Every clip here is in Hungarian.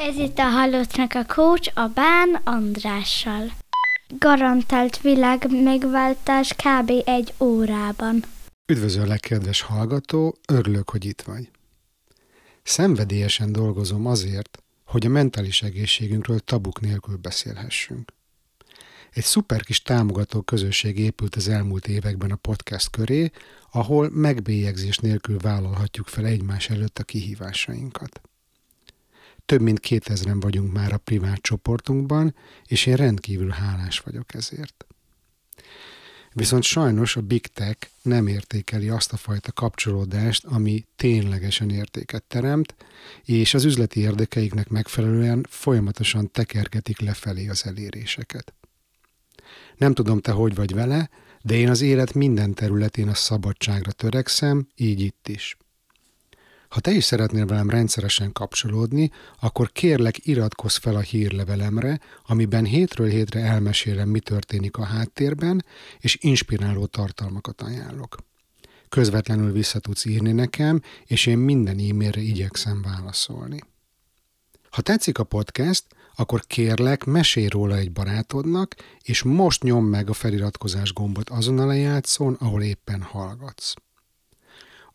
Ez itt a Halottnak a Coach, a Bán Andrással. Garantált világ megváltás kb. Egy órában. Üdvözöllek, kedves hallgató, örülök, hogy itt vagy. Szenvedélyesen dolgozom azért, hogy a mentális egészségünkről tabuk nélkül beszélhessünk. Egy szuper kis támogató közösség épült az elmúlt években a podcast köré, ahol megbélyegzés nélkül vállalhatjuk fel egymás előtt a kihívásainkat. Több mint 2000-en vagyunk már a privát csoportunkban, és én rendkívül hálás vagyok ezért. Viszont sajnos a Big Tech nem értékeli azt a fajta kapcsolódást, ami ténylegesen értéket teremt, és az üzleti érdekeiknek megfelelően folyamatosan tekergetik lefelé az eléréseket. Nem tudom, te hogy vagy vele, de én az élet minden területén a szabadságra törekszem, így itt is. Ha te is szeretnél velem rendszeresen kapcsolódni, akkor kérlek, iratkozz fel a hírlevelemre, amiben hétről hétre elmesélem, mi történik a háttérben, és inspiráló tartalmakat ajánlok. Közvetlenül vissza tudsz írni nekem, és én minden e-mailre igyekszem válaszolni. Ha tetszik a podcast, akkor kérlek, mesélj róla egy barátodnak, és most nyomd meg a feliratkozás gombot azon a lejátszón, ahol éppen hallgatsz.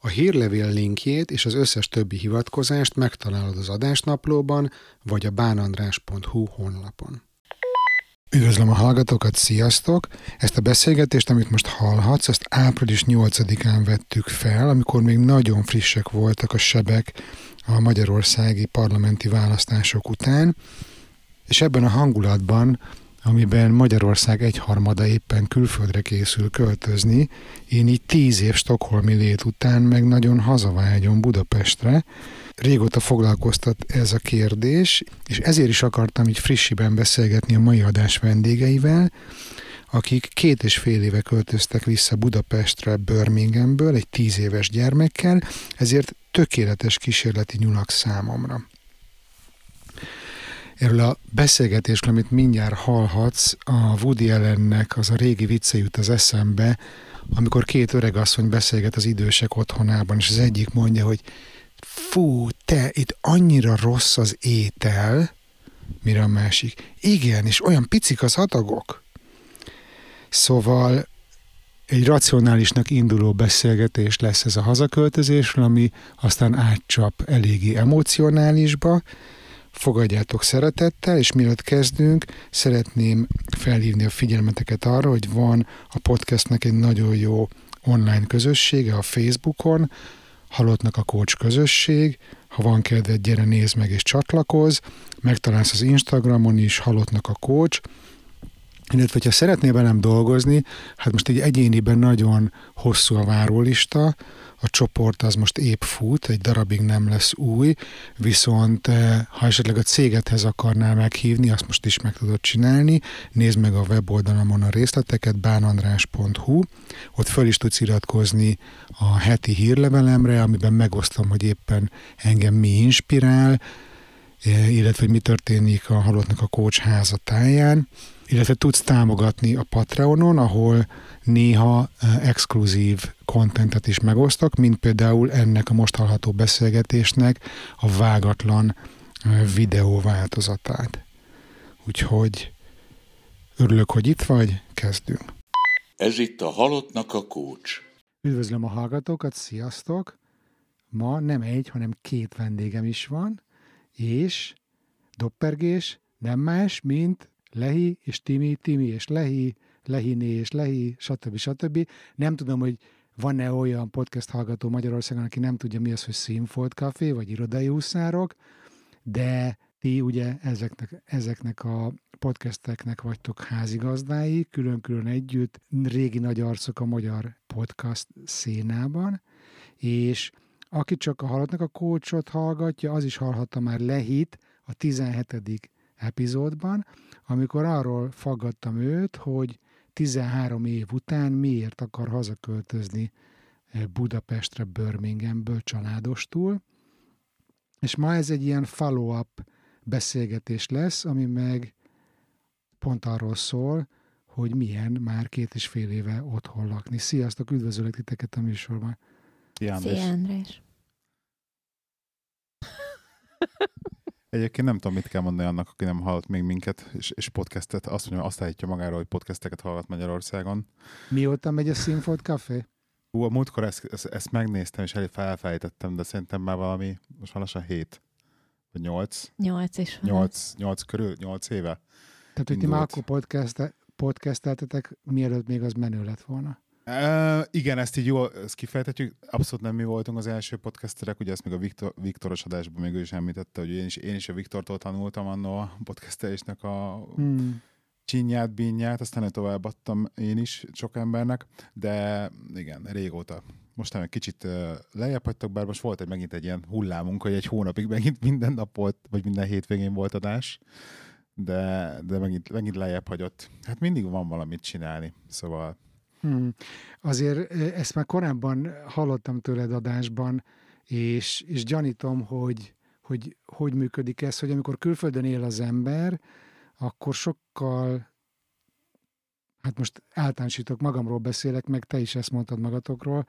A hírlevél linkjét és az összes többi hivatkozást megtalálod az adásnaplóban, vagy a bánandrás.hu honlapon. Üdvözlöm a hallgatókat, sziasztok! Ezt a beszélgetést, amit most hallhatsz, ezt április 8-án vettük fel, amikor még nagyon frissek voltak a sebek a magyarországi parlamenti választások után, és ebben a hangulatban, amiben Magyarország egyharmada éppen külföldre készül költözni, én így 10 év stockholmi lét után meg nagyon hazavágyom Budapestre. Régóta foglalkoztat ez a kérdés, és ezért is akartam így frissiben beszélgetni a mai adás vendégeivel, akik 2,5 éve költöztek vissza Budapestre Birminghamből egy 10 éves gyermekkel, ezért tökéletes kísérleti nyulak számomra. Erről a beszélgetésről, amit mindjárt hallhatsz, a Woody Allennek az a régi vicce jut az eszembe, amikor két öregasszony beszélget az idősek otthonában, és az egyik mondja, hogy fú, te, itt annyira rossz az étel, mire a másik, igen, és olyan picik az adagok. Szóval egy racionálisnak induló beszélgetés lesz ez a hazaköltözésről, ami aztán átcsap eléggé emocionálisba. Fogadjátok szeretettel, és mielőtt kezdünk, szeretném felhívni a figyelmeteket arra, hogy van a podcastnek egy nagyon jó online közössége a Facebookon, Halottnak a Coach közösség, ha van kedved, gyere, nézd meg és csatlakozz, megtalálsz az Instagramon is Halottnak a Coach, illetve ha szeretnél velem dolgozni, hát most így egyéniben nagyon hosszú a várólista, a csoport az most épp fut, egy darabig nem lesz új, viszont ha esetleg a cégedhez akarnál meghívni, azt most is meg tudod csinálni, nézd meg a weboldalamon a részleteket, bánandrás.hu, ott föl is tudsz iratkozni a heti hírlevelemre, amiben megosztom, hogy éppen engem mi inspirál, illetve hogy mi történik a Halottnak a Coach házatáján, illetve tudsz támogatni a Patreonon, ahol néha exkluzív kontentet is megosztok, mint például ennek a most hallható beszélgetésnek a vágatlan videó változatát. Úgyhogy örülök, hogy itt vagy, kezdünk. Ez itt a Halottnak a Coach. Üdvözlöm a hallgatókat, sziasztok! Ma nem egy, hanem 2 vendégem is van, és doppergés nem más, mint Lehi és Timi, Timi és Lehi, Lehiné és Lehi, stb. Stb. Nem tudom, hogy van-e olyan podcast hallgató Magyarországon, aki nem tudja, mi az, hogy Szín Folt Cafe, vagy Irodai Huszárok, de ti ugye ezeknek a podcasteknek vagytok házigazdái, külön-külön együtt, régi nagy arcok a magyar podcast szénában, és aki csak a Halottnak a Coachot hallgatja, az is hallhatta már Lehit a 17. epizódban, amikor arról faggattam őt, hogy 13 év után miért akar hazaköltözni Budapestre, Birminghamből családostul. És ma ez egy ilyen follow-up beszélgetés lesz, ami meg pont arról szól, hogy milyen már 2,5 éve otthon lakni. Sziasztok, üdvözöllek titeket a műsorban. Szia, András! Egyébként nem tudom, mit kell mondani annak, aki nem hallott még minket, és podcastet. Azt mondja, azt állítja magáról, hogy podcasteket hallgat Magyarországon. Mióta megy a Szín Folt Cafe? A múltkor ezt megnéztem, és elfelejtettem, de szerintem már valami, most lassan 7 vagy 8. 8 körül, 8 éve. Tehát, hogy ti már akkor podcasteltetek, mielőtt még az menő lett volna. Igen, ezt így jól kifejthetjük. Abszolút nem mi voltunk az első podcasterek, ugye ezt még a Viktoros adásban még ő is említette, hogy én is a Viktortól tanultam annó a podcastelésnek a csinyát, bínját, aztán továbbadtam én is sok embernek, de igen, régóta. Most egy kicsit lejjebb hagytak, bár most volt megint egy ilyen hullámunk, hogy egy hónapig megint minden nap volt, vagy minden hétvégén volt adás, de megint lejjebb hagyott. Hát mindig van valamit csinálni, szóval... Azért ezt már korábban hallottam tőled adásban, és gyanítom, hogy működik ez, hogy amikor külföldön él az ember, akkor sokkal, hát most általánosítok, magamról beszélek, meg te is ezt mondtad magatokról,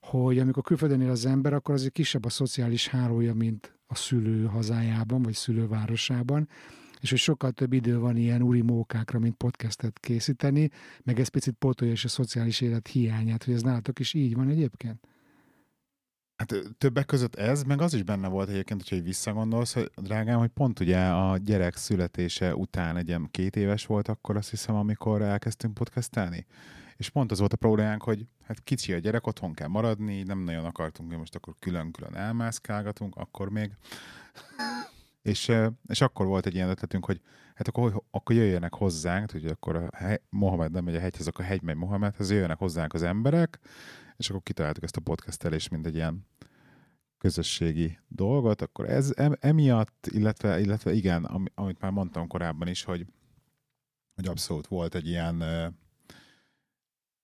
hogy amikor külföldön él az ember, akkor azért kisebb a szociális hálója, mint a szülő hazájában, vagy szülővárosában, és hogy sokkal több idő van ilyen úri mókákra, mint podcastet készíteni, meg ez picit pótolja is a szociális élet hiányát, hogy ez nálatok is így van egyébként. Hát többek között ez, meg az is benne volt egyébként, hogyha visszagondolsz, hogy drágám, hogy pont ugye a gyerek születése után egy ilyen 2 éves volt akkor, azt hiszem, amikor elkezdtünk podcastelni. És pont az volt a problémánk, hogy hát kicsi a gyerek, otthon kell maradni, nem nagyon akartunk, hogy most akkor külön-külön elmászkálgatunk, akkor még... És akkor volt egy ilyen ötletünk, hogy hát akkor jöjjenek hozzánk, hogy akkor Mohamed nem megy a hegyhez, akkor a hegy megy Mohamedhez, jöjjenek hozzánk az emberek, és akkor kitaláltuk ezt a podcastelést, mint egy ilyen közösségi dolgot. Akkor ez emiatt, illetve igen, amit már mondtam korábban is, hogy abszolút volt egy ilyen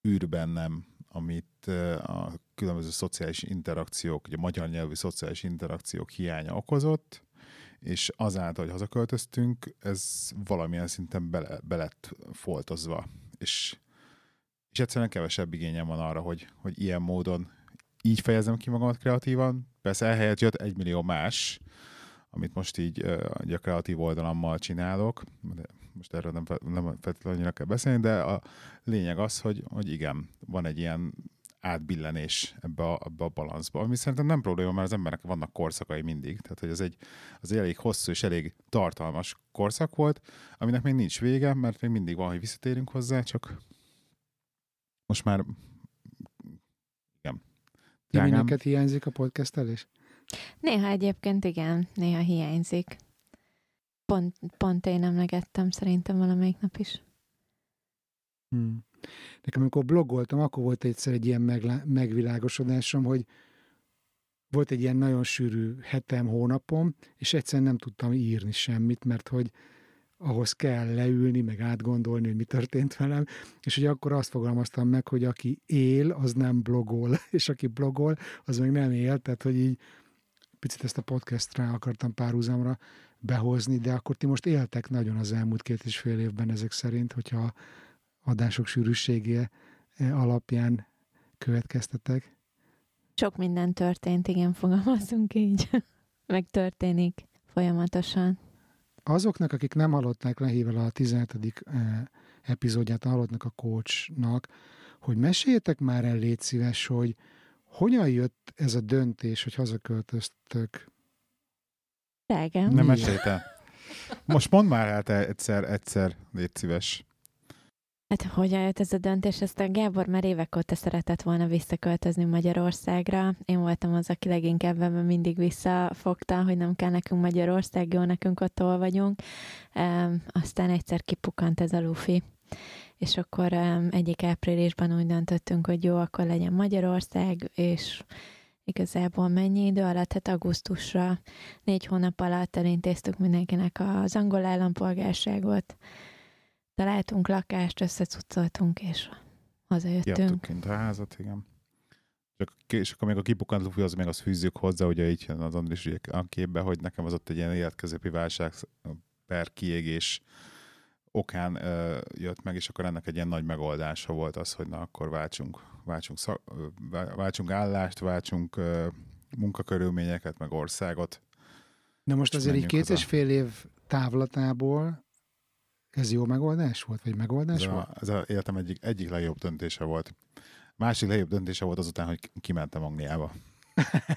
űr bennem, amit a különböző szociális interakciók, ugye magyar nyelvű szociális interakciók hiánya okozott, és azáltal, hogy hazaköltöztünk, ez valamilyen szinten belett foltozva. És egyszerűen kevesebb igényem van arra, hogy ilyen módon így fejezem ki magamat kreatívan. Persze elhelyett jött 1 millió más, amit most így a kreatív oldalammal csinálok. De most erről nem feltétlenül annyira kell beszélni, de a lényeg az, hogy igen, van egy ilyen átbillenés ebbe a balanszba. Ami szerintem nem probléma, mert az embernek vannak korszakai mindig. Tehát, hogy az elég hosszú és elég tartalmas korszak volt, aminek még nincs vége, mert még mindig van, hogy visszatérünk hozzá, csak most már igen. Drágám... De minket hiányzik a podcastelés? Néha egyébként igen, néha hiányzik. Pont én emlegettem szerintem valamelyik nap is. Nekem amikor blogoltam, akkor volt egyszer egy ilyen megvilágosodásom, hogy volt egy ilyen nagyon sűrű hetem, hónapom, és egyszerűen nem tudtam írni semmit, mert hogy ahhoz kell leülni, meg átgondolni, hogy mi történt velem, és hogy akkor azt fogalmaztam meg, hogy aki él, az nem blogol, és aki blogol, az meg nem él, tehát hogy így picit ezt a podcastra akartam párhuzamra behozni, de akkor ti most éltek nagyon az elmúlt 2,5 évben ezek szerint, hogyha adások sűrűsége alapján következtetek? Sok minden történt, igen, fogalmazunk így. Meg történik folyamatosan. Azoknak, akik nem hallották Lehivel a 17. epizódját, Halottnak a Coachnak, hogy meséljetek már el, légy szíves, hogy hogyan jött ez a döntés, hogy hazaköltöztök? Drágám. Nem meséltem. Most mondd már hát egyszer, légy szíves. Hát hogyan jött ez a döntés? Ezt a Gábor már évek óta szeretett volna visszaköltözni Magyarországra. Én voltam az, aki leginkább ebben mindig visszafogta, hogy nem kell nekünk Magyarország, jó, nekünk ottól vagyunk. Aztán egyszer kipukkant ez a lufi. És akkor egyik áprilisban úgy döntöttünk, hogy jó, akkor legyen Magyarország, és igazából mennyi idő alatt? Hát augusztusra, 4 hónap alatt elintéztük mindenkinek az angol állampolgárságot, találtunk lakást, összecucoltunk, és hazajöttünk. Jöttünk kint a házat, igen. És akkor még a kipukkant lufihoz még azt fűzzük hozzá, ugye így az Andris a képbe, hogy nekem az ott egy ilyen életközépi válság per kiégés okán jött meg, és akkor ennek egy ilyen nagy megoldása volt az, hogy na akkor váltsunk állást, váltsunk munkakörülményeket, meg országot. Na most azért így 2,5 év távlatából ez jó megoldás volt, vagy megoldás ez volt? Ez az életem egyik legjobb döntése volt. Másik legjobb döntése volt azután, hogy kimentem Angliába.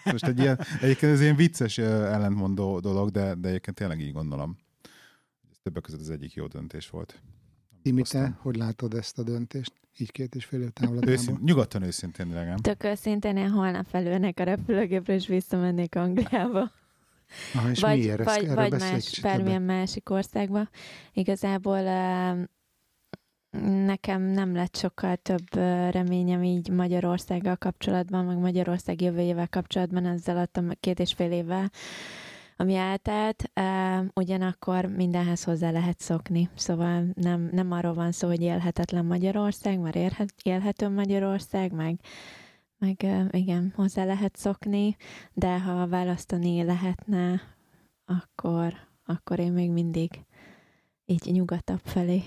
Most egyébként ez ilyen vicces ellentmondó dolog, de egyébként tényleg így gondolom. Ez többek között az egyik jó döntés volt. Timi, te hogy látod ezt a döntést? Így 2,5 év távlatából. Nyugodtan őszintén, drágám. Tök őszintén, én holnap felülnek a repülőgépre, és visszamennék Angliába. Aha, és vagy miért? Vagy bármilyen másik országba. Igazából nekem nem lett sokkal több reményem így Magyarországgal kapcsolatban, meg Magyarország jövőjével kapcsolatban, ezzel adtam 2,5 évvel, ami átállt. Ugyanakkor mindenhez hozzá lehet szokni. Szóval nem arról van szó, hogy élhetetlen Magyarország, már élhető Magyarország, meg igen, hozzá lehet szokni, de ha választani lehetne, akkor én még mindig így nyugatabb felé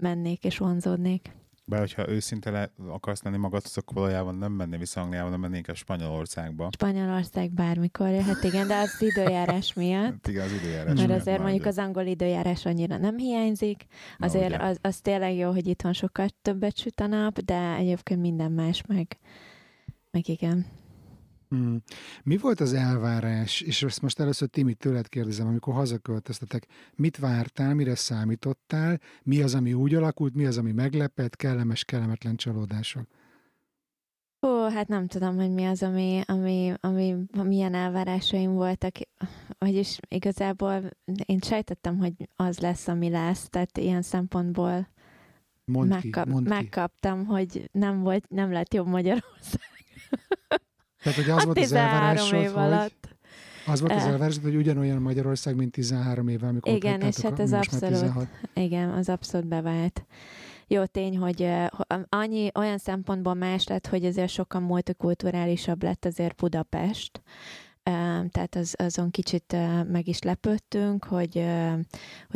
mennék és vonzódnék. Bár hogyha őszinte akarsz lenni magadhoz, akkor valójában nem mennék vissza Angliába, nem mennék a Spanyolországba. Spanyolország bármikor jöhet, igen, de az időjárás miatt. Igen, az időjárás miatt. Mert azért mondjuk az angol időjárás annyira nem hiányzik. Azért az tényleg jó, hogy itthon sokat többet süt a nap, de egyébként minden más meg igen. Mi volt az elvárás, és ezt most először Timi tőled kérdezem, amikor hazaköltöztetek, mit vártál, mire számítottál, mi az, ami úgy alakult, mi az, ami meglepett, kellemes, kellemetlen csalódások? Ó, hát nem tudom, hogy mi az, ami milyen elvárásaim voltak, vagyis igazából én sejtettem, hogy az lesz, ami lesz, tehát ilyen szempontból megkaptam, hogy nem lett jobb Magyarország. Tehát, hogy az volt az elvárásod, hogy ugyanolyan Magyarország, mint 13 éve, amikor ott hagytátok. Igen, és hát ez abszolút, igen, az abszolút bevált. Jó tény, hogy annyi olyan szempontból más lett, hogy azért sokkal multikulturálisabb lett azért Budapest. Tehát azon kicsit meg is lepődtünk, hogy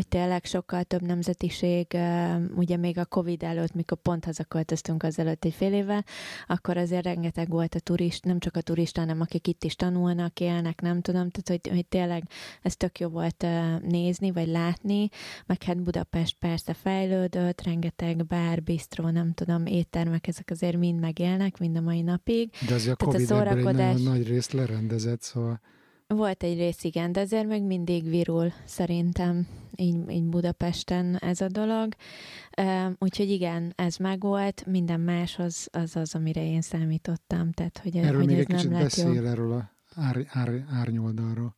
tényleg sokkal több nemzetiség, ugye még a Covid előtt, mikor pont hazaköltöztünk azelőtt egy fél évvel, akkor azért rengeteg volt a turista, nem csak a turista, hanem akik itt is tanulnak, élnek, nem tudom, tehát hogy tényleg ez tök jó volt nézni, vagy látni, meg hát Budapest persze fejlődött, rengeteg bár, bistró, nem tudom, éttermek, ezek azért mind megélnek, mind a mai napig. De azért a Covid ebből nagy részt lerendezett, szóval. Volt egy rész, igen, de azért még mindig virul szerintem így Budapesten ez a dolog. Úgyhogy igen, ez megvolt, minden más az, amire én számítottam. Tehát, hogy erről hogy még ez egy kicsit beszél erről a árnyoldalról.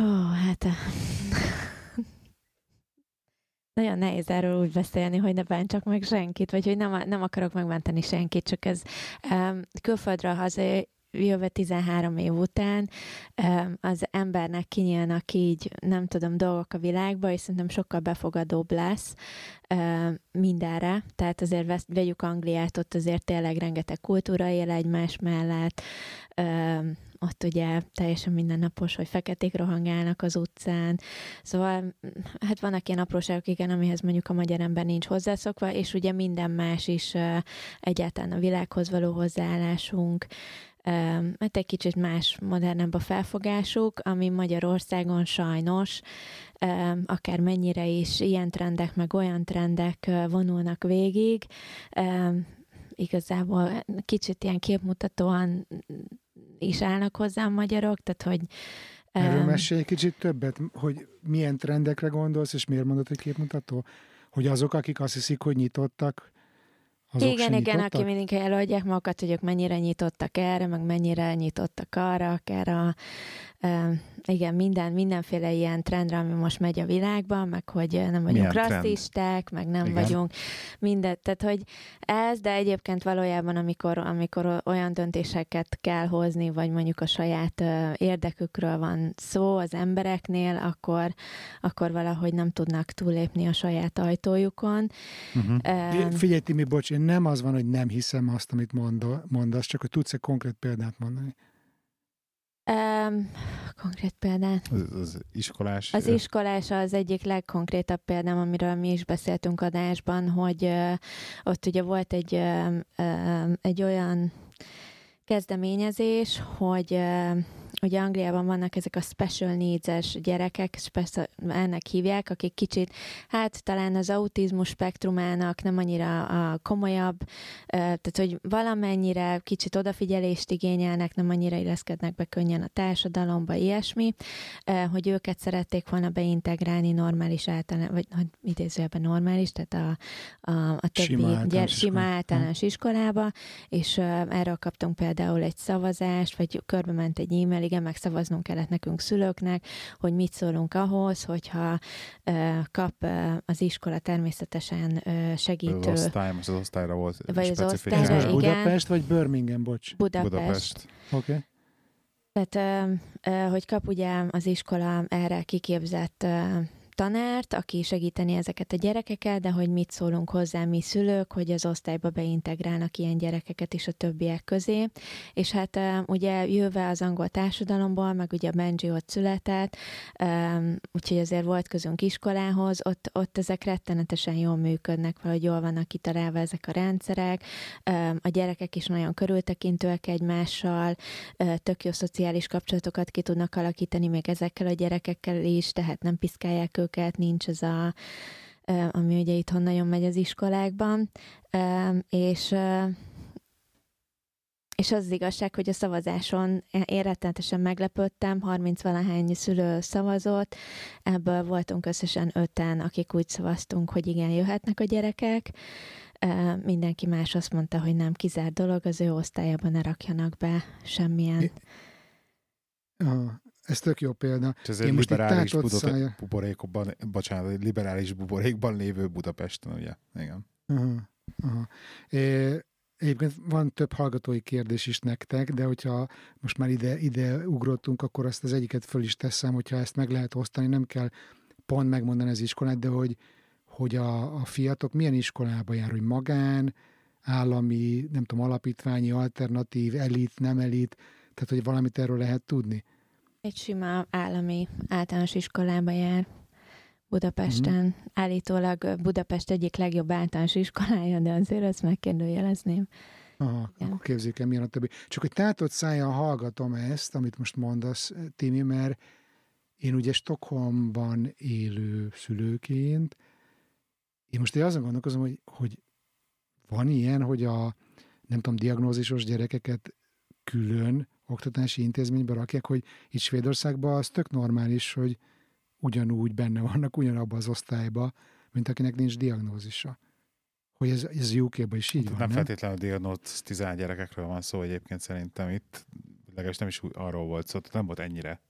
Ó, hát nagyon nehéz erről úgy beszélni, hogy ne bántsak meg senkit, vagy hogy nem akarok megbántani senkit, csak ez külföldről hazai jövő 13 év után az embernek kinyílnak így, nem tudom, dolgok a világba, és szerintem sokkal befogadóbb lesz mindenre. Tehát azért vegyük Angliát, ott azért tényleg rengeteg kultúra él egymás mellett. Ott ugye teljesen mindennapos, hogy feketék rohangálnak az utcán. Szóval hát vannak ilyen apróságok, igen, amihez mondjuk a magyar ember nincs hozzászokva, és ugye minden más is egyáltalán a világhoz való hozzáállásunk. Hát egy kicsit más, modernebb a felfogásuk, ami Magyarországon sajnos, akármennyire is ilyen trendek, meg olyan trendek vonulnak végig, igazából kicsit ilyen képmutatóan is állnak hozzá a magyarok, tehát hogy... Erről mesélj egy kicsit többet, hogy milyen trendekre gondolsz, és miért mondod, hogy képmutató? Hogy azok, akik azt hiszik, hogy nyitottak, igen, aki mindig előadják magukat, hogy ők mennyire nyitottak erre, meg mennyire nyitottak arra, akár igen, mindenféle ilyen trendre, ami most megy a világban, meg hogy nem vagyunk rasszisták, meg nem vagyunk mindent, tehát hogy ez, de egyébként valójában amikor olyan döntéseket kell hozni, vagy mondjuk a saját érdekükről van szó az embereknél, akkor valahogy nem tudnak túllépni a saját ajtójukon. Uh-huh. Figyelj, Timi, bocs, én nem az van, hogy nem hiszem azt, amit mondasz, csak hogy tudsz egy konkrét példát mondani. Konkrét példát. Az iskolás. Az iskolás az egyik legkonkrétabb példám, amiről mi is beszéltünk adásban, hogy ott ugye volt egy olyan kezdeményezés, hogy ugye Angliában vannak ezek a special needs-es gyerekek, ennek hívják, akik kicsit, hát talán az autizmus spektrumának nem annyira a komolyabb, tehát hogy valamennyire kicsit odafigyelést igényelnek, nem annyira illeszkednek be könnyen a társadalomba, ilyesmi, hogy őket szerették volna beintegrálni normális általán, vagy idézőjelben normális, tehát a többi sima általános iskolába, és erről kaptunk például egy szavazást, vagy körbe ment egy e-mail, igen, megszavaznunk kellett nekünk szülőknek, hogy mit szólunk ahhoz, hogyha kap az iskola természetesen segítő. Az osztály, most az osztályra volt specifikus. Ez most Budapest, vagy Birmingham, bocs? Budapest. Oké. Okay. Tehát, hogy kap ugye az iskola erre kiképzett tanárt, aki segíteni ezeket a gyerekeket, de hogy mit szólunk hozzá mi szülők, hogy az osztályba beintegrálnak ilyen gyerekeket is a többiek közé. És hát ugye jöve az angol társadalomból, meg ugye a Benji ott született, úgyhogy azért volt közünk iskolához, ott ezek rettenetesen jól működnek, valahogy jól vannak kitalálva ezek a rendszerek, a gyerekek is nagyon körültekintőek egymással, tök jó szociális kapcsolatokat ki tudnak alakítani még ezekkel a gyerekekkel is, tehát nem piszkálják őket, nincs ez a, ami ugye itthon nagyon megy az iskolákban, és az igazság, hogy a szavazáson én rettenetesen meglepődtem, 30-valahány szülő szavazott, ebből voltunk összesen 5-en, akik úgy szavaztunk, hogy igen, jöhetnek a gyerekek, mindenki más azt mondta, hogy nem, kizárt dolog, az ő osztályában ne rakjanak be semmilyen. Ez tök jó példa. És ez én most liberális buborékban lévő Budapesten, ugye? Igen. Egyébként van több hallgatói kérdés is nektek, de hogyha most már ide ugrottunk, akkor azt az egyiket föl is teszem, hogyha ezt meg lehet osztani, nem kell pont megmondani az iskolát, de hogy a fiatok milyen iskolába jár, hogy magán, állami, nem tudom, alapítványi, alternatív, elit, nem elit, tehát hogy valamit erről lehet tudni. Egy sima állami általános iskolába jár Budapesten. Állítólag Budapest egyik legjobb általános iskolája, de azért ezt megkérdőjelezném. Akkor képzeljük el, milyen a többi. Csak hogy tátott szájjal hallgatom ezt, amit most mondasz, Timi, mert én ugye Stockholmban élő szülőként, én most azon gondolkozom, hogy van ilyen, hogy a nem tudom, diagnózisos gyerekeket külön oktatási intézményben rakják, hogy itt Svédországban az tök normális, hogy ugyanúgy benne vannak, ugyanabban az osztályba, mint akinek nincs diagnózisa. Hogy ez UK-ban is így van, nem? Feltétlenül a diagnosztizált gyerekekről van szó egyébként szerintem itt, legalábbis nem is arról volt szó, nem volt ennyire.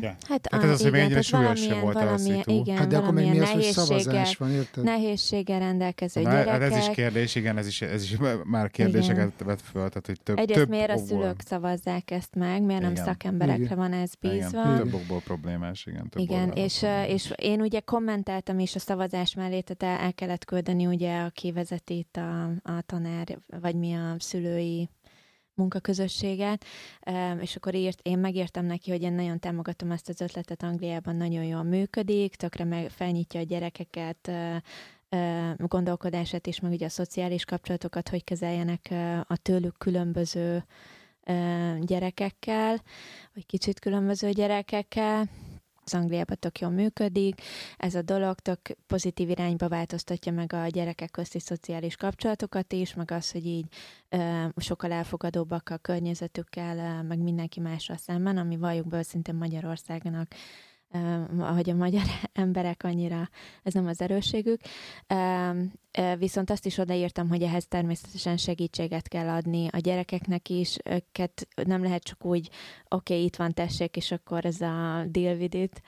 Ja. Hát az, hogy mennyire súlyos sem volt a szitu. Hát de akkor még mi az, hogy szavazás van, érted? Nehézséggel rendelkező gyerekek. Hát ez is kérdés, igen, ez is már kérdéseket vett föl. Tehát, hogy egyrészt miért a szülők szavazzák ezt meg, miért nem szakemberekre van ez bízva. Igen, több okból problémás, igen. És én ugye kommentáltam is a szavazás mellé, tehát el kellett küldeni ugye, aki vezeti itt a tanár, vagy mi a szülői munkaközösséget, és akkor én megírtam neki, hogy én nagyon támogatom ezt az ötletet, Angliában nagyon jól működik, tökre felnyitja a gyerekeket, gondolkodását és meg ugye a szociális kapcsolatokat, hogy kezeljenek a tőlük különböző gyerekekkel, vagy kicsit különböző gyerekekkel. Az Angliában tök jól működik, ez a dolog tök pozitív irányba változtatja meg a gyerekek közti szociális kapcsolatokat is, meg az, hogy így sokkal elfogadóbbak a környezetükkel, meg mindenki másra szemben, ami valljuk be szintén Magyarországnak, ahogy a magyar emberek annyira, ez nem az erősségük. Viszont azt is odaírtam, hogy ehhez természetesen segítséget kell adni a gyerekeknek is, őket nem lehet csak úgy, oké, itt van, tessék, és akkor ez a deal with it,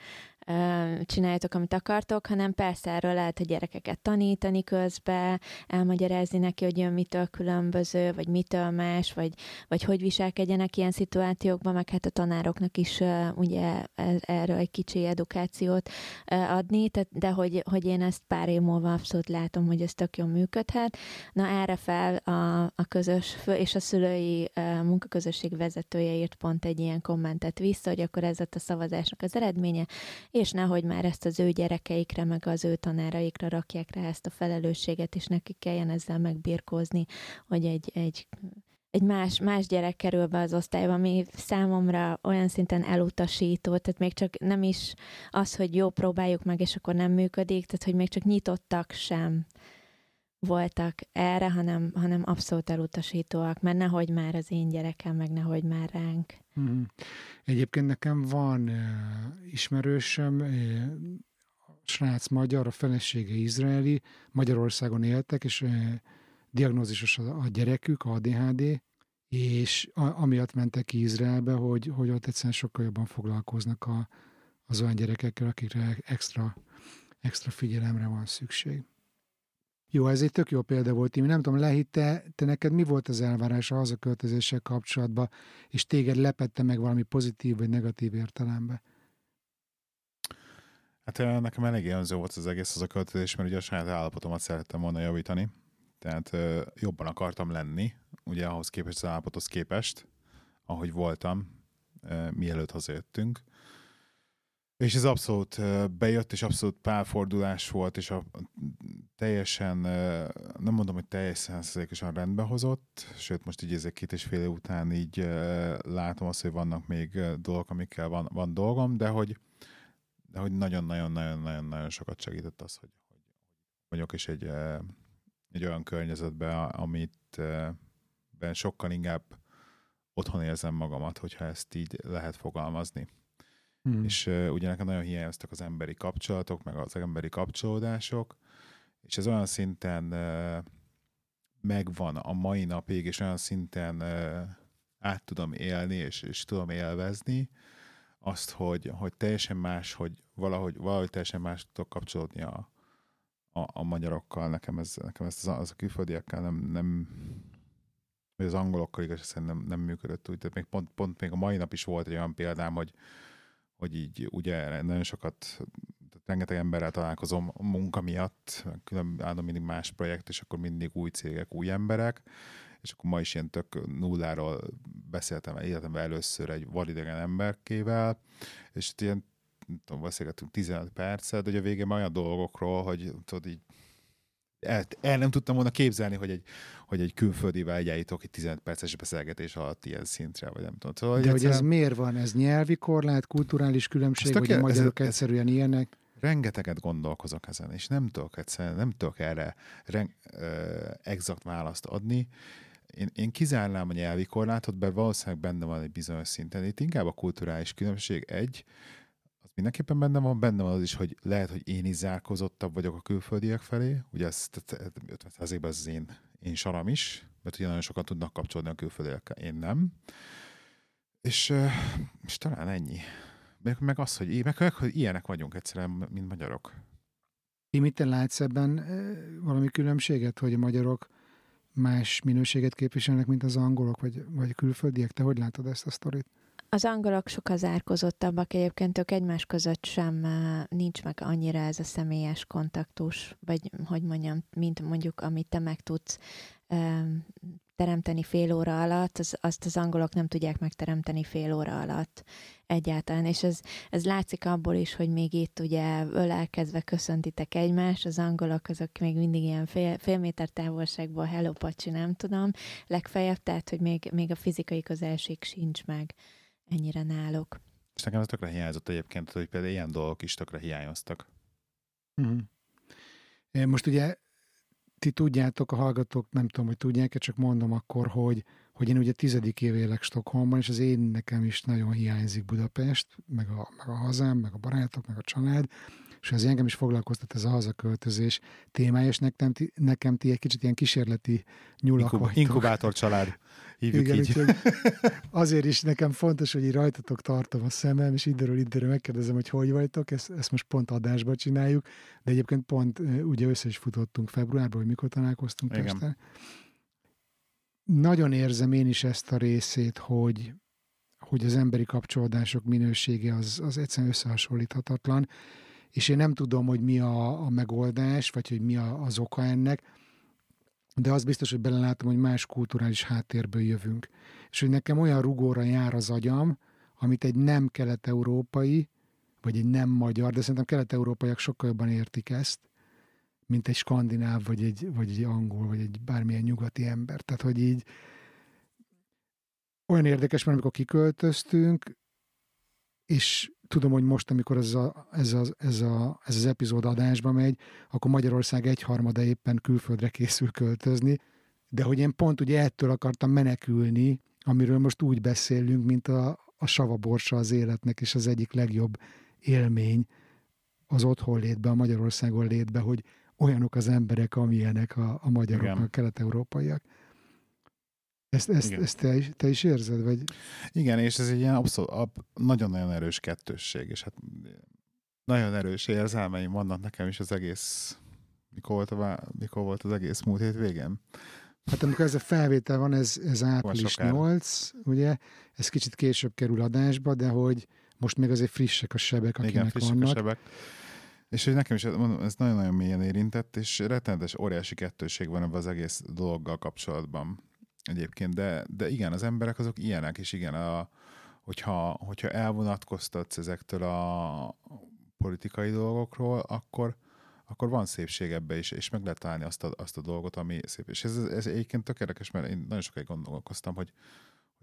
csináljátok, amit akartok, hanem persze erről lehet a gyerekeket tanítani közben, elmagyarázni neki, hogy jön mitől különböző, vagy mitől más, vagy hogy viselkedjenek ilyen szituációkban, meg hát a tanároknak is ugye erről egy kicsi edukációt adni, de hogy én ezt pár év múlva abszolút látom, hogy ez tök jól működhet. Na erre fel a közös, és a szülői munkaközösség vezetője írt pont egy ilyen kommentet vissza, hogy akkor ez lett a szavazásnak az eredménye, és nehogy már ezt az ő gyerekeikre, meg az ő tanáraikra rakják rá ezt a felelősséget, és nekik kelljen ezzel megbirkózni, hogy egy egy más gyerek kerül be az osztályba, ami számomra olyan szinten elutasító, tehát még csak nem is az, hogy jó, próbáljuk meg, és akkor nem működik, tehát hogy még csak nyitottak sem voltak erre, hanem abszolút elutasítóak, mert nehogy már az én gyerekem, meg nehogy már ránk. Mm. Egyébként nekem van ismerősöm, srác magyar, a felesége izraeli, Magyarországon éltek, és diagnózisos a gyerekük, ADHD, és amiatt mentek ki Izraelbe, hogy ott egyszerűen sokkal jobban foglalkoznak az olyan gyerekekkel, akikre extra figyelemre van szükség. Jó, ez egy tök jó példa volt, Timi. Nem tudom, Lehi, te neked mi volt az elvárás a hazaköltözéssel kapcsolatban, és téged lepette meg valami pozitív vagy negatív értelemben? Hát nekem elég önző volt az egész hazaköltözés, mert ugye a saját állapotomat szerettem volna javítani. Tehát jobban akartam lenni, ugye ahhoz képest, az állapothoz képest, ahogy voltam, mielőtt hazajöttünk. És ez abszolút bejött, és abszolút pálfordulás volt, és teljesen, nem mondom, hogy teljesen 100%-osan rendbe hozott, sőt most így ezek 2,5 év után így látom azt, hogy vannak még dolgok, amikkel van dolgom, de hogy nagyon-nagyon sokat segített az, hogy vagyok is egy olyan környezetben, amit ben sokkal inkább otthon érzem magamat, hogyha ezt így lehet fogalmazni. Hmm. És ugye nekem nagyon hiányoztak az emberi kapcsolatok, meg az emberi kapcsolódások, és ez olyan szinten megvan a mai napig, és olyan szinten át tudom élni, és tudom élvezni azt, hogy teljesen más, hogy valahogy teljesen más tudok kapcsolódni a magyarokkal. Nekem ez az a külföldiekkel nem vagy az angolokkal igazán nem működött úgy. Tehát még pont még a mai nap is volt egy olyan példám, hogy így ugye nagyon sokat, rengeteg emberrel találkozom a munka miatt, különböző mindig más projekt, és akkor mindig új cégek, új emberek, és akkor ma is ilyen tök nulláról beszéltem életemben először egy vadidegen emberkével, és ilyen, nem tudom, beszélgettünk 15 percet, hogy a végén olyan dolgokról, hogy tudod így, el nem tudtam volna képzelni, hogy egy külföldivel eljutok egy 15 perces beszélgetés alatt ilyen szintre, vagy nem tudom. Szóval, de hogy ez miért van? Ez nyelvi korlát, kulturális különbség, vagy a magyarok egyszerűen ilyenek? Rengeteget gondolkozok ezen, és nem tudok erre exakt választ adni. Én kizárnám a nyelvi korlátot, bár valószínűleg benne van egy bizonyos szinten. Itt inkább a kulturális különbség mindenképpen benne van az is, hogy lehet, hogy én is zárkozottabb vagyok a külföldiek felé, ugye ez 50%-ben az én saram is, mert ugye nagyon sokan tudnak kapcsolódni a külföldiekkel, én nem. És talán ennyi. Meg az, hogy ilyenek vagyunk egyszerűen, mint magyarok. Timi, te látsz ebben valami különbséget, hogy a magyarok más minőséget képviselnek, mint az angolok, vagy külföldiek? Te hogy látod ezt a sztorit? Az angolok sokkal zárkozottabbak, egyébként ők egymás között sem nincs meg annyira ez a személyes kontaktus, vagy hogy mondjam, mint mondjuk, amit te meg tudsz teremteni fél óra alatt, azt az angolok nem tudják megteremteni fél óra alatt egyáltalán, és ez látszik abból is, hogy még itt ugye ölelkezve köszöntitek egymást, az angolok azok még mindig ilyen fél méter távolságból hello pacsi, nem tudom, legfeljebb, tehát hogy még a fizikai közelség sincs meg ennyire náluk. És nekem ez tökre hiányzott egyébként, hogy például ilyen dolgok is tökre hiányoztak. Mm. Most ugye ti tudjátok, a hallgatók, nem tudom, hogy tudják-e, csak mondom akkor, hogy én ugye 10. év élek Stockholmban, és az én nekem is nagyon hiányzik Budapest, meg a hazám, meg a barátok, meg a család, és az engem is foglalkoztat ez a hazaköltözés témája, és nekem ti egy kicsit ilyen kísérleti nyulak vagytok. Inkubátor család, hívjuk igen, így. Azért is nekem fontos, hogy így rajtatok tartom a szemem, és időről megkérdezem, hogy vagytok, ezt most pont adásba csináljuk, de egyébként pont ugye össze is futottunk februárban, hogy mikor találkoztunk este. Nagyon érzem én is ezt a részét, hogy az emberi kapcsolódások minősége az egyszerűen összehasonlíthatatlan, és én nem tudom, hogy mi a megoldás, vagy hogy mi az oka ennek, de az biztos, hogy belelátom, hogy más kulturális háttérből jövünk. És hogy nekem olyan rugóra jár az agyam, amit egy nem kelet-európai, vagy egy nem magyar, de szerintem kelet-európaiak sokkal jobban értik ezt, mint egy skandináv, vagy egy angol, vagy egy bármilyen nyugati ember. Tehát, hogy így olyan érdekes, mert amikor kiköltöztünk, és tudom, hogy most, amikor ez az epizód adásba megy, akkor Magyarország 1/3 éppen külföldre készül költözni, de hogy én pont ugye ettől akartam menekülni, amiről most úgy beszélünk, mint a savaborsa az életnek, és az egyik legjobb élmény az otthon létbe, a Magyarországon létbe, hogy olyanok az emberek, amilyenek a magyarok, igen, a kelet-európaiak. Ezt te is érzed? Vagy? Igen, és ez egy ilyen nagyon-nagyon erős kettősség, és hát nagyon erős érzelmeim vannak nekem is az egész, mikor volt az egész múlt hétvégén. Hát amikor ez a felvétel van, ez április 8, ugye? Ez kicsit később kerül adásba, de hogy most még azért frissek a sebek, akinek igen, frissek vannak. A sebek. És hogy nekem is ez nagyon-nagyon mélyen érintett, és rettenetes, óriási kettősség van ebben az egész dologgal kapcsolatban egyébként. De igen, az emberek azok ilyenek, és igen, hogyha elvonatkoztatsz ezektől a politikai dolgokról, akkor van szépség ebbe is, és meg lehet találni azt a dolgot, ami szép. És ez egyébként tök érdekes, mert én nagyon sokáig gondolkoztam, hogy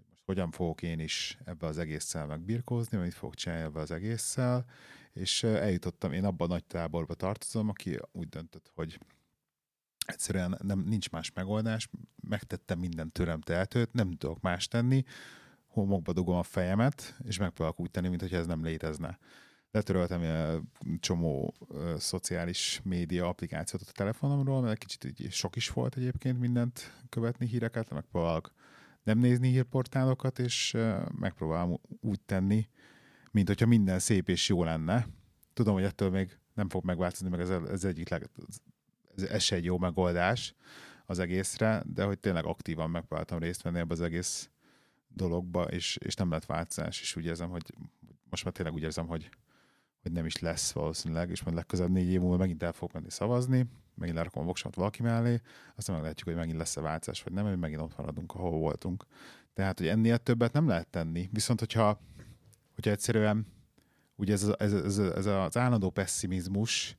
most hogyan fogok én is ebbe az egésszel megbirkózni, vagy mit fogok csinálni ebbe az egésszel, és eljutottam, én abban a nagy táborba tartozom, aki úgy döntött, hogy egyszerűen nincs más megoldás, megtettem minden tőlem telhetőt, nem tudok más tenni, homokba dugom a fejemet, és megpróbálok úgy tenni, mintha ez nem létezne. Letöröltem egy csomó szociális média applikációt a telefonomról, mert kicsit így sok is volt egyébként mindent követni, híreket, megpróbálok nem nézni hírportálokat, és megpróbálom úgy tenni, mint hogyha minden szép és jó lenne. Tudom, hogy ettől még nem fog megváltozni, meg ez se egy jó megoldás az egészre, de hogy tényleg aktívan megpróbáltam részt venni ebbe az egész dologba, és nem lett változás, és úgy érzem, hogy most már tényleg úgy érzem, hogy nem is lesz valószínűleg, és majd legközelebb 4 év múlva megint el fogok menni szavazni, megint lerakom a voksomat valaki mellé, aztán meglátjuk, hogy megint lesz-e változás, vagy nem, hogy megint ott maradunk, ahol voltunk. Tehát, hogy ennél többet nem lehet tenni, viszont hogyha egyszerűen ugye ez az állandó pesszimizmus,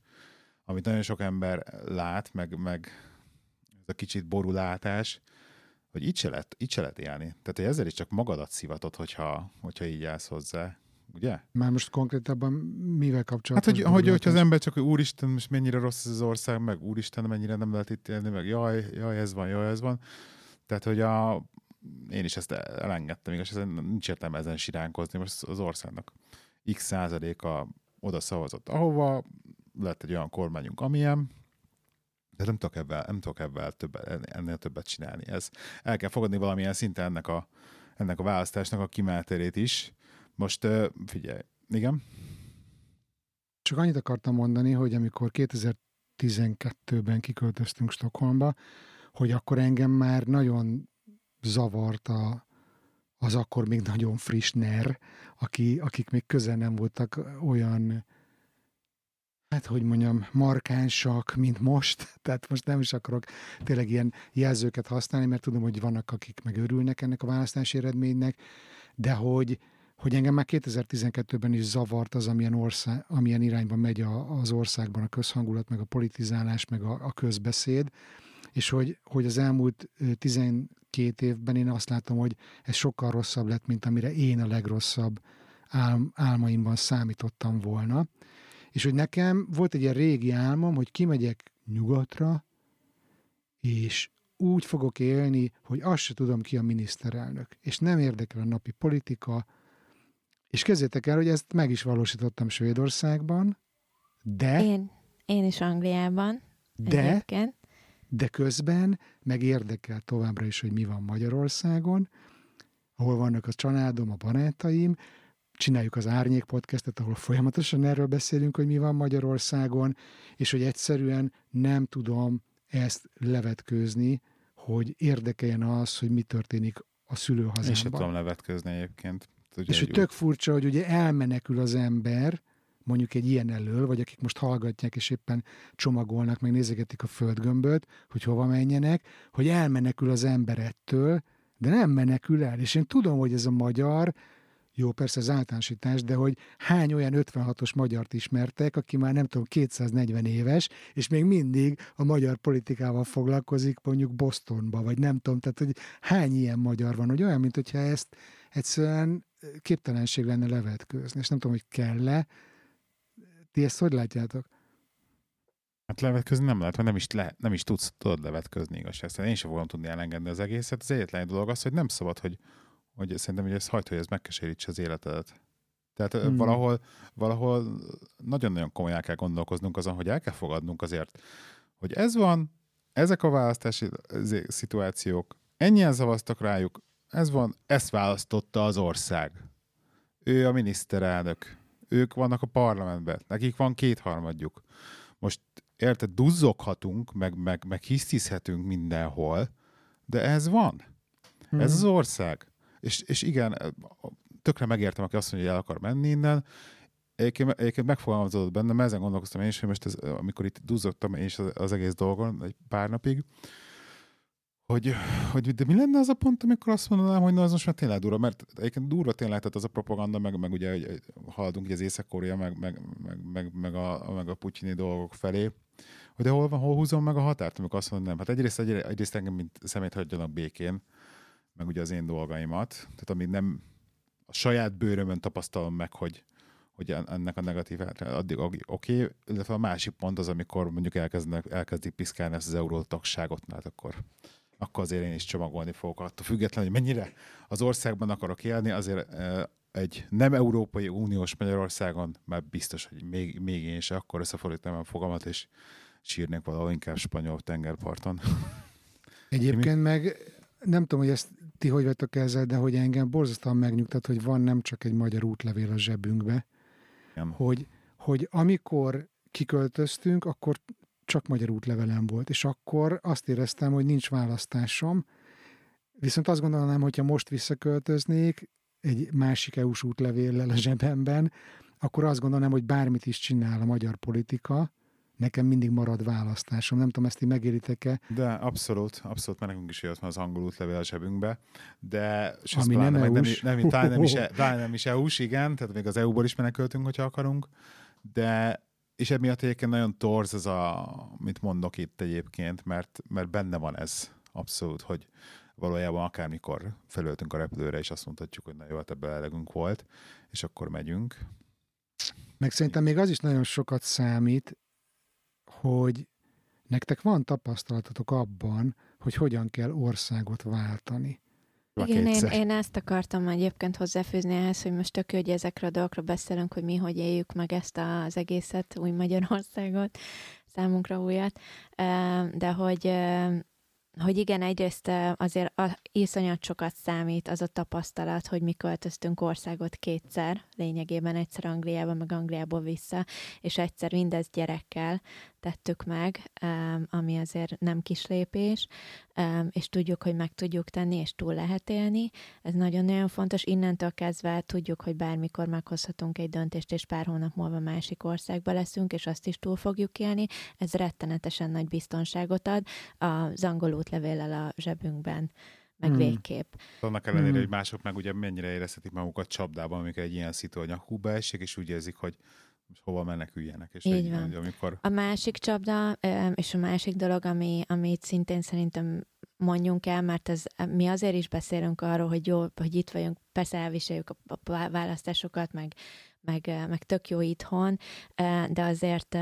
amit nagyon sok ember lát, meg ez a kicsit borulátás, hogy így se lehet élni. Tehát, hogy ezzel is csak magadat szivatod, hogyha így állsz hozzá. Ugye? Már most konkrétabban mivel kapcsolatban? Hát, hogyha az ember csak, hogy úristen, most mennyire rossz ez az ország, meg úristen, mennyire nem lehet itt élni, meg jaj, ez van. Tehát, hogy én is ezt elengedtem, igaz, nincs értelme ezen siránkozni. Most az országnak x% oda szavazott, ahova lett egy olyan kormányunk, amilyen, de nem tudok ennél többet csinálni. El kell fogadni valamilyen szinten ennek a választásnak a kimenetelét is. Most figyelj, igen? Csak annyit akartam mondani, hogy amikor 2012-ben kiköltöztünk Stockholmba, hogy akkor engem már nagyon zavart az akkor még nagyon friss NER, akik még közel nem voltak olyan, hát hogy mondjam, markánsak, mint most. Tehát most nem is akarok tényleg ilyen jelzőket használni, mert tudom, hogy vannak, akik megörülnek ennek a választási eredménynek, de hogy engem már 2012-ben is zavart az, amilyen irányba megy az országban a közhangulat, meg a politizálás, meg a közbeszéd, és hogy az elmúlt 12 évben én azt látom, hogy ez sokkal rosszabb lett, mint amire én a legrosszabb álmaimban számítottam volna. És hogy nekem volt egy ilyen régi álmom, hogy kimegyek nyugatra, és úgy fogok élni, hogy azt se tudom, ki a miniszterelnök. És nem érdekel a napi politika. És kezdjétek el, hogy ezt meg is valósítottam Svédországban, de... Én is Angliában. De közben meg érdekel továbbra is, hogy mi van Magyarországon, ahol vannak a családom, a barátaim, csináljuk az Árnyék podcastet, ahol folyamatosan erről beszélünk, hogy mi van Magyarországon, és hogy egyszerűen nem tudom ezt levetkőzni, hogy érdekeljen az, hogy mi történik a szülőhazámban. És sem tudom levetkőzni egyébként. És hogy tök furcsa, hogy ugye elmenekül az ember, mondjuk egy ilyen elől, vagy akik most hallgatják, és éppen csomagolnak, meg nézegetik a földgömböt, hogy hova menjenek, hogy elmenekül az ember ettől, de nem menekül el. És én tudom, hogy ez a magyar Jó, persze az általánosítás, de hogy hány olyan 56-os magyart ismertek, aki már nem tudom, 240 éves, és még mindig a magyar politikával foglalkozik, mondjuk Bostonba, vagy nem tudom, tehát hogy hány ilyen magyar van, hogy olyan, mint hogyha ezt egyszerűen képtelenség lenne levetkőzni, és nem tudom, hogy kell-e. Ti ezt hogy látjátok? Hát levetközni nem lehet, mert nem is tudod levetközni igazság. Én sem fogom tudni elengedni az egészet. Az egyetlen dolog az, hogy nem szabad, hogy szerintem, hogy ez hajt, hogy ez megkeserítse az életedet. Tehát valahol nagyon-nagyon komolyan kell gondolkoznunk azon, hogy el kell fogadnunk azért, hogy ez van, ezek a választási szituációk, ennyien szavaztak rájuk, ez van, ezt választotta az ország. Ő a miniszterelnök, ők vannak a parlamentben, nekik van kétharmadjuk. Most érted, duzzoghatunk, meg hisztizhetünk mindenhol, de ez van. Ez az ország. És igen, tökre megértem, aki azt mondja, hogy el akar menni innen. Egyébként megfogalmazódott bennem, ezen gondolkoztam én is, hogy most amikor itt duzzogtam én is az egész dolgon egy pár napig, hogy de mi lenne az a pont, amikor azt mondanám, hogy na, az most már tényleg durva, mert egyébként durva tényleg, tehát az a propaganda, meg ugye, hogy haladunk ugye az Észak-Korea, meg a putyini dolgok felé, hogy de hol húzom meg a határt, amikor azt mondom, nem. Hát egyrészt engem, mint szemét hagyjanak békén, meg ugye az én dolgaimat, tehát amit nem a saját bőrömön tapasztalom meg, hogy ennek a negatív addig oké, illetve a másik pont az, amikor mondjuk elkezdik piszkálni ezt az eurótagságot, mert akkor azért én is csomagolni fogok. Attól függetlenül, hogy mennyire az országban akarok élni, azért egy nem Európai Uniós Magyarországon már biztos, hogy még én sem, akkor összefordítanám a fogamat, és sírnék valahol inkább spanyol tengerparton. Egyébként meg nem tudom, hogy ezt ti hogy vettek ezzel, de hogy engem borzasztóan megnyugtat, hogy van nem csak egy magyar útlevél a zsebünkbe, hogy amikor kiköltöztünk, akkor csak magyar útlevelem volt, és akkor azt éreztem, hogy nincs választásom, viszont azt gondolnám, hogyha most visszaköltöznék egy másik EU-s útlevéllel a zsebemben, akkor azt gondolnám, hogy bármit is csinál a magyar politika, nekem mindig marad választásom. Nem tudom, ezt így megéritek-e. De abszolút, mert nekünk is jött már az angol útlevél a zsebünkbe. De ami nem EU-s. Nem is EU-s, igen, tehát még az EU-ból is meneköltünk, hogyha akarunk. De, és emiatt egyébként nagyon torz az, amit mondok itt egyébként, mert benne van ez abszolút, hogy valójában akármikor felöltünk a repülőre, és azt mondhatjuk, hogy na jó, hát ebből elegünk volt, és akkor megyünk. Meg szerintem még az is nagyon sokat számít, hogy nektek van tapasztalatotok abban, hogy hogyan kell országot váltani. Igen, én ezt akartam egyébként hozzáfűzni ehhez, hogy most tök jó, hogy ezekről a dolgokról beszélünk, hogy mi hogy éljük meg ezt az egészet, új Magyarországot, számunkra újat, de hogy igen, egyrészt azért iszonyat sokat számít az a tapasztalat, hogy mi költöztünk országot kétszer, lényegében egyszer Angliába, meg Angliából vissza, és egyszer mindez gyerekkel tettük meg, ami azért nem kis lépés, és tudjuk, hogy meg tudjuk tenni, és túl lehet élni. Ez nagyon-nagyon fontos. Innentől kezdve tudjuk, hogy bármikor meghozhatunk egy döntést, és pár hónap múlva másik országba leszünk, és azt is túl fogjuk élni. Ez rettenetesen nagy biztonságot ad az angol útlevéllel a zsebünkben, meg végképp. Annak ellenére, hogy mások meg ugye mennyire érezhetik magukat csapdában, amikor egy ilyen szitó nyakukba esik, és úgy érzik, hogy hova meneküljenek. És így van. Amikor... A másik csapda, és a másik dolog, amit szintén szerintem mondjunk el, mert mi azért is beszélünk arról, hogy jó, hogy itt vagyunk, persze elviseljük a választásokat, meg tök jó itthon, de azért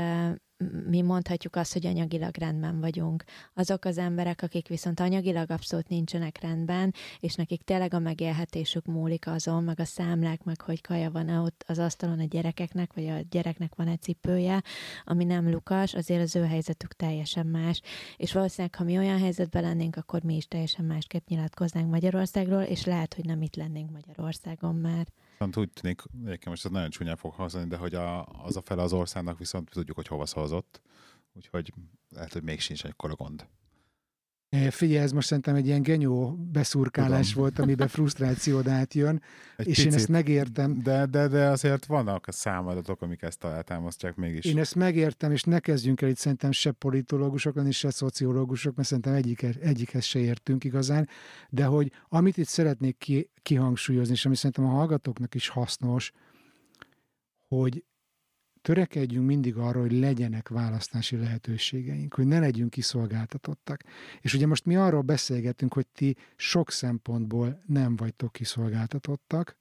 mi mondhatjuk azt, hogy anyagilag rendben vagyunk. Azok az emberek, akik viszont anyagilag abszolút nincsenek rendben, és nekik tényleg a megélhetésük múlik azon, meg a számlák, meg hogy kaja van-e ott az asztalon a gyerekeknek, vagy a gyereknek van egy cipője, ami nem lukas, azért az ő helyzetük teljesen más. És valószínűleg, ha mi olyan helyzetben lennénk, akkor mi is teljesen másképp nyilatkoznánk Magyarországról, és lehet, hogy nem itt lennénk Magyarországon már. Úgy tűnik, egyébként most ez nagyon csúnyán fog hallani, de hogy az a fele az országnak viszont tudjuk, hogy hova szavazott, úgyhogy lehet, hogy még sincs ekkora gond. Figyelj, ez most szerintem egy ilyen genyó beszurkálás volt, amiben frusztrációd átjön, egy és picit, én ezt megértem. De azért vannak a számadatok, amik ezt alátámasztják mégis. Én ezt megértem, és ne kezdjünk el itt szerintem se politológusok, és se szociológusok, mert szerintem egyikhez se értünk igazán, de hogy amit itt szeretnék kihangsúlyozni, és ami szerintem a hallgatóknak is hasznos, hogy törekedjünk mindig arra, hogy legyenek választási lehetőségeink, hogy ne legyünk kiszolgáltatottak. És ugye most mi arról beszélgetünk, hogy ti sok szempontból nem vagytok kiszolgáltatottak,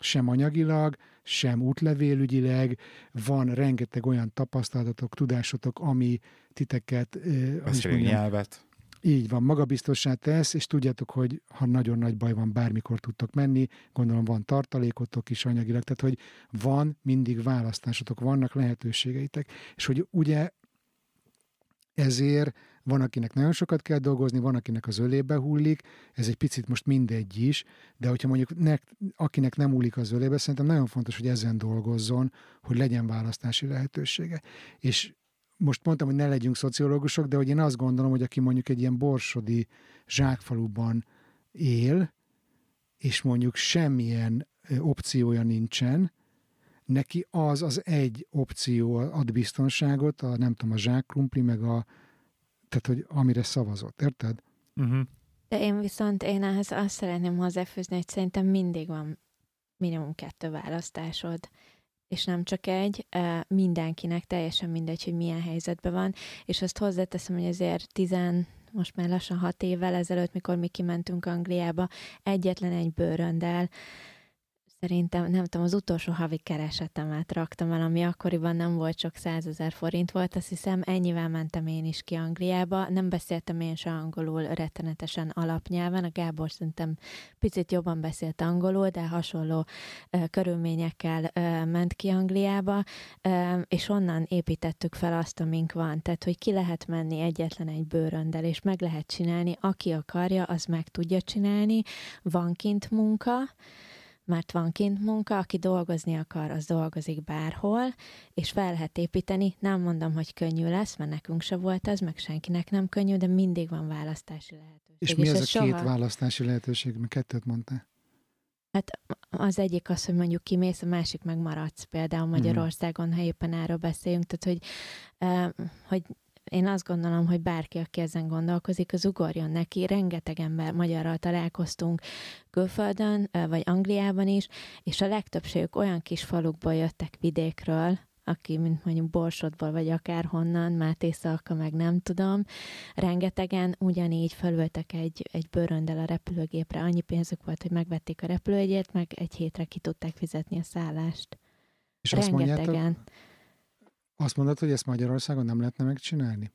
sem anyagilag, sem útlevélügyileg, van rengeteg olyan tapasztalatotok, tudásotok, ami titeket... Beszélünk nyelvet. Így van, magabiztossá tesz, és tudjátok, hogy ha nagyon nagy baj van, bármikor tudtok menni, gondolom van tartalékotok is anyagilag, tehát hogy van mindig választásotok, vannak lehetőségeitek, és hogy ugye ezért van, akinek nagyon sokat kell dolgozni, van, akinek az ölébe hullik, ez egy picit most mindegy is, de hogyha mondjuk akinek nem hullik az ölébe, szerintem nagyon fontos, hogy ezen dolgozzon, hogy legyen választási lehetősége. És most mondtam, hogy ne legyünk szociológusok, de hogy én azt gondolom, hogy aki mondjuk egy ilyen borsodi zsákfaluban él, és mondjuk semmilyen opciója nincsen, neki az egy opció ad biztonságot, a zsákkrumpli, tehát hogy amire szavazott, érted? Uh-huh. De én ehhez azt szeretném hozzáfűzni, hogy szerintem mindig van minimum 2 választásod, és nem csak egy, mindenkinek teljesen mindegy, hogy milyen helyzetben van, és azt hozzáteszem, hogy azért most már lassan 6 évvel ezelőtt, mikor mi kimentünk Angliába, egyetlen egy bőröndel, szerintem, nem tudom, az utolsó havi keresetemet raktam el, ami akkoriban nem volt sok 100 000 forint volt, azt hiszem, ennyivel mentem én is ki Angliába, nem beszéltem én se angolul rettenetesen alapnyelven, a Gábor szerintem picit jobban beszélt angolul, de hasonló körülményekkel ment ki Angliába, és onnan építettük fel azt, amink van, tehát hogy ki lehet menni egyetlen egy bőröndel, és meg lehet csinálni, aki akarja, az meg tudja csinálni, van kint munka, mert van kint munka, aki dolgozni akar, az dolgozik bárhol, és fel lehet építeni. Nem mondom, hogy könnyű lesz, mert nekünk se volt ez, meg senkinek nem könnyű, de mindig van választási lehetőség. És mi az a 2 választási lehetőség? Mert 2-t mondtál. Hát az egyik az, hogy mondjuk kimész, a másik meg maradsz például Magyarországon, ha éppen erről beszélünk. Tehát, hogy én azt gondolom, hogy bárki, aki ezen gondolkozik, az ugorjon neki. Rengeteg ember magyarral találkoztunk külföldön, vagy Angliában is, és a legtöbbségük olyan kis falukból jöttek vidékről, aki, mint mondjuk Borsodból, vagy akárhonnan, Máté Szalka, meg nem tudom, rengetegen ugyanígy felültek egy bőröndel a repülőgépre. Annyi pénzük volt, hogy megvették a repülőjegyet, meg egy hétre ki tudták fizetni a szállást. És rengetegen. Azt mondod, hogy ezt Magyarországon nem lehetne megcsinálni?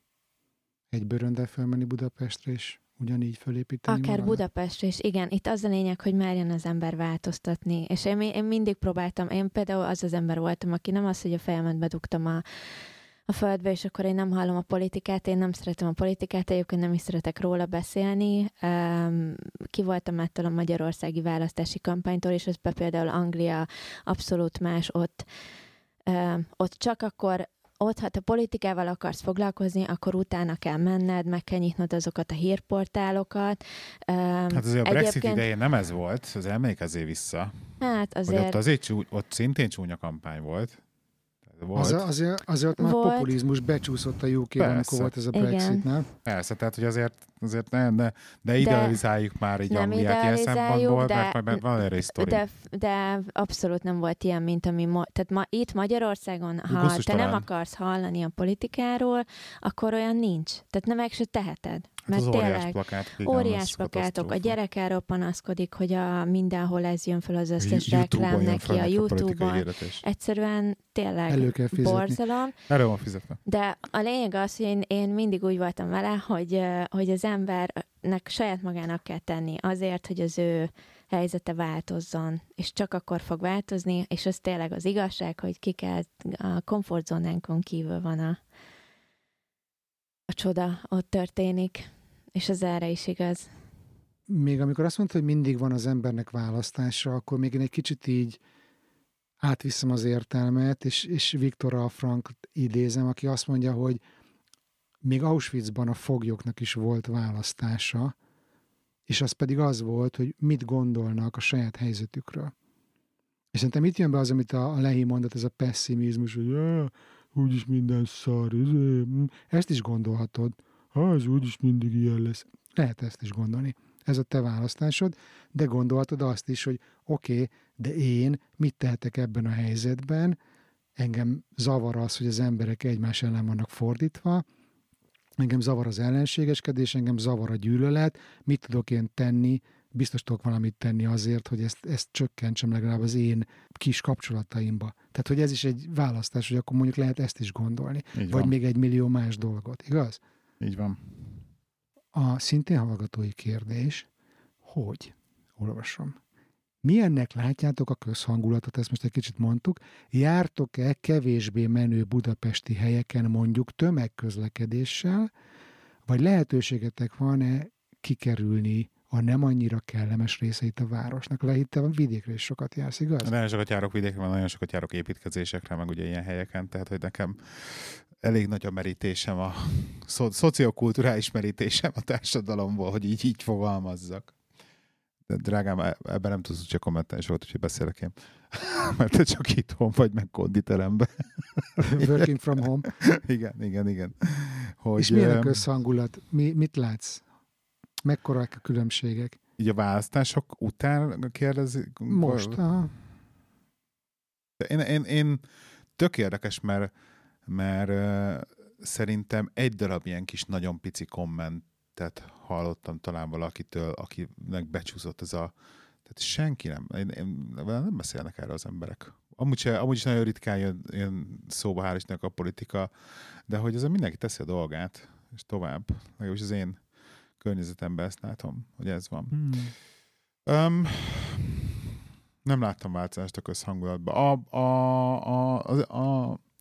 Egy bőröndel felmenni Budapestre, és ugyanígy fölépíteni? Akár Budapestre is, igen. Itt az a lényeg, hogy merjen az ember változtatni. És én mindig próbáltam, én például az ember voltam, aki nem az, hogy a fejemet bedugtam a földbe, és akkor én nem hallom a politikát, én nem szeretem a politikát, egyébként nem is szeretek róla beszélni. Ki voltam ettől a magyarországi választási kampánytól, és aztán például Anglia abszolút más ott csak akkor, ott, ha te politikával akarsz foglalkozni, akkor utána kell menned, meg kell nyitnod azokat a hírportálokat. Hát azért a Brexit idején nem ez volt, az emlékezzél vissza. Hát azért... Hogy ott szintén csúnya kampány volt. Azért már populizmus becsúszott a UK-ban, amikor volt ez a Brexit, nem? Persze, tehát hogy azért de idealizáljuk már így Angliát ilyen szempontból, mert van erre sztori. De abszolút nem volt ilyen, mint ami tehát ma itt Magyarországon, ha te nem akarsz hallani a politikáról, akkor olyan nincs. Tehát nem meg se teheted. Mert az tényleg óriás plakátok. A gyerek erről panaszkodik, hogy mindenhol ez jön fel, az összes reklám neki a YouTube-on. Egyszerűen tényleg borzalom. Erről van fizetve. De a lényeg az, hogy én mindig úgy voltam vele, hogy az embernek saját magának kell tenni azért, hogy az ő helyzete változzon, és csak akkor fog változni, és az tényleg az igazság, hogy ki kell, a komfortzónánkon kívül van a csoda, ott történik, és az erre is igaz. Még amikor azt mondta, hogy mindig van az embernek választása, akkor még én egy kicsit így átviszem az értelmet, és Viktora Frank idézem, aki azt mondja, hogy még Auschwitzban a foglyoknak is volt választása, és az pedig az volt, hogy mit gondolnak a saját helyzetükről. És szerintem itt jön be az, amit a Lehi mondott, ez a pessimizmus, hogy úgyis minden szar, ezt is gondolhatod, ez úgyis mindig ilyen lesz. Lehet ezt is gondolni. Ez a te választásod, de gondolhatod azt is, hogy oké, de én mit tehetek ebben a helyzetben, engem zavar az, hogy az emberek egymás ellen vannak fordítva, engem zavar az ellenségeskedés, engem zavar a gyűlölet, mit tudok én tenni, biztos tudok valamit tenni azért, hogy ezt csökkentsem legalább az én kis kapcsolataimba. Tehát, hogy ez is egy választás, hogy akkor mondjuk lehet ezt is gondolni. Vagy még 1 millió más dolgot, igaz? Így van. A szintén hallgatói kérdés, hogy, olvasom, milyennek látjátok a közhangulatot, ezt most egy kicsit mondtuk, jártok-e kevésbé menő budapesti helyeken mondjuk tömegközlekedéssel, vagy lehetőségetek van-e kikerülni a nem annyira kellemes részeit a városnak? Lehitte vidékre is sokat jársz, igaz? Nagyon sokat járok vidékre, mert nagyon sokat járok építkezésekre, meg ugye ilyen helyeken, tehát hogy nekem elég nagy a merítésem, a szociokulturális merítésem a társadalomból, hogy így fogalmazzak. De drágám, ebben nem tudsz csak kommentálni sokat, úgyhogy beszélek én. Mert te csak itthon vagy, meg konditeremben. Working from home. Igen. Hogy, és milyen a közhangulat? Mit látsz? Mekkorák a különbségek? Így a választások után kérdezik? Most, aha. Én tök érdekes, mert szerintem egy darab ilyen kis nagyon pici kommentet hallottam talán valakitől, akinek becsúszott ez a... Tehát senki nem... nem beszélnek erre az emberek. Amúgy is nagyon ritkán jön szóba, hál' Istennek, a politika, de hogy ez mindenki teszi a dolgát, és tovább. Legalábbis az én környezetemben ezt látom, hogy ez van. Nem láttam változást a közhangulatban.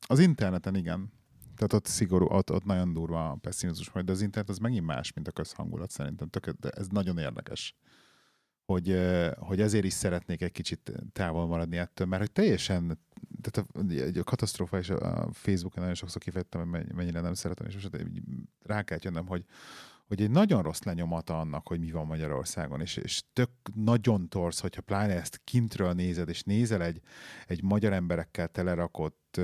Az interneten igen. Tehát ott szigorú, ott nagyon durva a pessimizmus, de az internet az megint más, mint a közhangulat szerintem. Ez nagyon érdekes, hogy ezért is szeretnék egy kicsit távol maradni ettől, mert hogy teljesen, tehát a katasztrófa, és a Facebookon nagyon sokszor kifejtettem, hogy mennyire nem szeretem, és most rá kell jönnöm, hogy egy nagyon rossz lenyomata annak, hogy mi van Magyarországon, és tök nagyon torz, hogyha pláne ezt kintről nézed, és nézel egy magyar emberekkel telerakott,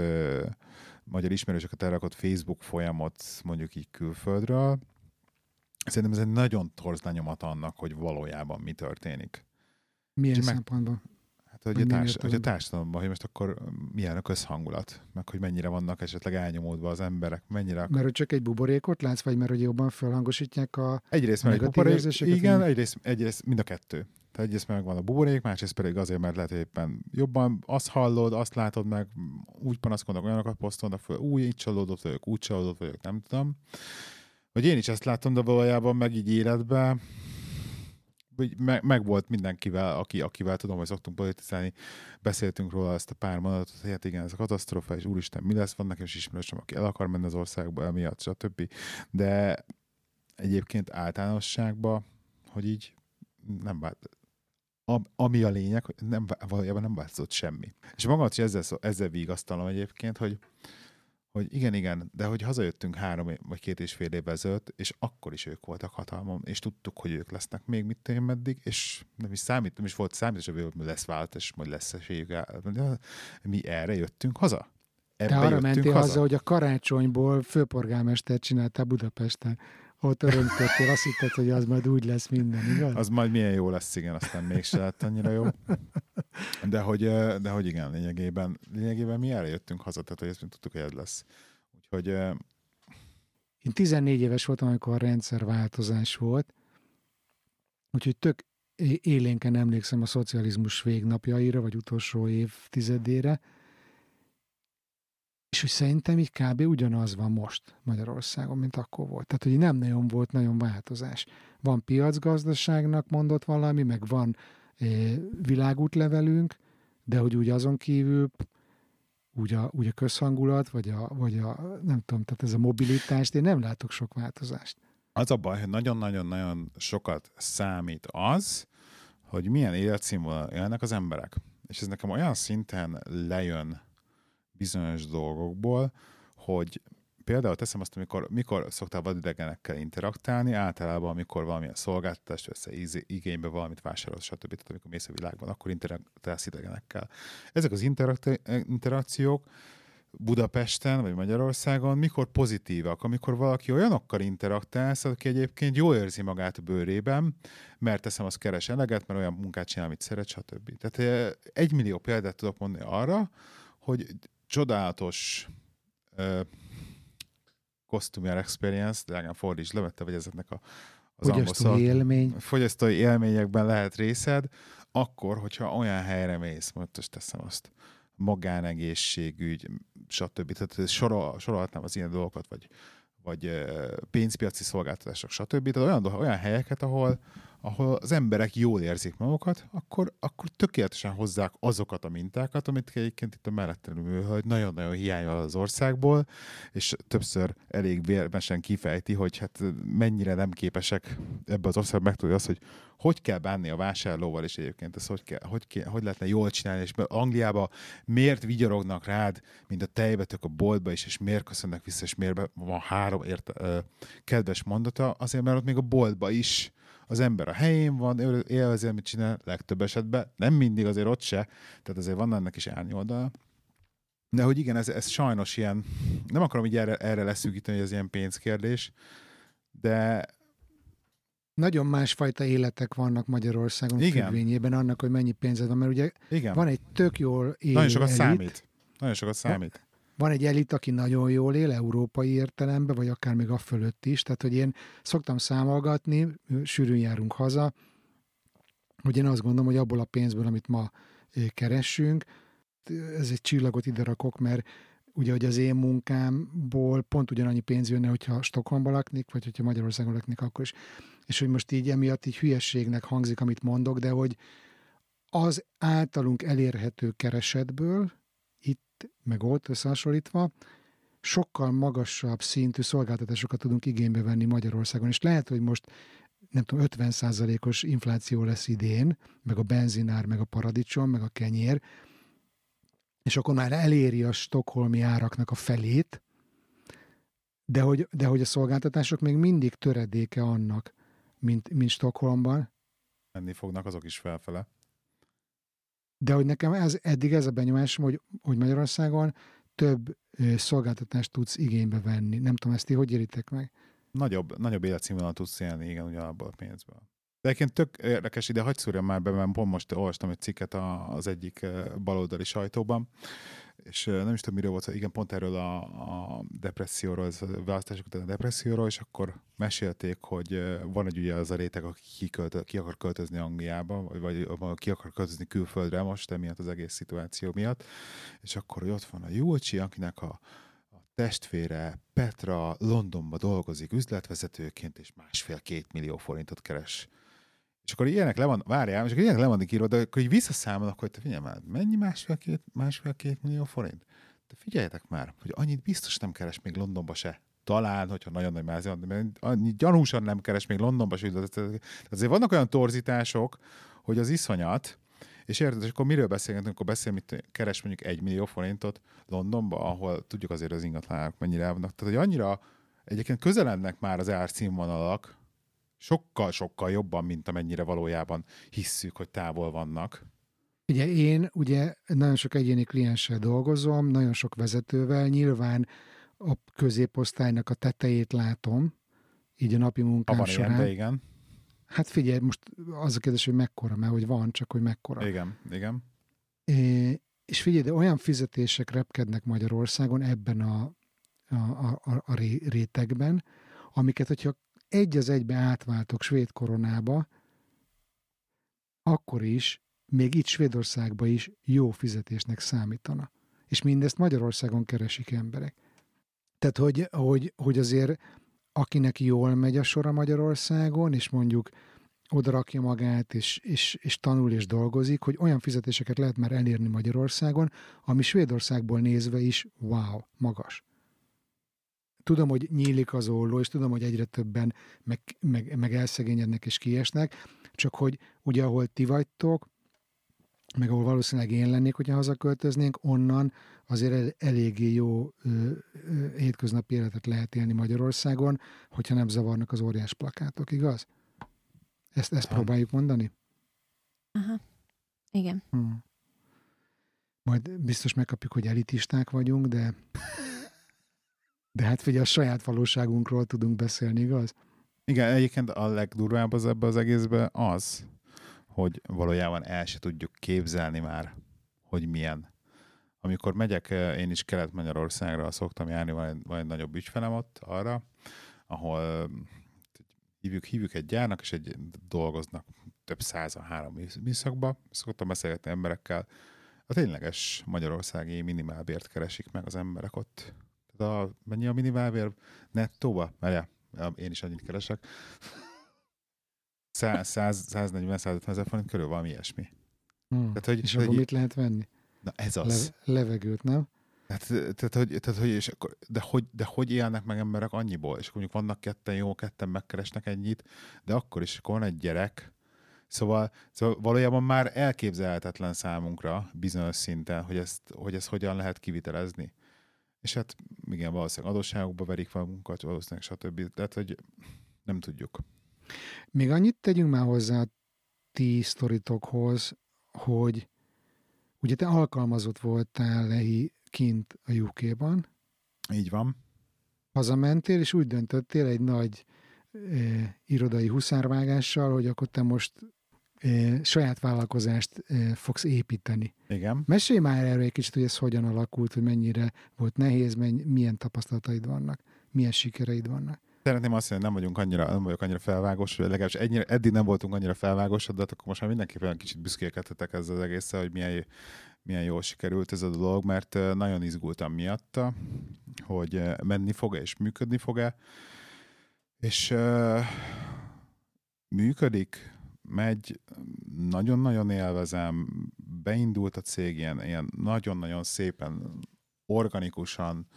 magyar ismerősökkel telerakott Facebook folyamot, mondjuk így külföldről, szerintem ez egy nagyon torz lenyomata annak, hogy valójában mi történik. Milyen szempontból? Hát, hogy a társadalomban, hogy most akkor milyen a közhangulat, meg hogy mennyire vannak esetleg elnyomódva az emberek, mennyire... Mert hogy csak egy buborékot látsz, vagy mert hogy jobban felhangosítják a negatív érzéseket? Igen, egyrészt mind a kettő. Tehát egyrészt meg van a buborék, másrészt pedig azért, mert lehet, hogy éppen jobban azt hallod, azt látod meg, úgy panaszkodnak, olyanokat posztolnak föl, így csalódott vagyok, úgy csalódott vagyok, nem tudom. Vagy én is ezt látom, de valójában meg így életben... Meg volt mindenkivel, akivel tudom, hogy szoktunk politizálni, beszéltünk róla ezt a pár mondatot, hogy hát igen, ez a katasztrófa, és úristen, mi lesz, van nekem is ismerősöm, aki el akar menni az országba, emiatt, stb. De egyébként általánosságban, hogy így nem vált. Ami a lényeg, hogy valójában nem változott semmi. És magam is ezzel vigasztalom egyébként, hogy igen, de hogy hazajöttünk 3 vagy 2,5 évvel ezelőtt, és akkor is ők voltak hatalmon, és tudtuk, hogy ők lesznek még mit én meddig, és nem is volt számítás, hogy lesz váltás, majd lesz esélyük. Mi erre jöttünk haza. Te arra mentél haza, hogy a karácsonyból főpolgármester csináltál Budapesten. Ott örömködtél, azt hitted, hogy az majd úgy lesz minden, igaz? Az majd milyen jó lesz, igen, aztán mégse lett annyira jó. De hogy igen, lényegében mi erre jöttünk haza, tehát hogy ezt mind tudtuk, hogy ez lesz. Úgyhogy... Én 14 éves voltam, amikor rendszerváltozás volt, úgyhogy tök élénken emlékszem a szocializmus végnapjaira, vagy utolsó évtizedére, és hogy szerintem így kb. Ugyanaz van most Magyarországon, mint akkor volt. Tehát, hogy nem nagyon volt nagyon változás. Van piacgazdaságnak mondott valami, meg van világútlevelünk, de hogy úgy azon kívül úgy a közhangulat, vagy a nem tudom, tehát ez a mobilitást, én nem látok sok változást. Az a baj, hogy nagyon-nagyon-nagyon sokat számít az, hogy milyen életszínvonal élnek az emberek. És ez nekem olyan szinten lejön bizonyos dolgokból, hogy például teszem azt, mikor szoktál vadidegenekkel interaktálni, általában amikor valamilyen szolgáltatást vesz igénybe, valamit vásárolsz, stb. Tehát amikor mész a világban, akkor interaktálsz idegenekkel. Ezek az interakciók Budapesten vagy Magyarországon mikor pozitívak, amikor valaki olyanokkal interaktálsz, aki egyébként jól érzi magát a bőrében, mert teszem azt keres eleget, mert olyan munkát csinál, amit szeret, stb. Tehát 1 millió példát tudok mondani arra, hogy csodálatos costumier experience, drágán fordítsd le, mert te vagy ezeknek az fogyasztói élmény. Fogyasztói élményekben lehet részed, akkor, hogyha olyan helyre mész, most teszem azt, magánegészségügy, stb. Tehát sorolhatnám az ilyen dolgokat, vagy pénzpiaci szolgáltatások, stb. Tehát olyan helyeket, ahol az emberek jól érzik magukat, akkor tökéletesen hozzák azokat a mintákat, amit egyébként itt a mellettelő műhölgy nagyon-nagyon hiányol az országból, és többször elég vérmesen kifejti, hogy hát mennyire nem képesek ebbe az országban megtudni azt, hogy kell bánni a vásárlóval, és egyébként ezt hogy lehetne jól csinálni, és Angliában miért vigyorognak rád, mint a tejbetök a boltba is, és miért köszönnek vissza, és miért van 3 kedves mondata, azért mert ott még a boltba is az ember a helyén van, élvezi, amit csinál, legtöbb esetben, nem mindig, azért ott se, tehát azért van ennek is árnyoldala. De hogy igen, ez sajnos ilyen, nem akarom így erre leszűkíteni, hogy ez ilyen pénzkérdés, de... Nagyon másfajta életek vannak Magyarországon függvényében annak, hogy mennyi pénzed van, mert ugye igen. Van egy tök jól élő Nagyon sokat számít. Van egy elit, aki nagyon jól él, európai értelemben, vagy akár még a fölött is. Tehát, hogy én szoktam számolgatni, sűrűn járunk haza, hogy én azt gondolom, hogy abból a pénzből, amit ma keressünk, ez egy csillagot ide rakok, mert ugye, hogy az én munkámból pont ugyanannyi pénz jönne, hogyha Stockholmban laknék, vagy hogyha Magyarországon laknék, akkor is. És hogy most így emiatt így hülyességnek hangzik, amit mondok, de hogy az általunk elérhető keresetből, meg ott összehasonlítva, sokkal magasabb szintű szolgáltatásokat tudunk igénybe venni Magyarországon. És lehet, hogy most, nem tudom, 50%-os infláció lesz idén, meg a benzinár, meg a paradicsom, meg a kenyér, és akkor már eléri a stockholmi áraknak a felét, de hogy a szolgáltatások még mindig töredéke annak, mint Stockholmban. Menni fognak azok is felfele. De hogy nekem eddig ez a benyomásom, hogy Magyarországon több szolgáltatást tudsz igénybe venni. Nem tudom, ezt ti hogy éritek meg? Nagyobb életszínvonalat tudsz élni, igen, ugyanabból a pénzből. De egyébként tök érdekes, ide hadd szúrjam már be, mert pont most olvastam egy cikket az egyik baloldali sajtóban, és nem is tudom, miről volt, igen, pont erről a depresszióról, ez a választások után a depresszióról, és akkor mesélték, hogy van egy ugye az a réteg, aki ki akar költözni Angliába, vagy ki akar költözni külföldre most, emiatt az egész szituáció miatt, és akkor, hogy ott van a Júlcsi, akinek a testvére Petra Londonba dolgozik üzletvezetőként, és 1,5-2 millió forintot keres. És akkor ilyenek le van, várjál, és akkor ilyenek le van írva, de akkor így visszaszámolok, hogy te figyelj már, mennyi 1,5-2 millió forint? De figyeljetek már, hogy annyit biztos nem keres még Londonba se. Talán, hogyha nagyon nagy mázia, mert annyit gyanúsan nem keres még Londonba se. Tehát azért vannak olyan torzítások, hogy az iszonyat, és érted, és akkor miről beszélgetünk, amikor keres mondjuk 1 millió forintot Londonba, ahol tudjuk azért az ingatlanok mennyire vannak. Tehát, hogy annyira egyébként közelednek már az árszínvonalak, sokkal-sokkal jobban, mint amennyire valójában hisszük, hogy távol vannak. Ugye én ugye nagyon sok egyéni klienssel dolgozom, nagyon sok vezetővel, nyilván a középosztálynak a tetejét látom, így a napi munkám abban során. Ilyen, de igen. Hát figyelj, most az a kérdés, hogy mekkora, mert hogy van, csak hogy mekkora. Igen, igen. És figyelj, de olyan fizetések repkednek Magyarországon ebben a rétegben, amiket, hogyha egy az egybe átváltok svéd koronába, akkor is, még itt Svédországban is jó fizetésnek számítana. És mindezt Magyarországon keresik emberek. Tehát, hogy azért akinek jól megy a sora Magyarországon, és mondjuk odarakja magát, és tanul, és dolgozik, hogy olyan fizetéseket lehet már elérni Magyarországon, ami Svédországból nézve is wow, magas. Tudom, hogy nyílik az olló, és tudom, hogy egyre többen meg elszegényednek és kiesnek, csak hogy ugye, ahol ti vagytok, meg ahol valószínűleg én lennék, hogyha hazaköltöznénk, onnan azért eléggé jó hétköznapi életet lehet élni Magyarországon, hogyha nem zavarnak az óriás plakátok, igaz? Ezt próbáljuk mondani? Aha, igen. Majd biztos megkapjuk, hogy elitisták vagyunk, de hát figyelj, a saját valóságunkról tudunk beszélni, igaz? Igen, egyébként a legdurvább az ebbe az egészben az, hogy valójában el se tudjuk képzelni már, hogy milyen. Amikor megyek, én is Kelet-Magyarországra szoktam járni, van egy nagyobb ügyfelem ott arra, ahol hívjuk egy gyárnak, és egy dolgoznak több százan három műszakba. Szoktam beszélgetni emberekkel. A tényleges magyarországi minimálbért keresik meg az emberek ott. Tehát mennyi a minimálbér nettóba? Mert én is annyit keresek. 140-150 ezer forint körül valami ilyesmi. Tehát, hogy, és akkor mit lehet venni? Na ez az. Levegőt, nem? De hogy élnek meg emberek annyiból? És akkor mondjuk vannak ketten jó, ketten megkeresnek ennyit, de akkor is akkor van egy gyerek. Szóval valójában már elképzelhetetlen számunkra bizonyos szinten, hogy ezt hogyan lehet kivitelezni. És hát igen, valószínűleg adósságokba verik magunkat, valószínűleg stb. Tehát, hogy nem tudjuk. Még annyit tegyünk már hozzá a ti sztoritokhoz, hogy ugye te alkalmazott voltál, Lehi, kint a UK-ban. Így van. Hazamentél, és úgy döntöttél egy nagy irodai huszárvágással, hogy akkor te most saját vállalkozást fogsz építeni. Igen. Mesélj már erről egy kicsit, hogy ez hogyan alakult, hogy mennyire volt nehéz, milyen tapasztalataid vannak, milyen sikereid vannak. Szeretném azt mondani, hogy nem vagyok annyira felvágós, vagy legalábbis eddig nem voltunk annyira felvágósak, de akkor most már mindenképpen kicsit büszkélkedhetek ezzel az egésszel, hogy milyen jól sikerült ez a dolog, mert nagyon izgultam miatta, hogy menni fog-e és működni fog-e. És működik, megy, nagyon-nagyon élvezem, beindult a cég ilyen nagyon-nagyon szépen, organikusan,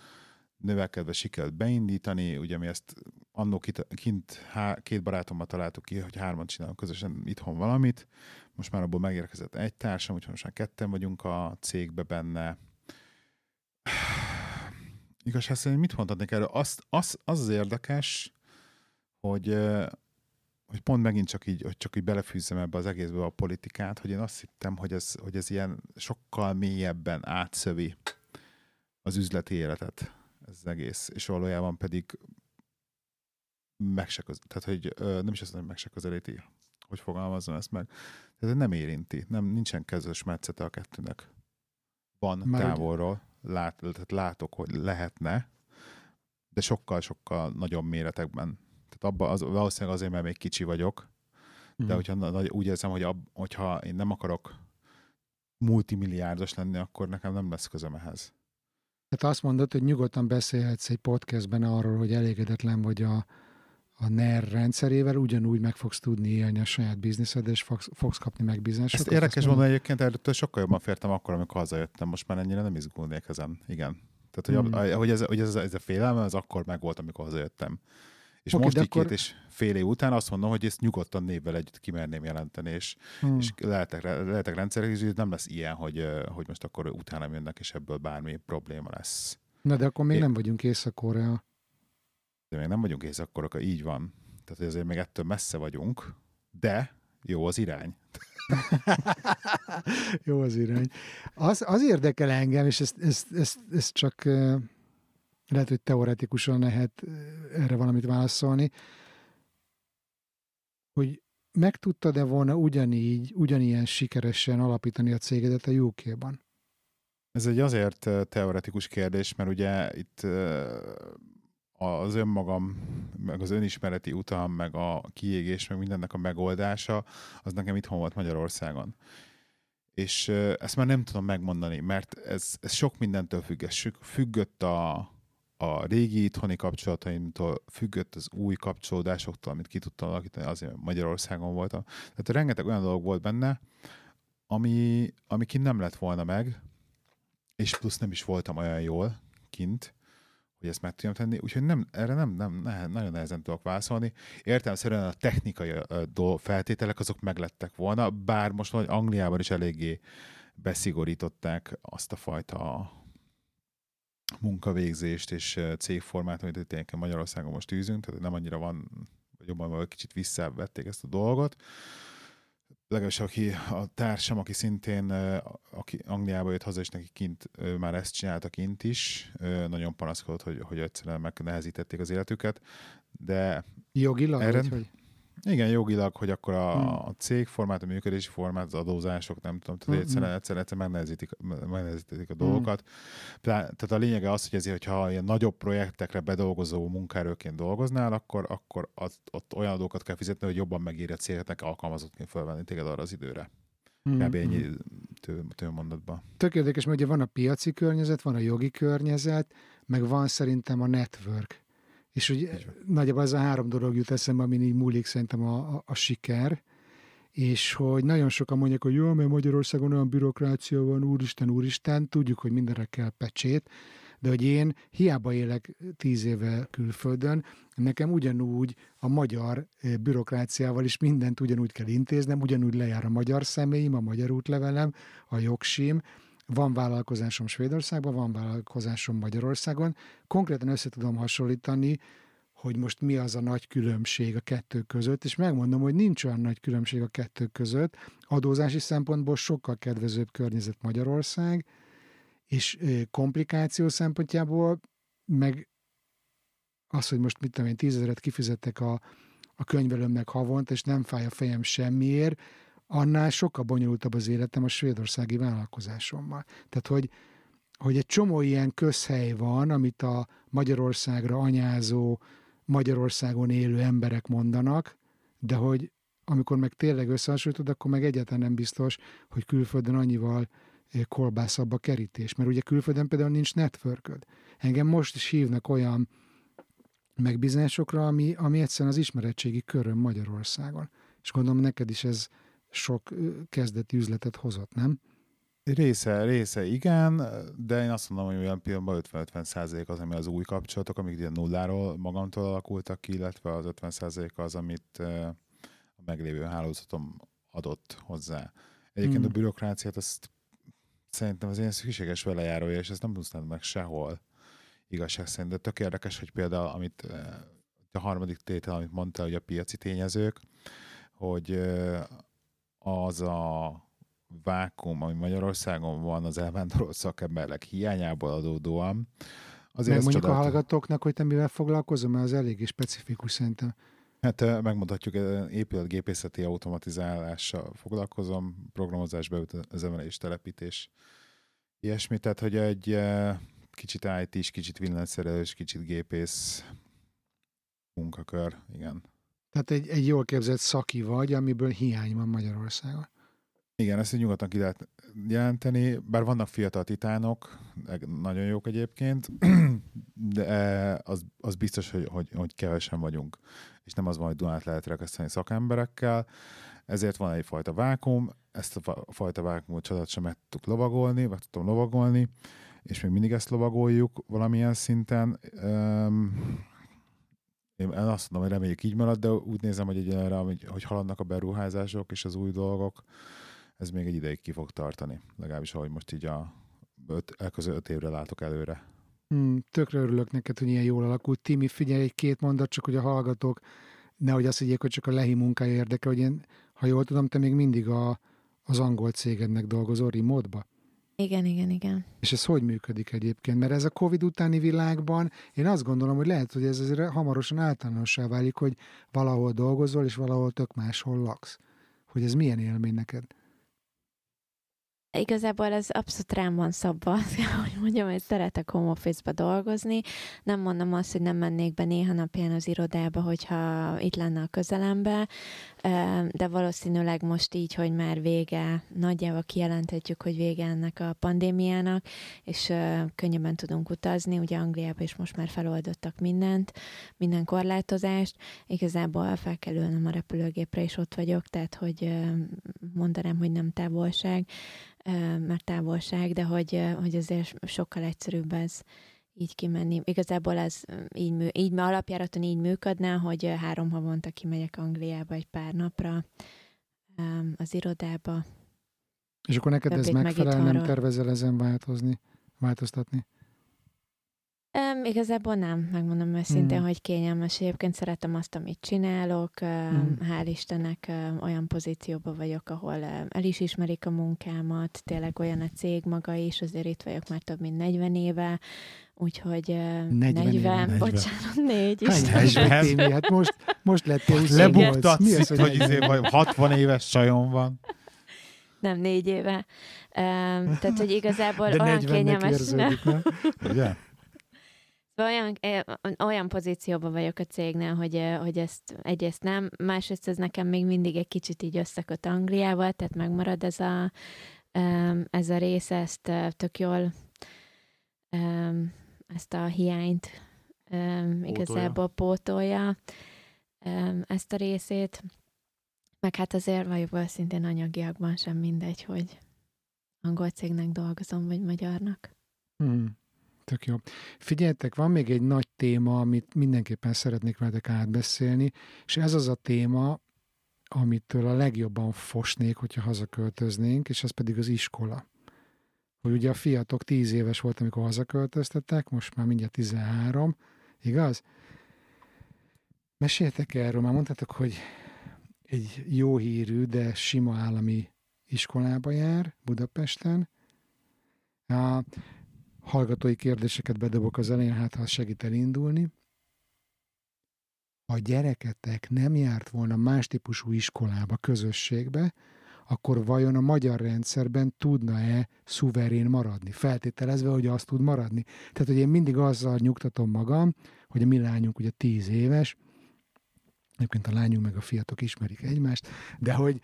növekedve sikerült beindítani, ugye mi ezt annó kint két barátommal találtuk ki, hogy hárman csinálunk közösen itthon valamit, most már abból megérkezett egy társam, úgyhogy most már ketten vagyunk a cégbe benne. Igazság szerint mit mondhatnék erről? Az érdekes, hogy pont megint csak így belefűzzem ebbe az egészbe a politikát, hogy én azt hittem, hogy ez ilyen sokkal mélyebben átszövi az üzleti életet. Ez az egész. És valójában pedig nem is azt mondom, hogy meg se közelíti. Hogy fogalmazzam ezt meg? Tehát nem érinti. Nincsen közös metszete a kettőnek. Van már távolról. Tehát látok, hogy lehetne, de sokkal-sokkal nagyobb méretekben. Tehát valószínűleg azért, mert még kicsi vagyok, de hogyha úgy érzem, hogy hogyha én nem akarok multimilliárdos lenni, akkor nekem nem lesz közöm ehhez. Tehát azt mondod, hogy nyugodtan beszélhetsz egy podcastben arról, hogy elégedetlen vagy a NER rendszerével, ugyanúgy meg fogsz tudni élni a saját bizniszed, és fogsz kapni megbízásokat. Ezt érdekes mondani egyébként, erről sokkal jobban fértem akkor, amikor hazajöttem, most már ennyire nem izgulnék ezen. Igen. Tehát, hogy ez a félelme, az akkor megvolt, amikor hazajöttem. És most így 2,5 év után azt mondom, hogy ezt nyugodtan névvel együtt kimerném jelenteni, és lehetek rendszerek, és nem lesz ilyen, hogy most akkor utána jönnek, és ebből bármi probléma lesz. Na, de akkor még nem vagyunk Észak-Korea. De még nem vagyunk Észak-Korea, így van. Tehát azért még ettől messze vagyunk, de jó az irány. Jó az irány. Az érdekel engem, és ez csak... Lehet, hogy teoretikusan lehet erre valamit válaszolni, hogy meg tudtad-e volna ugyanilyen sikeresen alapítani a cégedet a UK-ban? Ez egy azért teoretikus kérdés, mert ugye itt az önmagam, meg az önismereti utam, meg a kiégés, meg mindennek a megoldása, az nekem itthon volt Magyarországon. És ezt már nem tudom megmondani, mert ez sok mindentől függött a régi itthoni kapcsolataimtól, függött az új kapcsolódásoktól, amit ki tudtam alakítani, azért Magyarországon voltam. Tehát rengeteg olyan dolog volt benne, ami kint nem lett volna meg, és plusz nem is voltam olyan jól kint, hogy ezt meg tudjam tenni, úgyhogy erre nagyon nehezen tudok válaszolni. Értelemszerűen a technikai feltételek azok meglettek volna, bár most valahogy Angliában is eléggé beszigorították azt a fajta munkavégzést és cégformát, amit itt tényleg Magyarországon most űzünk, tehát nem annyira van, jobban kicsit visszavették ezt a dolgot. Legalábbis aki a társam, aki szintén aki Angliába jött haza, és neki kint már ezt csinálta kint is, nagyon panaszkodott, hogy egyszerűen megnehezítették az életüket. De jogilag? Igen, jogilag, hogy akkor a cégformát, a működési formát, az adózások, nem tudom, tehát egyszerűen megnehezítik a dolgokat. Tehát a lényege az, hogy ezért, hogyha ilyen nagyobb projektekre bedolgozó munkaerőként dolgoznál, akkor ott olyan adókat kell fizetni, hogy jobban megéri a cégnek alkalmazottként felvenni téged arra az időre. Kb. Ennyi tőmondatban. Tök érdekes, mert ugye van a piaci környezet, van a jogi környezet, meg van szerintem a network. És ugye nagyjából ez a három dolog jut eszembe, amin így múlik szerintem a siker, és hogy nagyon sokan mondják, hogy jó, mert Magyarországon olyan bürokrácia van, úristen, tudjuk, hogy mindenre kell pecsét, de hogy én hiába élek 10 éve külföldön, nekem ugyanúgy a magyar bürokráciával is mindent ugyanúgy kell intéznem, ugyanúgy lejár a magyar személyim, a magyar útlevelem, a jogsim. Van vállalkozásom Svédországban, van vállalkozásom Magyarországon. Konkrétan össze tudom hasonlítani, hogy most mi az a nagy különbség a kettő között, és megmondom, hogy nincs olyan nagy különbség a kettő között. Adózási szempontból sokkal kedvezőbb környezet Magyarország, és komplikáció szempontjából meg az, hogy most mit tudom én, 10 000-et kifizettek a könyvelőmnek havont, és nem fáj a fejem semmiért, annál sokkal bonyolultabb az életem a svédországi vállalkozásommal. Tehát, hogy egy csomó ilyen közhely van, amit a Magyarországra anyázó, Magyarországon élő emberek mondanak, de hogy amikor meg tényleg összehasonlítod, akkor meg egyáltalán nem biztos, hogy külföldön annyival kolbászabb a kerítés. Mert ugye külföldön például nincs networköd. Engem most is hívnak olyan megbízásokra, ami egyszerűen az ismeretségi köröm Magyarországon. És gondolom, neked is ez sok kezdeti üzletet hozott, nem? Része igen, de én azt mondom, hogy olyan pillanatban 50-50% az, ami az új kapcsolatok, amik ugye nulláról magamtól alakultak ki, illetve az 50% az, amit a meglévő hálózatom adott hozzá. Egyébként a bürokráciát azt szerintem az ilyen szükséges velejárója, és ezt nem tudnád meg sehol igazság szerint. De tök érdekes, hogy például amit a harmadik tétel, amit mondtál, hogy a piaci tényezők, hogy az a vákum, ami Magyarországon van az elvándorolt szakemberek hiányából adódóan. Megmondjuk a hallgatóknak, hogy te mivel foglalkozom, mert az eléggé specifikus szerintem. Hát megmondhatjuk, épületgépészeti automatizálással foglalkozom, programozás, beüzemelés, telepítés, ilyesmi. Tehát, hogy egy kicsit IT-s, kicsit villanyszerelős, kicsit gépész munkakör, igen. Tehát egy jól képzett szaki vagy, amiből hiány van Magyarországon. Igen, ezt nyugodtan ki lehet jelenteni, bár vannak fiatal titánok, nagyon jók egyébként, de az biztos, hogy kevesen vagyunk, és nem az van, hogy Dunát lehet rekeszteni szakemberekkel, ezért van egyfajta vákum, ezt a fajta vákumot csodat sem meg tudtam lovagolni, és még mindig ezt lovagoljuk valamilyen szinten. Én azt mondom, hogy reméljük így marad, de úgy nézem, hogy hogy haladnak a beruházások és az új dolgok, ez még egy ideig ki fog tartani. Legalábbis, ahogy most így elköző 5 évre látok előre. Tökre örülök neked, hogy ilyen jól alakult. Timi, figyelj, 2 mondat, csak hogy a hallgatók nehogy azt higgyék, hogy csak a Lehi munkája érdekel, hogy én, ha jól tudom, te még mindig az angol cégednek dolgozol remote-ba. Igen. És ez hogy működik egyébként? Mert ez a Covid utáni világban, én azt gondolom, hogy lehet, hogy ez azért hamarosan általánossá válik, hogy valahol dolgozol, és valahol tök máshol laksz. Hogy ez milyen élmény neked? Igazából ez abszolút rám van szabva, hogy mondjam, hogy szeretek home office-ba dolgozni. Nem mondom azt, hogy nem mennék be néha napján az irodába, hogyha itt lenne a közelembe, de valószínűleg most így, hogy már vége, nagyjából kijelenthetjük, hogy vége ennek a pandémiának, és könnyebben tudunk utazni. Ugye Angliában is most már feloldottak mindent, minden korlátozást. Igazából fel kell ülnöm a repülőgépre, és ott vagyok, tehát hogy mondanám, hogy nem távolság, de hogy azért sokkal egyszerűbb ez így kimenni. Igazából ez így alapjáraton így működne, hogy 3 havonta kimegyek Angliába egy pár napra az irodába. És akkor neked ez megfelel, nem tervezel ezen változtatni? Igazából nem, megmondom őszintén, hogy kényelmes. Egyébként szeretem azt, amit csinálok. Hál' Istennek olyan pozícióban vagyok, ahol el is ismerik a munkámat, tényleg olyan a cég maga is, azért itt vagyok már több mint 40 éve, úgyhogy 40, bocsánat, 4 is. Hát most lettél 20. Lebuktatsz itt, hogy 60 éves sajon van. Nem, 4 éve. Tehát, hogy igazából de olyan kényelmes. Ugye? Olyan pozícióban vagyok a cégnél, hogy ezt egyrészt nem, másrészt ez nekem még mindig egy kicsit így összeköt Angliával, tehát megmarad ez a rész, ezt tök jól, ezt a hiányt igazából pótolja, ezt a részét. Meg hát azért vagyok szintén anyagiakban sem mindegy, hogy angol cégnek dolgozom, vagy magyarnak. Tök jó. Figyeljetek, van még egy nagy téma, amit mindenképpen szeretnék veletek átbeszélni, és ez az a téma, amitől a legjobban fosnék, hogyha hazaköltöznénk, és ez pedig az iskola. Hogy ugye a fiatok 10 éves volt, amikor hazaköltöztettek, most már mindjárt 13, igaz? Meséljetek erről, már mondtátok, hogy egy jó hírű, de sima állami iskolába jár Budapesten. Hallgatói kérdéseket bedobok az elején, hát ha segít elindulni. Ha gyereketek nem járt volna más típusú iskolába, közösségbe, akkor vajon a magyar rendszerben tudna-e szuverén maradni? Feltételezve, hogy azt tud maradni. Tehát, hogy én mindig azzal nyugtatom magam, hogy a mi lányunk ugye 10 éves, egyébként a lányunk meg a fiatok ismerik egymást, de hogy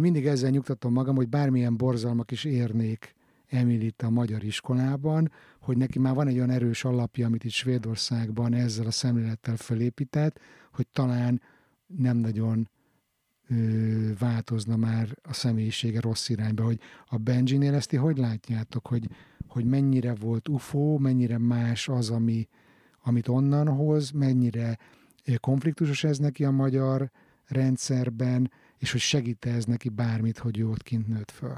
mindig ezzel nyugtatom magam, hogy bármilyen borzalmak is érnék Emilit a magyar iskolában, hogy neki már van egy olyan erős alapja, amit itt Svédországban ezzel a szemlélettel felépített, hogy talán nem nagyon változna már a személyisége rossz irányba. Hogy a Benjinél ezt hogy látjátok, hogy mennyire volt ufó, mennyire más az, amit onnan hoz, mennyire konfliktusos ez neki a magyar rendszerben, és hogy segít ez neki bármit, hogy ő ott kint nőtt föl?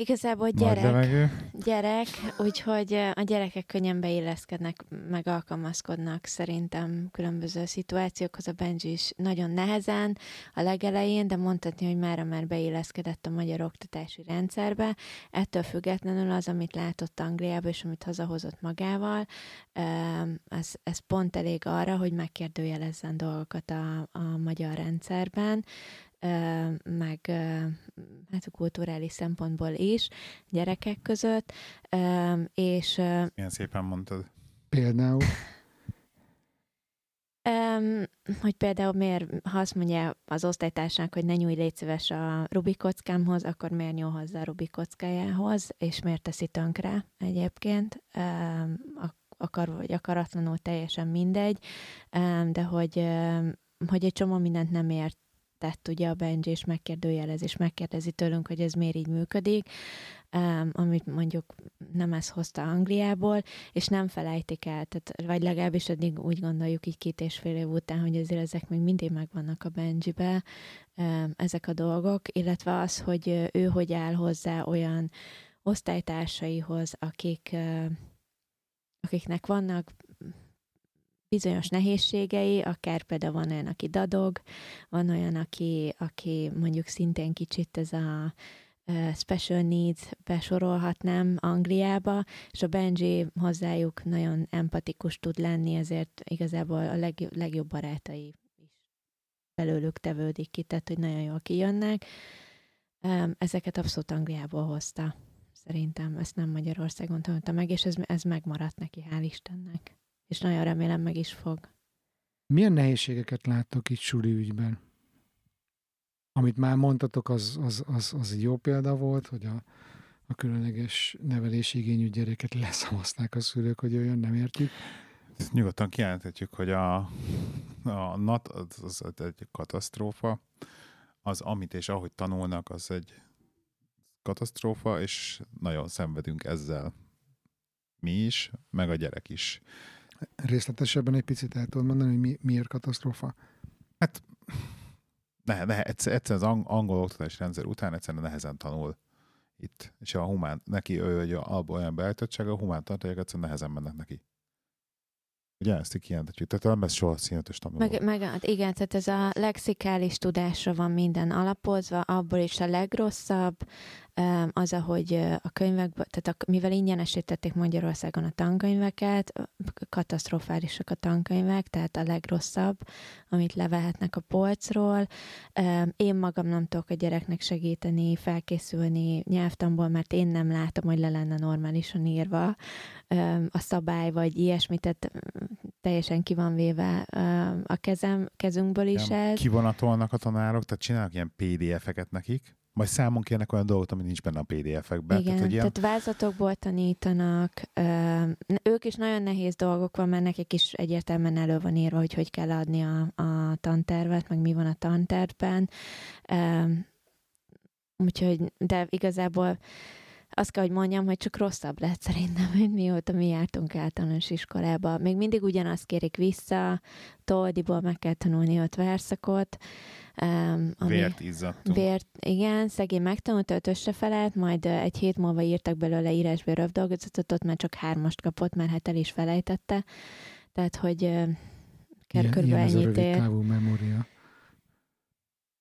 Igazából gyerek, úgyhogy a gyerekek könnyen beilleszkednek, meg alkalmazkodnak szerintem különböző szituációkhoz. A Benji is nagyon nehezen a legelején, de mondhatni, hogy mára már beilleszkedett a magyar oktatási rendszerbe. Ettől függetlenül az, amit látott Angliába, és amit hazahozott magával, ez pont elég arra, hogy megkérdőjelezzen dolgokat a magyar rendszerben, meg hát a kulturális szempontból is, gyerekek között, és... Milyen szépen mondtad. Például? Hogy például miért, ha azt mondja az osztálytársnak, hogy ne nyújj légy szíves a Rubik kockámhoz, akkor miért nyúl hozzá a Rubik kockájához, és miért teszi tönkre egyébként, akar vagy akaratlanul teljesen mindegy, de hogy egy csomó mindent nem ért, tehát ugye a Benji is megkérdőjelez, és megkérdezi tőlünk, hogy ez miért így működik, amit mondjuk nem ezt hozta Angliából, és nem felejtik el, tehát, vagy legalábbis eddig úgy gondoljuk így 2,5 év után, hogy azért ezek még mindig megvannak a Benjibe, ezek a dolgok, illetve az, hogy ő hogy áll hozzá olyan osztálytársaihoz, akiknek vannak bizonyos nehézségei, akár például van olyan, aki dadog, van olyan, aki mondjuk szintén kicsit ez a special needs besorolhatnám Angliába, és a Benji hozzájuk nagyon empatikus tud lenni, ezért igazából a legjobb barátai is belőlük tevődik ki, tehát hogy nagyon jól kijönnek. Ezeket abszolút Angliából hozta, szerintem. Ezt nem Magyarországon tanulta meg, és ez megmaradt neki, hál' Istennek. És nagyon remélem, meg is fog. Milyen nehézségeket láttok itt suli ügyben? Amit már mondtatok, az jó példa volt, hogy a különleges nevelési igényű gyereket leszamaszták a szülők, hogy olyan nem értjük. Ezt nyugodtan kijelenthetjük, hogy a NAT az egy katasztrófa. Az, amit és ahogy tanulnak, az egy katasztrófa, és nagyon szenvedünk ezzel mi is, meg a gyerek is. Részletesebben egy picit el tudod mondani, hogy miért katasztrófa? Hát egyszerűen az angol oktatási rendszer után egyszerűen nehezen tanul itt. És a humán, neki abban olyan beállítottsága, a humán tartalmak egyszerűen nehezen mennek neki. Ugye ezt így kijelentetjük. Tehát nem lesz soha színletes tanuló. Igen, tehát ez a lexikális tudásra van minden alapozva, abból is a legrosszabb, az, ahogy a könyvekből, tehát mivel ingyenesítették Magyarországon a tankönyveket, katasztrofálisak a tankönyvek, tehát a legrosszabb, amit levehetnek a polcról. Én magam nem tudok a gyereknek segíteni, felkészülni nyelvtanból, mert én nem látom, hogy le lenne normálisan írva a szabály, vagy ilyesmit, tehát teljesen ki van véve a kezünkből is ez. Kivonatolnak a tanárok, tehát csinálnak ilyen PDF-eket nekik, majd számon kérnek olyan dolgot, ami nincs benne a PDF-ekben. Igen, tehát, ilyen... tehát vázlatokból tanítanak. Ők is nagyon nehéz dolgok van, mert nekik is egyértelműen elő van írva, hogy hogy kell adni a tantervet, meg mi van a tantervben. Úgyhogy, de igazából azt kell, hogy mondjam, hogy csak rosszabb lett szerintem, mint mióta mi jártunk általános iskolába. Még mindig ugyanazt kérik vissza, Toldiból meg kell tanulni 5 verszakot. Vért izzadtunk. Igen, szegény megtanult, 5-ösre felelt, majd egy hét múlva írtak belőle írásből rövdolgozatot, ott már csak 3-ast kapott, mert hát el is felejtette. Tehát, hogy körülbelül ennyit ér. Ilyen az a rövidtávú memória.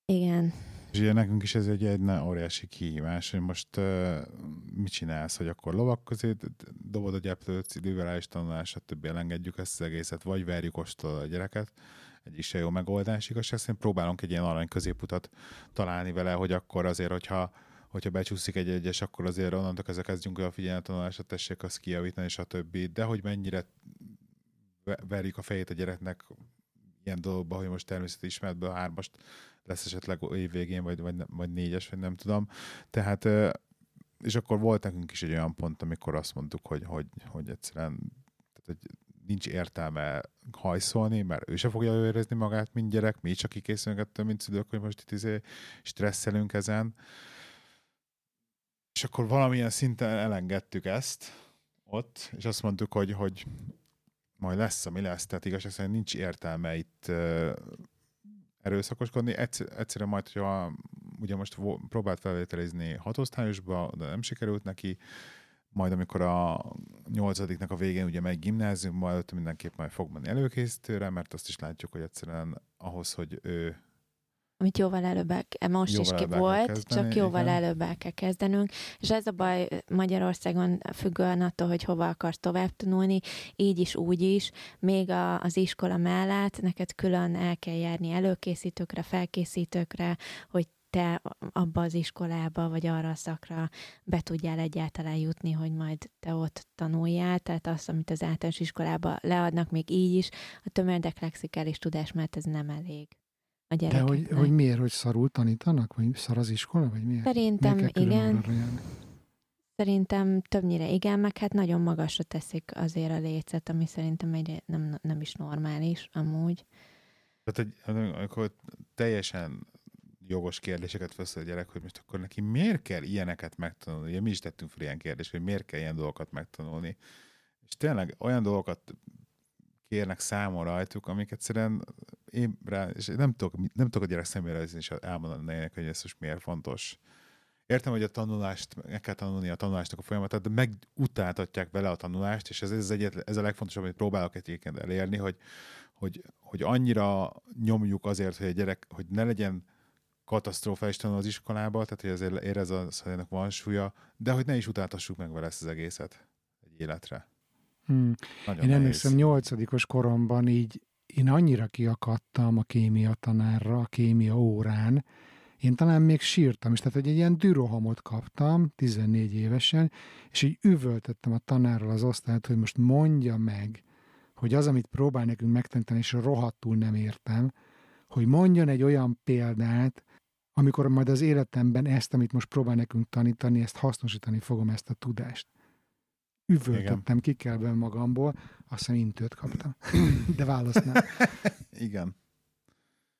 Igen. És ugye nekünk is ez egy óriási kihívás, hogy most mit csinálsz, hogy akkor lovak közé dobod a gyeplőt, liberális tanulás, stb. Elengedjük ezt az egészet, vagy verjük ostól a gyereket. Egy is jó megoldás, igazság szerint próbálunk egy ilyen arany középutat találni vele, hogy akkor azért, hogyha becsúszik egy egyes, akkor azért onnantól kezdve kezdjünk a figyelmetanulásra, tessék azt kijavítani, és a többi. De hogy mennyire verjük a fejét a gyereknek ilyen dologba, hogy most természeti ismeretből 3-ast lesz esetleg évvégén, vagy 4-es, vagy nem tudom. Tehát, és akkor volt nekünk is egy olyan pont, amikor azt mondtuk, hogy egyszerűen... Tehát, hogy nincs értelme hajszolni, mert ő se fogja érezni magát, mint gyerek, mi csak kikészülünk ettől, mint szülők, hogy most itt stresszelünk ezen. És akkor valamilyen szinten elengedtük ezt ott, és azt mondtuk, hogy majd lesz, ami lesz. Tehát igazság szerint nincs értelme itt erőszakoskodni. Egyszerűen majd, hogyha ugye most próbált felvételizni 6-osztályosba, de nem sikerült neki, majd amikor a 8-diknak a végén ugye megy gimnáziumba, előtt mindenképp majd fog menni előkészítőre, mert azt is látjuk, hogy egyszerűen ahhoz, hogy ő... Amit jóval előbb el kell kezdenünk. És ez a baj Magyarországon függően attól, hogy hova akarsz tovább tanulni, így is, úgy is, még az iskola mellett neked külön el kell járni előkészítőkre, felkészítőkre, hogy te abba az iskolába, vagy arra a szakra be tudjál egyáltalán jutni, hogy majd te ott tanuljál, tehát azt, amit az általános iskolába leadnak, még így is, a tömérdek lexikális tudás, mert ez nem elég a gyerekeknek. De hogy miért, hogy szarul tanítanak? Vagy szar az iskola? Vagy miért? Szerintem igen. Szerintem többnyire igen, meg hát nagyon magasra teszik azért a lécet, ami szerintem nem is normális amúgy. Tehát akkor teljesen jogos kérdéseket felszól a gyerek, hogy most akkor neki miért kell ilyeneket megtanulni? Ugye mi is tettünk fel ilyen kérdést, hogy miért kell ilyen dolgokat megtanulni. És tényleg olyan dolgokat kérnek számon rajtuk, amik egyszerűen én rá, és nem tudok a gyerek személyezni, és elmondani, hogy ez most miért fontos. Értem, hogy a tanulást, meg kell tanulni a tanulásnak a folyamatát, de megutáltatják vele a tanulást, és ez a legfontosabb, amit próbálok egyébként elérni, hogy annyira nyomjuk azért, hogy a gyerek, hogy ne legyen katasztrofális tanul az iskolába, tehát hogy azért érez az, hogy ennek van súlya, de hogy ne is utáltassuk meg vele ezt az egészet egy életre. Én emlékszem 8. koromban így én annyira kiakadtam a kémia tanárra, a kémia órán, én talán még sírtam is, tehát hogy egy ilyen dürohamot kaptam 14 évesen, és így üvöltöttem a tanárral az osztályt, hogy most mondja meg, hogy az, amit próbál nekünk megtanítani, és rohadtul nem értem, hogy mondjon egy olyan példát, amikor majd az életemben ezt, amit most próbál nekünk tanítani, ezt hasznosítani fogom, ezt a tudást. Üvöltöttem ki kell benn magamból, azt hiszem intőt kaptam. De választ nem. Igen.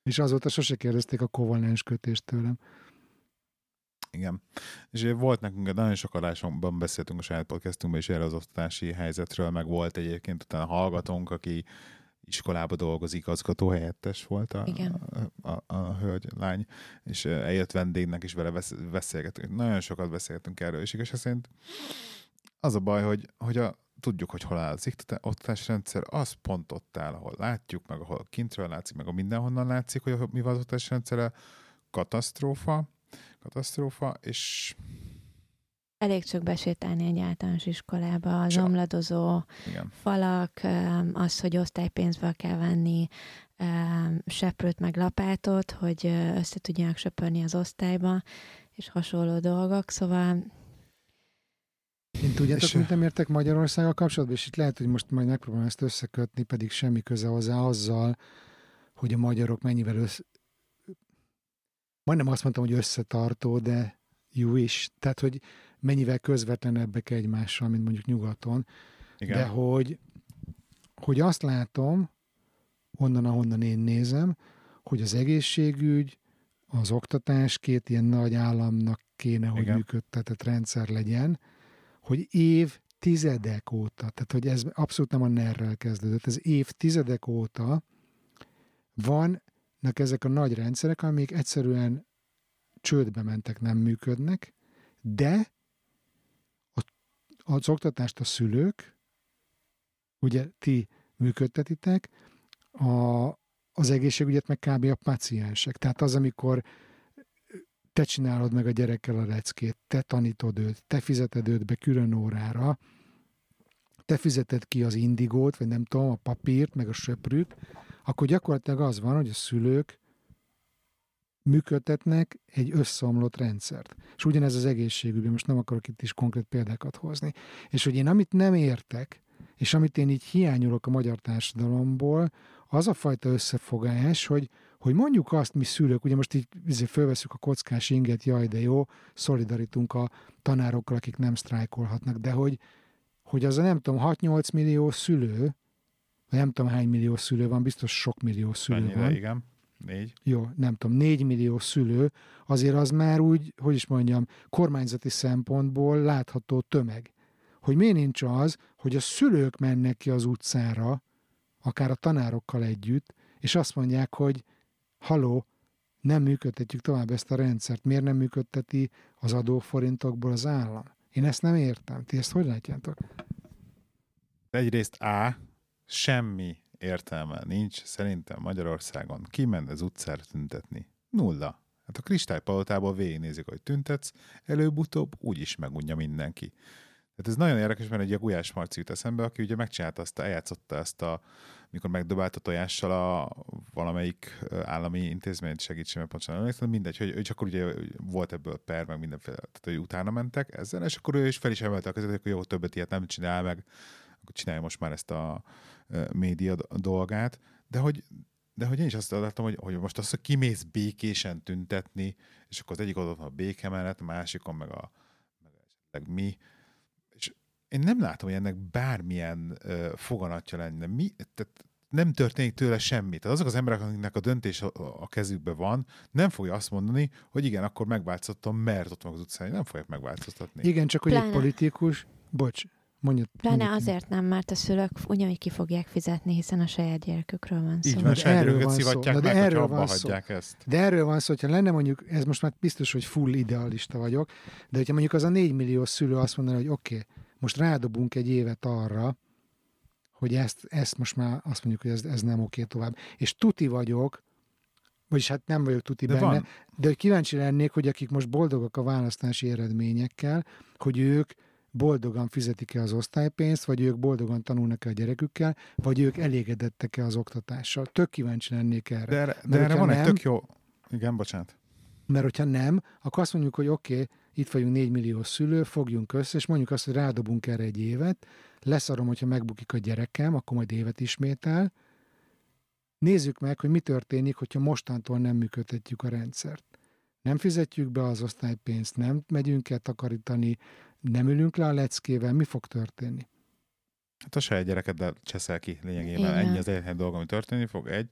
És azóta sose kérdezték a kovalens kötést tőlem. Igen. És volt nekünk, nagyon sok adásban beszéltünk a saját podcastunkban is erre az oktatási helyzetről, meg volt egyébként utána hallgatónk, aki iskolába dolgozik, igazgató helyettes volt a hölgy, lány, és eljött vendégnek is vele beszélgetünk. Nagyon sokat beszéltünk erről, és igazság szerint az a baj, hogy tudjuk, hogy hol áll az oktatási rendszer, az pont ott áll, ahol látjuk, meg ahol kintről látszik, meg a mindenhonnan látszik, hogy mi van az oktatási rendszerrel. Katasztrófa, és... Elég csak besétálni egy általános iskolába, az omladozó falak, az, hogy osztálypénzből kell venni seprőt meg lapátot, hogy össze tudjanak söpörni az osztályba, és hasonló dolgok, szóval... Én tudjátok, mit nem értek Magyarországgal kapcsolatban, és itt lehet, hogy most majd megpróbálom ezt összekötni, pedig semmi köze hozzá azzal, hogy a magyarok mennyivel majdnem azt mondtam, hogy összetartó, de jó is. Tehát, hogy mennyivel közvetlenebbek egymással, mint mondjuk nyugaton. Igen. De hogy azt látom, onnan, ahonnan én nézem, hogy az egészségügy, az oktatás két ilyen nagy államnak kéne, hogy működtetett rendszer legyen, hogy évtizedek óta, tehát hogy ez abszolút nem a NER-rel kezdődött, ez évtizedek óta van ezek a nagy rendszerek, amik egyszerűen csődbe mentek, nem működnek, de az oktatást a szülők, ugye ti működtetitek, az egészségügyet meg kb. A paciensek. Tehát az, amikor te csinálod meg a gyerekkel a leckét, te tanítod őt, te fizeted őt be külön órára, te fizeted ki az indigót, vagy nem tudom, a papírt, meg a söprűt, akkor gyakorlatilag az van, hogy a szülők működtetnek egy összeomlott rendszert. És ugyanez az egészségügyben, most nem akarok itt is konkrét példákat hozni. És hogy én amit nem értek, és amit én így hiányolok a magyar társadalomból, az a fajta összefogás, hogy mondjuk azt mi szülők, ugye most így fölveszünk a kockás inget, jaj de jó, szolidaritunk a tanárokkal, akik nem sztrájkolhatnak, de hogy az a nem tudom, 6-8 millió szülő, nem tudom hány millió szülő van, biztos sok millió szülő mennyire, van. Igen, 4. Jó, nem tudom, 4 millió szülő, azért az már úgy, hogy is mondjam, kormányzati szempontból látható tömeg. Hogy miért nincs az, hogy a szülők mennek ki az utcára, akár a tanárokkal együtt, és azt mondják, hogy haló, nem működtetjük tovább ezt a rendszert, miért nem működteti az adóforintokból az állam? Én ezt nem értem. Ti ezt hogy látjátok? Egyrészt semmi értelme nincs szerintem Magyarországon kimenni az utcára tüntetni. Nulla. Hát a kristálypalotából végignézik, hogy tüntetsz, előbb-utóbb úgyis megunja mindenki. Tehát ez nagyon érdekes, mert ugye Gulyás Marci jut eszembe, aki ugye megcsinálta azt, eljátszotta ezt mikor megdobált a tojással a valamelyik állami intézményt, segítsen, mert pontosan mindegy, hogy akkor ugye volt ebből per, meg mindenféle, tehát hogy utána mentek ezzel, és akkor ő is fel is emelte a között, hogy jó, többet ilyet nem csinál meg, csinálja most már ezt a média dolgát, de hogy én is azt láttam, hogy most azt, hogy kimész békésen tüntetni, és akkor az egyik oldalon a béke mellett, a másikon meg esetleg mi. És én nem látom, hogy ennek bármilyen foganatja lenne. Tehát nem történik tőle semmi. Tehát azok az emberek, akiknek a döntés a kezükben van, nem fogja azt mondani, hogy igen, akkor megváltoztattam, mert ott van az utcán, nem fogják megváltoztatni. Igen, csak hogy egy politikus... Bocs. Pláne azért nem, mert a szülők ugyanúgy ki fogják fizetni, hiszen a saját gyerekükről van szó. Így van, a saját gyereküket szivatják meg, hogyha abba hagyják ezt. De erről van szó, hogyha lenne mondjuk, ez most már biztos, hogy full idealista vagyok, de hogyha mondjuk az a 4 millió szülő azt mondaná, hogy oké, most rádobunk egy évet arra, hogy ezt most már azt mondjuk, hogy ez nem oké tovább. És tuti vagyok, vagyis hát nem vagyok tuti benne, de hogy kíváncsi lennék, hogy akik most boldogok a választási eredményekkel, hogy ők boldogan fizetik-e az osztálypénzt, vagy ők boldogan tanulnak-e a gyerekükkel, vagy ők elégedettek-e az oktatással. Tök kíváncsi lennék erre. De erre van nem, egy tök jó... Igen, bocsánat. Mert hogyha nem, akkor azt mondjuk, hogy oké, itt vagyunk 4 millió szülő, fogjunk össze, és mondjuk azt, hogy rádobunk erre egy évet, leszarom, hogyha megbukik a gyerekem, akkor majd évet ismétel. Nézzük meg, hogy mi történik, hogyha mostantól nem működtetjük a rendszert. Nem fizetjük be az osztálypénzt, nem megyünk el takarítani, nem ülünk le a leckével, mi fog történni? Hát a saját gyerekeddel cseszel ki lényegében. Ennyi az egyetlen dolog, ami történni fog. Egy.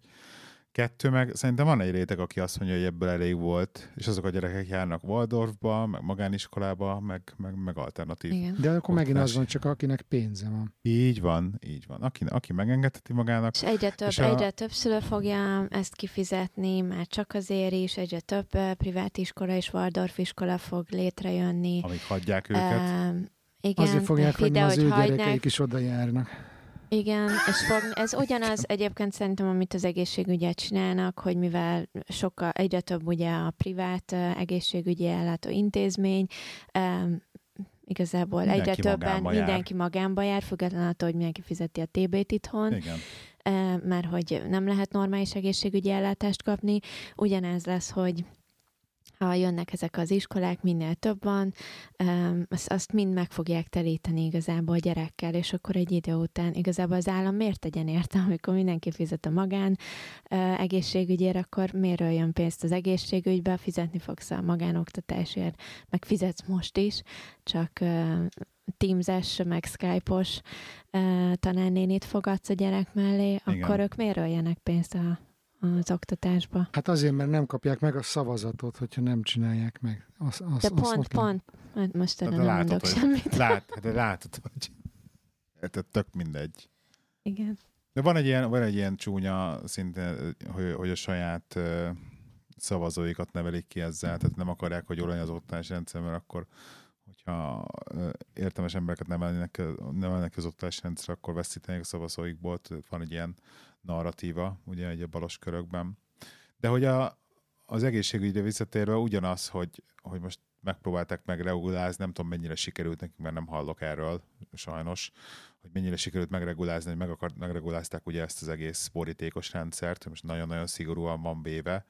Kettő meg szerintem van egy réteg, aki azt mondja, hogy ebből elég volt, és azok a gyerekek járnak Waldorfba, meg magániskolába, meg alternatív. Igen. De akkor megint az van, csak akinek pénze van. Így van, így van. Aki megengedheti magának. És egyre több szülő fogja ezt kifizetni, már csak azért is, egyre több privát iskola és Waldorf iskola fog létrejönni. Amik hagyják őket. Igen, azért fogják, hogy az ő gyerekeik is oda járnak. Igen, és ez ugyanaz egyébként szerintem, amit az egészségügyet csinálnak, hogy mivel egyre több ugye a privát egészségügyi ellátó intézmény, igazából mindenki egyre többen mindenki magánba jár, függetlenül attól, hogy mindenki fizeti a TB-t itthon. Igen. Mert hogy nem lehet normális egészségügyi ellátást kapni. Ugyanez lesz, hogy ha jönnek ezek az iskolák, minél több van, azt mind meg fogják telíteni igazából a gyerekkel, és akkor egy idő után igazából az állam miért tegyen érte, amikor mindenki fizet a magán egészségügyért, akkor miért öljön pénzt az egészségügybe, fizetni fogsz a magánoktatásért, meg fizetsz most is, csak Teams-es, meg Skype-os tanárnénit fogadsz a gyerek mellé, igen. Akkor ők miért öljenek pénzt az oktatásba. Hát azért, mert nem kapják meg a szavazatot, hogyha nem csinálják meg. Hát most erre nem mondok semmit. Látod, hogy tök mindegy. Igen. De van egy ilyen csúnya szinte, hogy a saját szavazóikat nevelik ki ezzel, tehát nem akarják, hogy jól legyen az oktatási rendszer, mert akkor, hogyha értelmes embereket nevelnek az oktatási rendszer, akkor veszítenek a szavazóikból. Tehát van egy ilyen narratíva, ugye egy a balos körökben. De hogy az egészségügyre visszatérve ugyanaz, hogy most megpróbálták megregulázni, nem tudom mennyire sikerült nekik, mert nem hallok erről sajnos, hogy mennyire sikerült megregulázni, hogy megregulázták ugye ezt az egész borítékos rendszert, most nagyon-nagyon szigorúan van véve.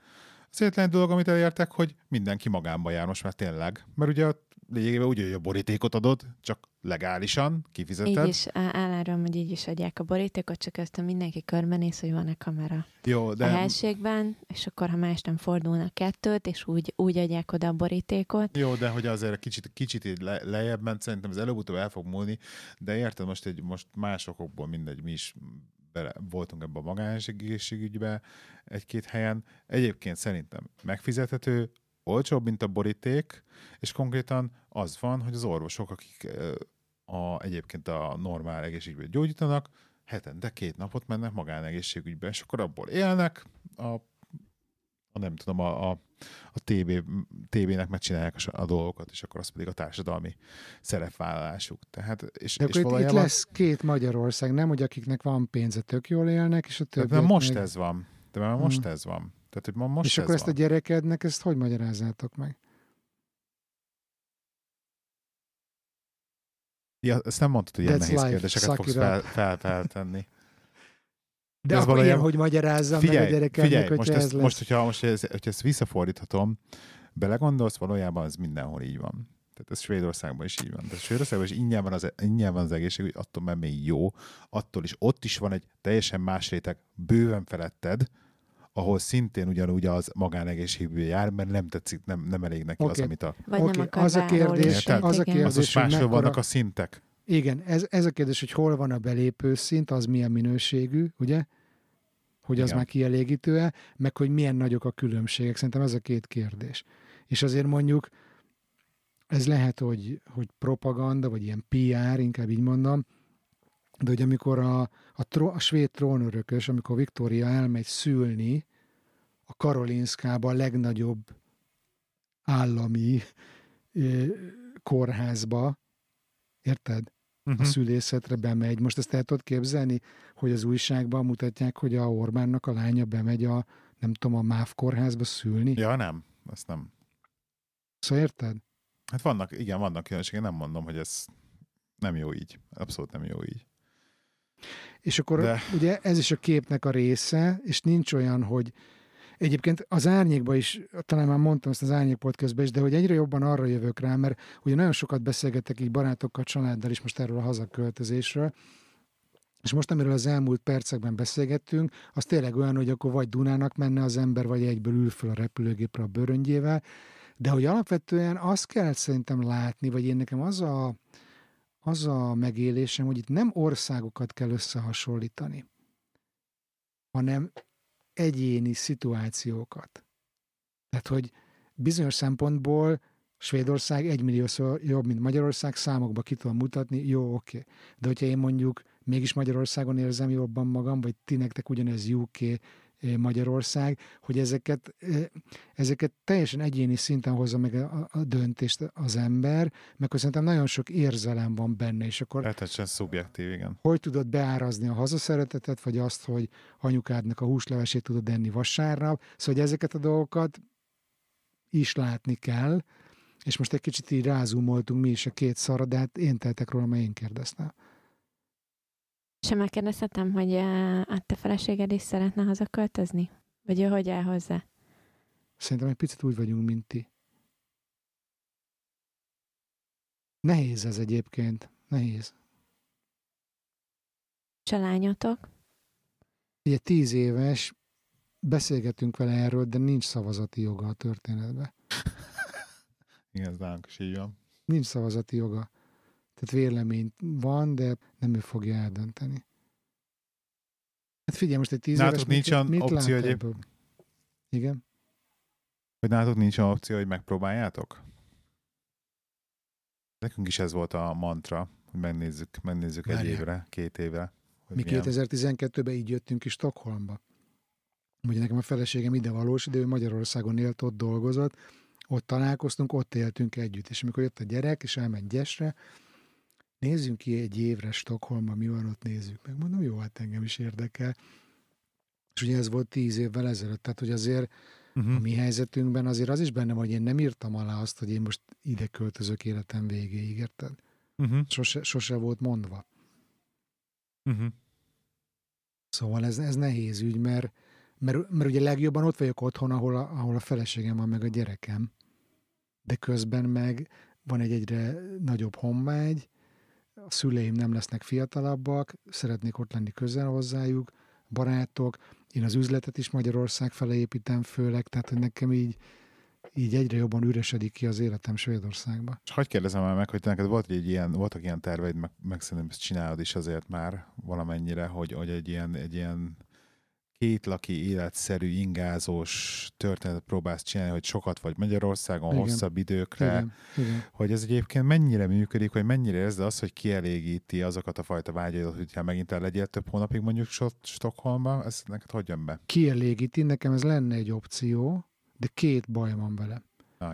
Az egyetlen dolog, amit elértek, hogy mindenki magánba jár most már tényleg, mert ugye lényegében úgy, hogy a borítékot adod, csak legálisan kifizeted. Így is állárban, hogy így is adják a borítékot, csak aztán mindenki körbenéz, hogy van-e kamera. Jó, de... A helységben, és akkor ha más nem fordulnak kettőt, és úgy adják oda a borítékot. Jó, de hogy azért kicsit lejjebb ment, szerintem ez előbb-utóbb el fog múlni, de érted, most más okokból mindegy, mi is voltunk ebben a magánegészségügyben egy-két helyen. Egyébként szerintem megfizethető, olcsóbb, mint a boríték, és konkrétan az van, hogy az orvosok, akik egyébként a normál egészségügyben gyógyítanak, hetente 2 napot mennek magánegészségügybe, és akkor abból élnek, a TB-nek megcsinálják a dolgokat, és akkor az pedig a társadalmi szerepvállalásuk. Tehát, de akkor itt lesz 2 Magyarország, nem, hogy akiknek van pénze, tök jól élnek, és a többiek... De most ez van. Tehát, hogy most és akkor ezt a gyerekednek, ezt hogy magyarázzátok meg? Ja, ezt nem mondtad, hogy ilyen nehéz kérdéseket fogsz feltenni. De ez akkor ilyen, hogy magyarázzam meg a gyerekednek, hogy ez lesz. Most, hogyha ezt visszafordíthatom, belegondolsz, valójában ez mindenhol így van. Tehát ez Svédországban is így van. Tehát Svédországban is ingyen van az egészségügy, attól már még jó, attól is ott is van egy teljesen más réteg, bőven feletted, ahol szintén ugyanúgy az magánegészségügybe jár, mert nem tetszik, nem elég neki az, amit a... Vagy nem akar az a kérdés, az is másról vannak a szintek. Igen, ez a kérdés, hogy hol van a belépő szint, az milyen minőségű, ugye? Hogy az már kielégítő-e, meg hogy milyen nagyok a különbségek. Szerintem ez a 2 kérdés. És azért mondjuk, ez lehet, hogy propaganda, vagy ilyen PR, inkább így mondom, de hogy amikor a svéd trónörökös, amikor Viktória elmegy szülni a Karolinszkába, a legnagyobb állami kórházba, érted? A szülészetre bemegy. Most ezt el tudod képzelni, hogy az újságban mutatják, hogy a Orbánnak a lánya bemegy a Máv kórházba szülni? Ja, nem. Azt nem. Szóval érted? Hát vannak különbségek, nem mondom, hogy ez nem jó így. Abszolút nem jó így. És akkor ugye ez is a képnek a része, és nincs olyan, hogy egyébként az Árnyékban is, talán már mondtam ezt az Árnyék podcastben is, de hogy egyre jobban arra jövök rá, mert ugye nagyon sokat beszélgetek így barátokkal, családdal is most erről a hazaköltözésről, és most amiről az elmúlt percekben beszélgettünk, az tényleg olyan, hogy akkor vagy Dunának menne az ember, vagy egyből ül fel a repülőgépre a bőröngyével, de hogy alapvetően azt kell szerintem látni, vagy én nekem az a megélésem, hogy itt nem országokat kell összehasonlítani, hanem egyéni szituációkat. Tehát, hogy bizonyos szempontból Svédország 1 milliószor jobb, mint Magyarország, számokba ki tudom mutatni, jó, oké. De hogyha én mondjuk mégis Magyarországon érzem jobban magam, vagy ti nektek ugyanez UK, Magyarország, hogy ezeket teljesen egyéni szinten hozza meg a döntést az ember, meg szerintem nagyon sok érzelem van benne, és akkor... Lehetetlen szubjektív, igen. Hogy tudod beárazni a hazaszeretetet, vagy azt, hogy anyukádnak a húslevesét tudod enni vasárnap, szóval ezeket a dolgokat is látni kell, és most egy kicsit így rázumoltunk mi is a két szarra, de hát én teltek róla, mert én kérdeztem. És megkérdezhetem, hogy a te feleséged is szeretne hazaköltözni? Vagy ő hogy áll hozzá? Szerintem egy picit úgy vagyunk, mint ti. Nehéz ez egyébként. Nehéz. És a lányotok? Ugye 10 éves, beszélgetünk vele erről, de nincs szavazati joga a történetben. Igen, nálunk is így van. Nincs szavazati joga. Tehát vélemény van, de nem ő fogja eldönteni. Hát figyelj, most egy 10 éves mit opció lát ebből? Igen? Hogy nálatok nincs olyan opció, hogy megpróbáljátok? Nekünk is ez volt a mantra, hogy megnézzük egy évre, 2 évre. Mi 2012-ben így jöttünk ki Stockholmba. Ugye nekem a feleségem ide valós, de ő Magyarországon élt, ott dolgozott, ott találkoztunk, ott éltünk együtt. És amikor jött a gyerek, és elment Gyesre, nézzünk ki egy évre Stockholmban, mi van, ott nézzük meg. Mondom, jó, hát engem is érdekel. És ugye ez volt 10 évvel ezelőtt, tehát hogy azért a mi helyzetünkben azért az is bennem, hogy én nem írtam alá azt, hogy én most ide költözök életem végéig, érted? Sose volt mondva. Szóval ez nehéz ügy, mert ugye legjobban ott vagyok otthon, ahol a feleségem van, meg a gyerekem. De közben meg van egy egyre nagyobb honvágy, a szüleim nem lesznek fiatalabbak, szeretnék ott lenni közel hozzájuk, barátok, én az üzletet is Magyarország fele építem főleg, tehát hogy nekem így egyre jobban üresedik ki az életem Svédországban. És hadd kérdezem már meg, hogy te neked voltak ilyen terveid, meg szerintem ezt csinálod is azért már valamennyire, hogy egy ilyen kétlaki életszerű, ingázós történetet próbálsz csinálni, hogy sokat vagy Magyarországon, igen, hosszabb időkre, igen. Hogy ez egyébként mennyire működik, hogy mennyire érzed azt, hogy kielégíti azokat a fajta vágyaidat, hogyha megint el legyél több hónapig mondjuk Stockholmban, ez neked hogy jön be? Kielégíti, nekem ez lenne egy opció, de 2 baj van vele.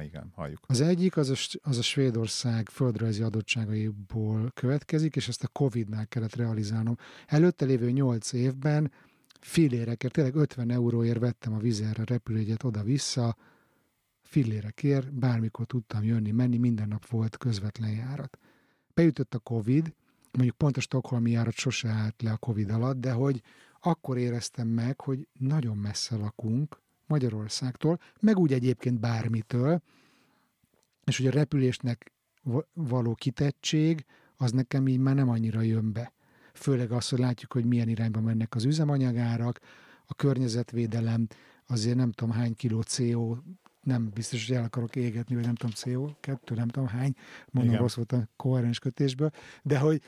Igen, halljuk. Az egyik az a Svédország földrajzi adottságaiból következik, és ezt a Covid-nál kellett realizálnom. Előtte lévő 8 évben fillérekért, tényleg 50 euróért vettem a Wizzerre repülőjegyet oda-vissza, fillérekért, bármikor tudtam jönni, menni, minden nap volt közvetlen járat. Beütött a Covid, mondjuk pont a stockholmi járat sose állt le a Covid alatt, de hogy akkor éreztem meg, hogy nagyon messze lakunk Magyarországtól, meg úgy egyébként bármitől, és hogy a repülésnek való kitettség, az nekem így már nem annyira jön be. Főleg azt, hogy látjuk, hogy milyen irányba mennek az üzemanyagárak, a környezetvédelem, azért nem tudom hány kiló CO, nem biztos, hogy el akarok égetni, vagy nem tudom CO2, nem tudom hány, mondom, igen, rossz volt a koherens kötésből, de hogy...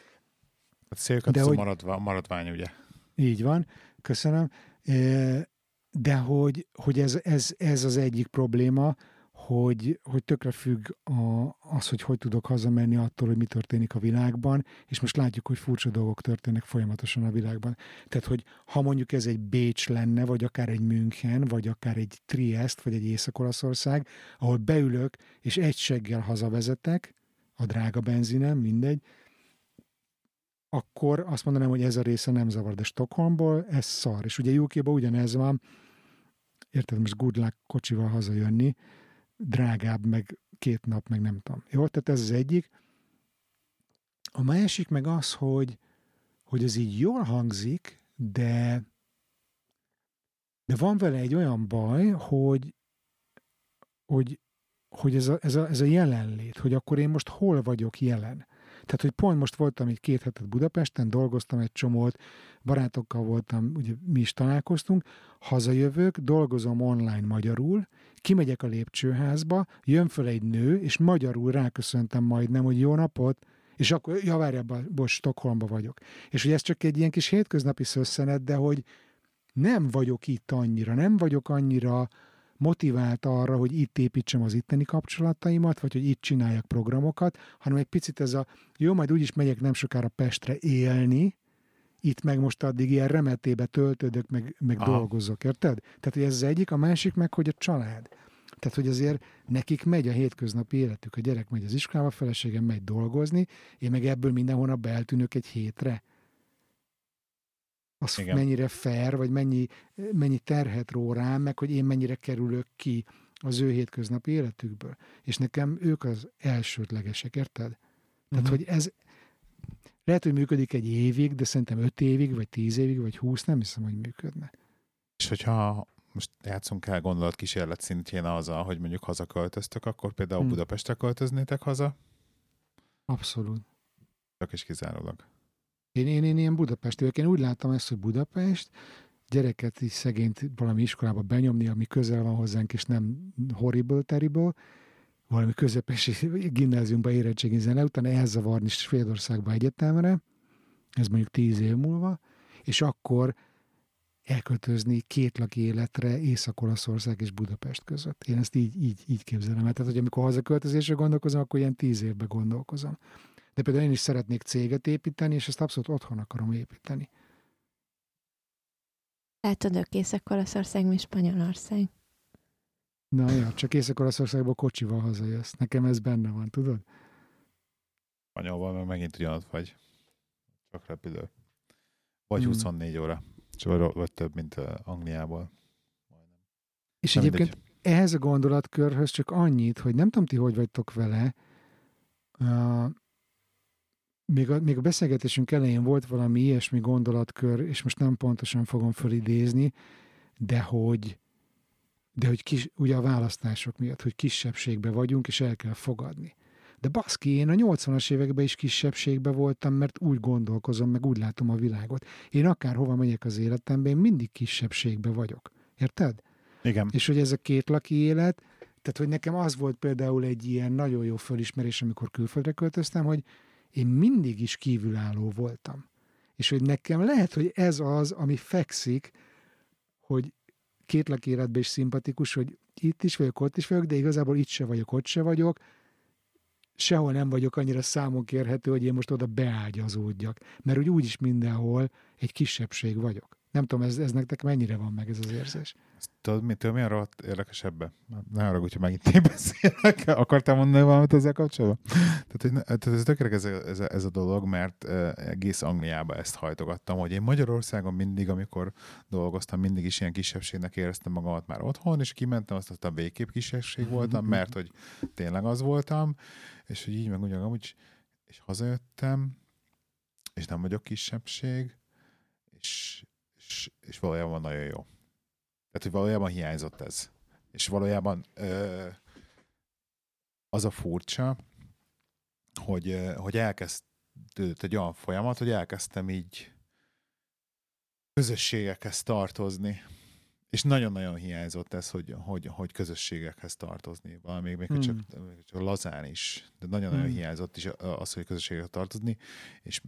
A CO2 maradvány, ugye? Így van, köszönöm. De hogy ez az egyik probléma, hogy tökre függ az, hogy tudok hazamenni attól, hogy mi történik a világban, és most látjuk, hogy furcsa dolgok történnek folyamatosan a világban. Tehát, hogy ha mondjuk ez egy Bécs lenne, vagy akár egy München, vagy akár egy Triest, vagy egy Észak-Olaszország, ahol beülök, és egy seggel hazavezetek, a drága benzinem, mindegy, akkor azt mondanám, hogy ez a része nem zavar, de Stockholmból ez szar. És ugye UK-ban ugyanez van, érted, most good luck kocsival hazajönni, drágább, meg 2 nap, meg nem tudom. Jó, tehát ez az egyik. A másik meg az, hogy ez így jól hangzik, de van vele egy olyan baj, hogy ez a jelenlét, hogy akkor én most hol vagyok jelen. Tehát, hogy pont most voltam így 2 hetet Budapesten, dolgoztam egy csomót, barátokkal voltam, ugye mi is találkoztunk, hazajövök, dolgozom online magyarul, kimegyek a lépcsőházba, jön föl egy nő, és magyarul ráköszöntem majdnem, hogy jó napot, és akkor, ja várjál, Stockholmba vagyok. És hogy ez csak egy ilyen kis hétköznapi szösszenet, de hogy nem vagyok itt annyira, nem vagyok annyira motivált arra, hogy itt építsem az itteni kapcsolataimat, vagy hogy itt csináljak programokat, hanem egy picit ez a, jó, majd úgyis megyek nem sokára Pestre élni, itt meg most addig ilyen remetébe töltődök, meg dolgozok, érted? Tehát, hogy ez az egyik, a másik meg, hogy a család. Tehát, hogy azért nekik megy a hétköznapi életük, a gyerek megy az iskolába, a feleségem megy dolgozni, én meg ebből minden hónapban eltűnök egy hétre. Az igen. Mennyire fair, vagy mennyi terhet ró rám, meg hogy én mennyire kerülök ki az ő hétköznapi életükből. És nekem ők az elsődlegesek, érted? Tehát, hogy ez lehet, hogy működik egy évig, de szerintem 5 évig, vagy 10 évig, vagy 20, nem hiszem, hogy működne. És hogyha most játszunk el gondolatkísérlet szintjén azzal, hogy mondjuk hazaköltöztök, akkor például Budapestre költöznétek haza? Abszolút. Csak és kizárólag. Én ilyen budapesti vagyok. Én úgy láttam ezt, hogy Budapest, gyereket is szegényt valami iskolába benyomni, ami közel van hozzánk, és nem horrible, terrible, valami közepes gimnáziumba érettségizni le, utána elzavarni Svédországba egyetemre, ez mondjuk 10 év múlva, és akkor elköltözni 2 laki életre Észak-Olaszország és Budapest között. Én ezt így képzelem el. Tehát, hogy amikor hazaköltözésre gondolkozom, akkor ilyen 10 évben gondolkozom. De például én is szeretnék céget építeni, és ezt abszolút otthon akarom építeni. Látod, Észak-Olaszország, mi Spanyolország? Na ja, csak Észak-Olaszországban kocsival hazajössz. Nekem ez benne van, tudod? Spanyolban meg megint ugyanott vagy. Csak repülő. Vagy 24 óra. Vagy több, mint Angliából. Majdnem. És nem egyébként mindegy. Ehhez a gondolatkörhöz csak annyit, hogy nem tudom, ti hogy vagytok vele, még a beszélgetésünk elején volt valami ilyesmi gondolatkör, és most nem pontosan fogom fölidézni, de hogy ugye a választások miatt, hogy kisebbségbe vagyunk, és el kell fogadni. De baszki, én a 80-as években is kisebbségbe voltam, mert úgy gondolkozom, meg úgy látom a világot. Én akárhova megyek az életemben, én mindig kisebbségbe vagyok. Érted? Igen. És hogy ez a 2 laki élet, tehát hogy nekem az volt például egy ilyen nagyon jó fölismerés, amikor külföldre költöztem, hogy én mindig is kívülálló voltam. És hogy nekem lehet, hogy ez az, ami fekszik, hogy 2 laki életben is szimpatikus, hogy itt is vagyok, ott is vagyok, de igazából itt se vagyok, ott se vagyok, sehol nem vagyok annyira számon kérhető, hogy én most oda beágyazódjak. Mert úgy úgyis mindenhol egy kisebbség vagyok. Nem tudom, ez nektek mennyire van meg ez az érzés? Tudod, mitől milyen rohadt érdekes ebbe? Ne arra, hogyha megint én beszélek. Akartál mondani valamit ezzel kapcsolatban? Tehát ez tökéletes ez a dolog, mert egész Angliába ezt hajtogattam, hogy én Magyarországon mindig, amikor dolgoztam, mindig is ilyen kisebbségnek éreztem magamat már otthon, és kimentem, aztán végképp kisebbség voltam, mert hogy tényleg az voltam, és hogy így meg ugyanúgy, és hazajöttem, és nem vagyok kisebbség, és valójában nagyon jó. Tehát, hogy valójában hiányzott ez. És valójában az a furcsa, hogy elkezdődött egy olyan folyamat, hogy elkezdtem így közösségekhez tartozni. És nagyon-nagyon hiányzott ez, hogy közösségekhez tartozni. Még csak lazán is. De nagyon-nagyon hiányzott is az, hogy közösségekhez tartozni. És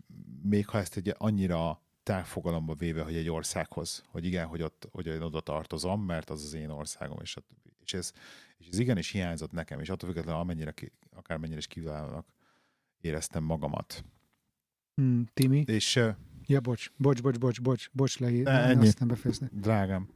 még ha ezt egy annyira tágfogalomba véve, hogy egy országhoz, hogy igen, hogy én oda tartozom, mert az az én országom, és ez igenis hiányzott nekem, és attól függetlenül akármennyire is kiválónak éreztem magamat. Timi? És... Ja, bocs, Lehi, aztán befejezni. Drágám.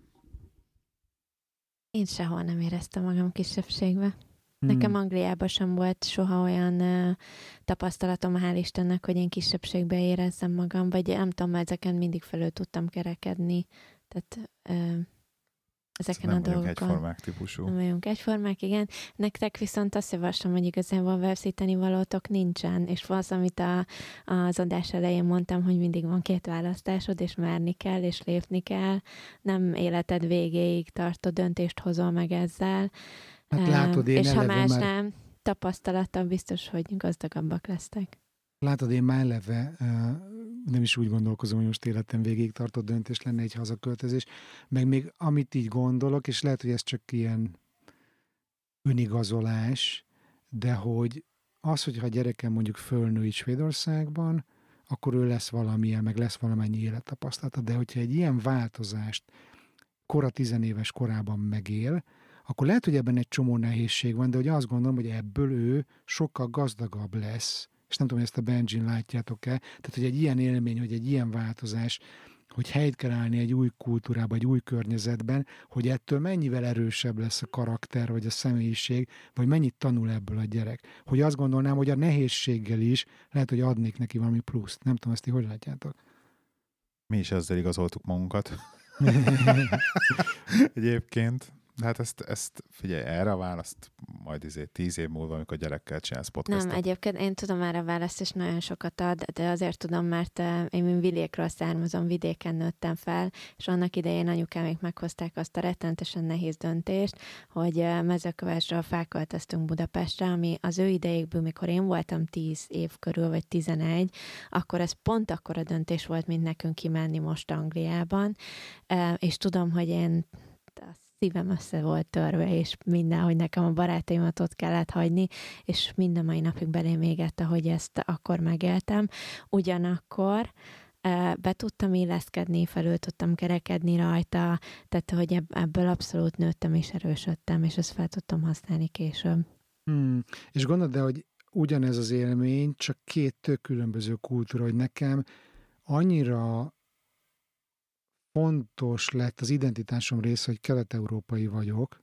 Én sehol nem éreztem magam kisebbségbe. Nekem Angliában sem volt soha olyan tapasztalatom, hál' Istennek, hogy én kisebbségbe érezzem magam, vagy nem tudom, ezeken mindig felül tudtam kerekedni. Tehát ezeken a dolgokon. Nem vagyunk egyformák típusú. Nem vagyunk egyformák, igen. Nektek viszont azt javaslom, hogy igazából veszíteni valótok nincsen, és az, amit az adás elején mondtam, hogy mindig van 2 választásod, és merni kell, és lépni kell. Nem életed végéig tartó döntést hozol meg ezzel. Hát látod, és ha más nem, tapasztalattal biztos, hogy gazdagabbak lesztek. Látod, én már eleve nem is úgy gondolkozom, hogy most életem végig tartott döntés lenne egy hazaköltözés, meg még amit így gondolok, és lehet, hogy ez csak ilyen önigazolás, de hogy az, hogyha a gyerekem mondjuk fölnő így Svédországban, akkor ő lesz valamilyen, meg lesz valamennyi élettapasztalata. De hogyha egy ilyen változást kora 10 éves korában megél, akkor lehet, hogy ebben egy csomó nehézség van, de hogy azt gondolom, hogy ebből ő sokkal gazdagabb lesz, és nem tudom, hogy ezt a Benjin látjátok-e, tehát hogy egy ilyen élmény, hogy egy ilyen változás, hogy helyt kell állni egy új kultúrába, egy új környezetben, hogy ettől mennyivel erősebb lesz a karakter, vagy a személyiség, vagy mennyit tanul ebből a gyerek. Hogy azt gondolnám, hogy a nehézséggel is lehet, hogy adnék neki valami pluszt. Nem tudom, ezt ti hogy látjátok? Mi is ezzel igazoltuk magunkat. Egyébként. Hát ezt figyelj, erre a választ majd 10 év múlva, amikor gyerekkel csinálsz podcastot. Nem, egyébként én tudom már a választ, és nagyon sokat ad, de azért tudom, mert én vidékről származom, vidéken nőttem fel, és annak idején anyukámék meghozták azt a rettentesen nehéz döntést, hogy Mezőkövesről felköltöztünk Budapestre, ami az ő idejékből, mikor én voltam 10 év körül, vagy 11, akkor ez pont akkora döntés volt, mint nekünk kimenni most Angliában, és tudom, hogy én szívem össze volt törve, és mindenhogy nekem a barátaimat ott kellett hagyni, és minden mai napig belém égett, ahogy ezt akkor megéltem. Ugyanakkor be tudtam illeszkedni, felül tudtam kerekedni rajta, tehát hogy ebből abszolút nőttem és erősödtem, és ezt fel tudtam használni később. És gondolod, de hogy ugyanez az élmény, csak két tök különböző kultúra, hogy nekem annyira fontos lett az identitásom része, hogy kelet-európai vagyok.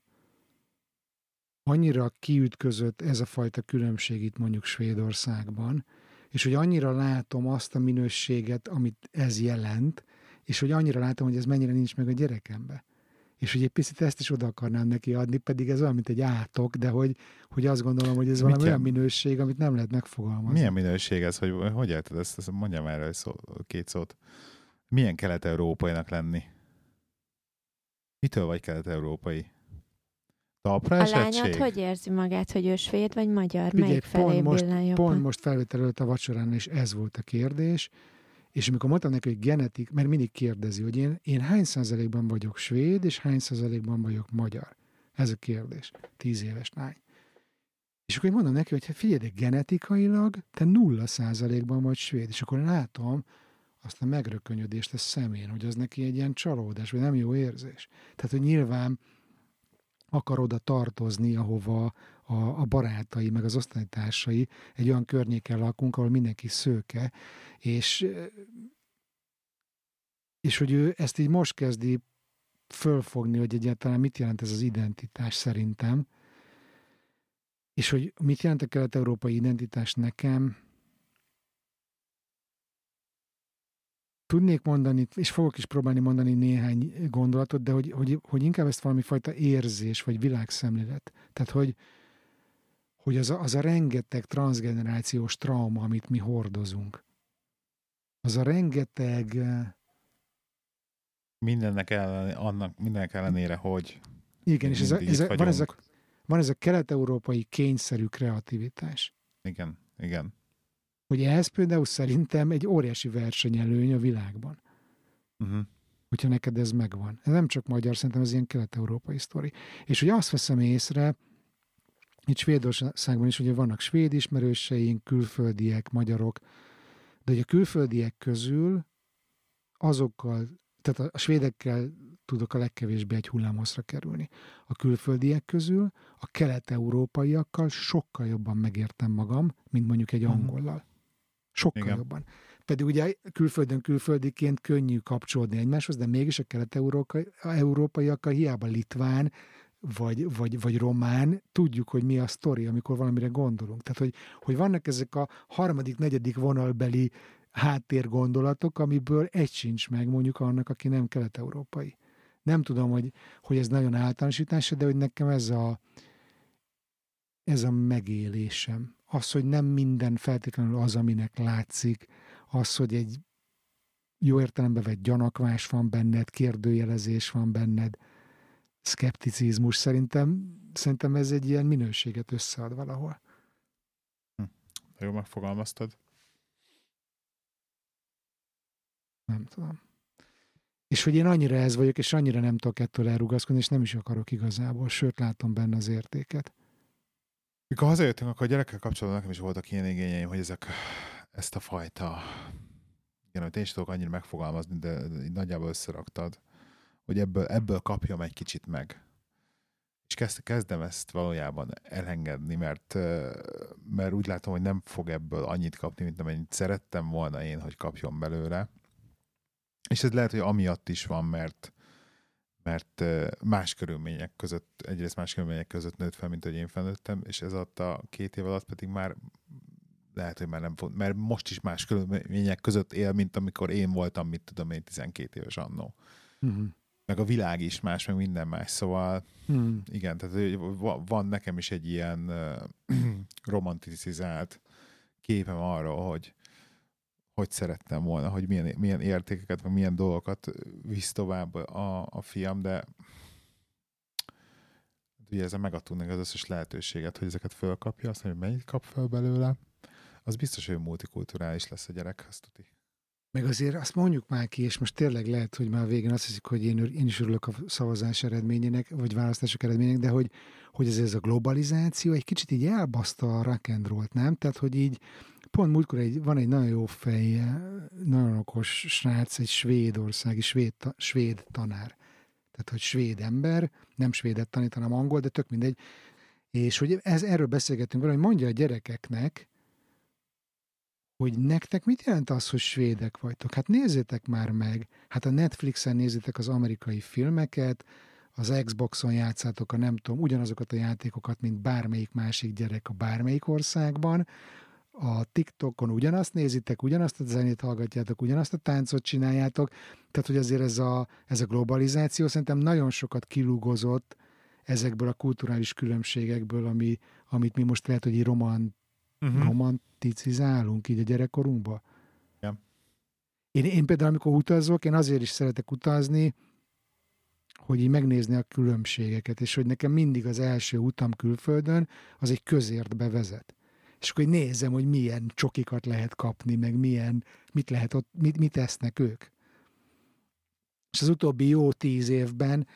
Annyira kiütközött ez a fajta különbség itt mondjuk Svédországban, és hogy annyira látom azt a minőséget, amit ez jelent, és hogy annyira látom, hogy ez mennyire nincs meg a gyerekembe. És hogy egy picit ezt is oda akarnám neki adni, pedig ez olyan, mint egy átok, de hogy azt gondolom, hogy ez valami olyan minőség, amit nem lehet megfogalmazni. Milyen minőség ez? Hogy érted ezt? Mondjam erre két szót. Milyen kelet-európainak lenni? Mitől vagy kelet-európai? Talpra esettség? A lányod hogy érzi magát, hogy ő svéd vagy magyar? Figyelj, melyik felé billen jobban? Pont most felvétel előtt a vacsorán, és ez volt a kérdés. És amikor mondtam neki, hogy genetik, mert mindig kérdezi, hogy én hány százalékban vagyok svéd, és hány százalékban vagyok magyar? Ez a kérdés. 10 éves lány. És akkor mondom neki, hogy figyelj, de genetikailag te 0%-ban vagy svéd. És akkor látom azt a megrökönyödést a szemén, hogy az neki egy ilyen csalódás, vagy nem jó érzés. Tehát, hogy nyilván akar oda tartozni, ahova a barátai, meg az osztálytársai, egy olyan környéken lakunk, ahol mindenki szőke, és hogy ő ezt így most kezdi fölfogni, hogy egyáltalán mit jelent ez az identitás szerintem, és hogy mit jelent a kelet-európai identitás nekem. Tudnék mondani, és fogok is próbálni mondani néhány gondolatot, de hogy inkább ezt valami fajta érzés, vagy világszemlélet. Tehát, hogy az a rengeteg transzgenerációs trauma, amit mi hordozunk. Az a rengeteg... Mindennek ellenére, hogy... Igen, és van ez a kelet-európai kényszerű kreativitás. Igen, igen. Hogy ez például szerintem egy óriási versenyelőny a világban. Hogyha neked ez megvan. Ez nem csak magyar, szerintem ez ilyen kelet-európai sztori. És hogy azt veszem észre, itt Svédországban is ugye vannak svéd ismerőseink, külföldiek, magyarok, de hogy a külföldiek közül azokkal, tehát a svédekkel tudok a legkevésbé egy hullámhosszra kerülni. A külföldiek közül a kelet-európaiakkal sokkal jobban megértem magam, mint mondjuk egy angollal. Sokkal igen. Jobban. Pedig ugye külföldön külföldiként könnyű kapcsolódni egymáshoz, de mégis a kelet-európaiakkal hiába litván, vagy román, tudjuk, hogy mi a sztori, amikor valamire gondolunk. Tehát, hogy vannak ezek a harmadik, negyedik vonalbeli háttérgondolatok, amiből egy sincs meg mondjuk annak, aki nem kelet-európai. Nem tudom, hogy ez nagyon általánosítás, de hogy nekem ez a megélésem. Az, hogy nem minden feltétlenül az, aminek látszik, az, hogy egy jó értelembe vett gyanakvás van benned, kérdőjelezés van benned, szkepticizmus szerintem ez egy ilyen minőséget összead valahol. Jó, megfogalmaztad. Nem tudom. És hogy én annyira ez vagyok, és annyira nem tudok ettől elrugaszkodni, és nem is akarok igazából, sőt, látom benne az értéket. Mikor hazajöttünk, akkor a gyerekkel kapcsolatban nekem is voltak ilyen igényeim, hogy ezt a fajta igen, amit én is tudok annyira megfogalmazni, de nagyjából összeraktad, hogy ebből kapjam egy kicsit meg. És kezdem ezt valójában elengedni, mert úgy látom, hogy nem fog ebből annyit kapni, mint amennyit szerettem volna én, hogy kapjon belőle. És ez lehet, hogy amiatt is van, mert más körülmények között, egyrészt más körülmények között nőtt fel, mint hogy én felnőttem, és ez alatt a 2 év alatt pedig már lehet, hogy már nem fog, mert most is más körülmények között él, mint amikor én voltam, mit tudom én, 12 éves annó. Mm-hmm. Meg a világ is más, meg minden más, szóval igen, tehát van nekem is egy ilyen romanticizált képem arról, hogy szerettem volna, hogy milyen értékeket, vagy milyen dolgokat visz tovább a fiam, de ugye ezzel megadtunk az összes lehetőséget, hogy ezeket fölkapja, azt mondja, hogy mennyit kap föl belőle, az biztos, hogy multikulturális lesz a gyerek, azt tudni. Meg azért azt mondjuk már ki, és most tényleg lehet, hogy már végén azt hiszik, hogy én is örülök a szavazás eredményének, vagy választások eredményének, de hogy ez a globalizáció egy kicsit így elbaszta a rock and roll-t, nem? Tehát, hogy így pont múltkor van egy nagyon jó fej, nagyon okos srác, egy svédországi svéd tanár. Tehát, hogy svéd ember, nem svédet tanít, hanem angol, de tök mindegy. És hogy erről beszélgettünk vele, hogy mondja a gyerekeknek, hogy nektek mit jelent az, hogy svédek vagytok? Hát nézzétek már meg, hát a Netflixen nézzétek az amerikai filmeket, az Xboxon játszátok a nem tudom, ugyanazokat a játékokat, mint bármelyik másik gyerek a bármelyik országban, a TikTokon ugyanazt nézitek, ugyanazt a zenét hallgatjátok, ugyanazt a táncot csináljátok, tehát hogy azért ez a globalizáció szerintem nagyon sokat kilúgozott ezekből a kulturális különbségekből, amit mi most lehet, hogy így romanticizálunk így a gyerekkorunkba. Yeah. Én például, amikor utazok, én azért is szeretek utazni, hogy így megnézni a különbségeket, és hogy nekem mindig az első utam külföldön, az egy közértbe vezet. És akkor nézem, hogy milyen csokikat lehet kapni, meg mit lehet ott, mit esznek ők. És az utóbbi jó 10 évben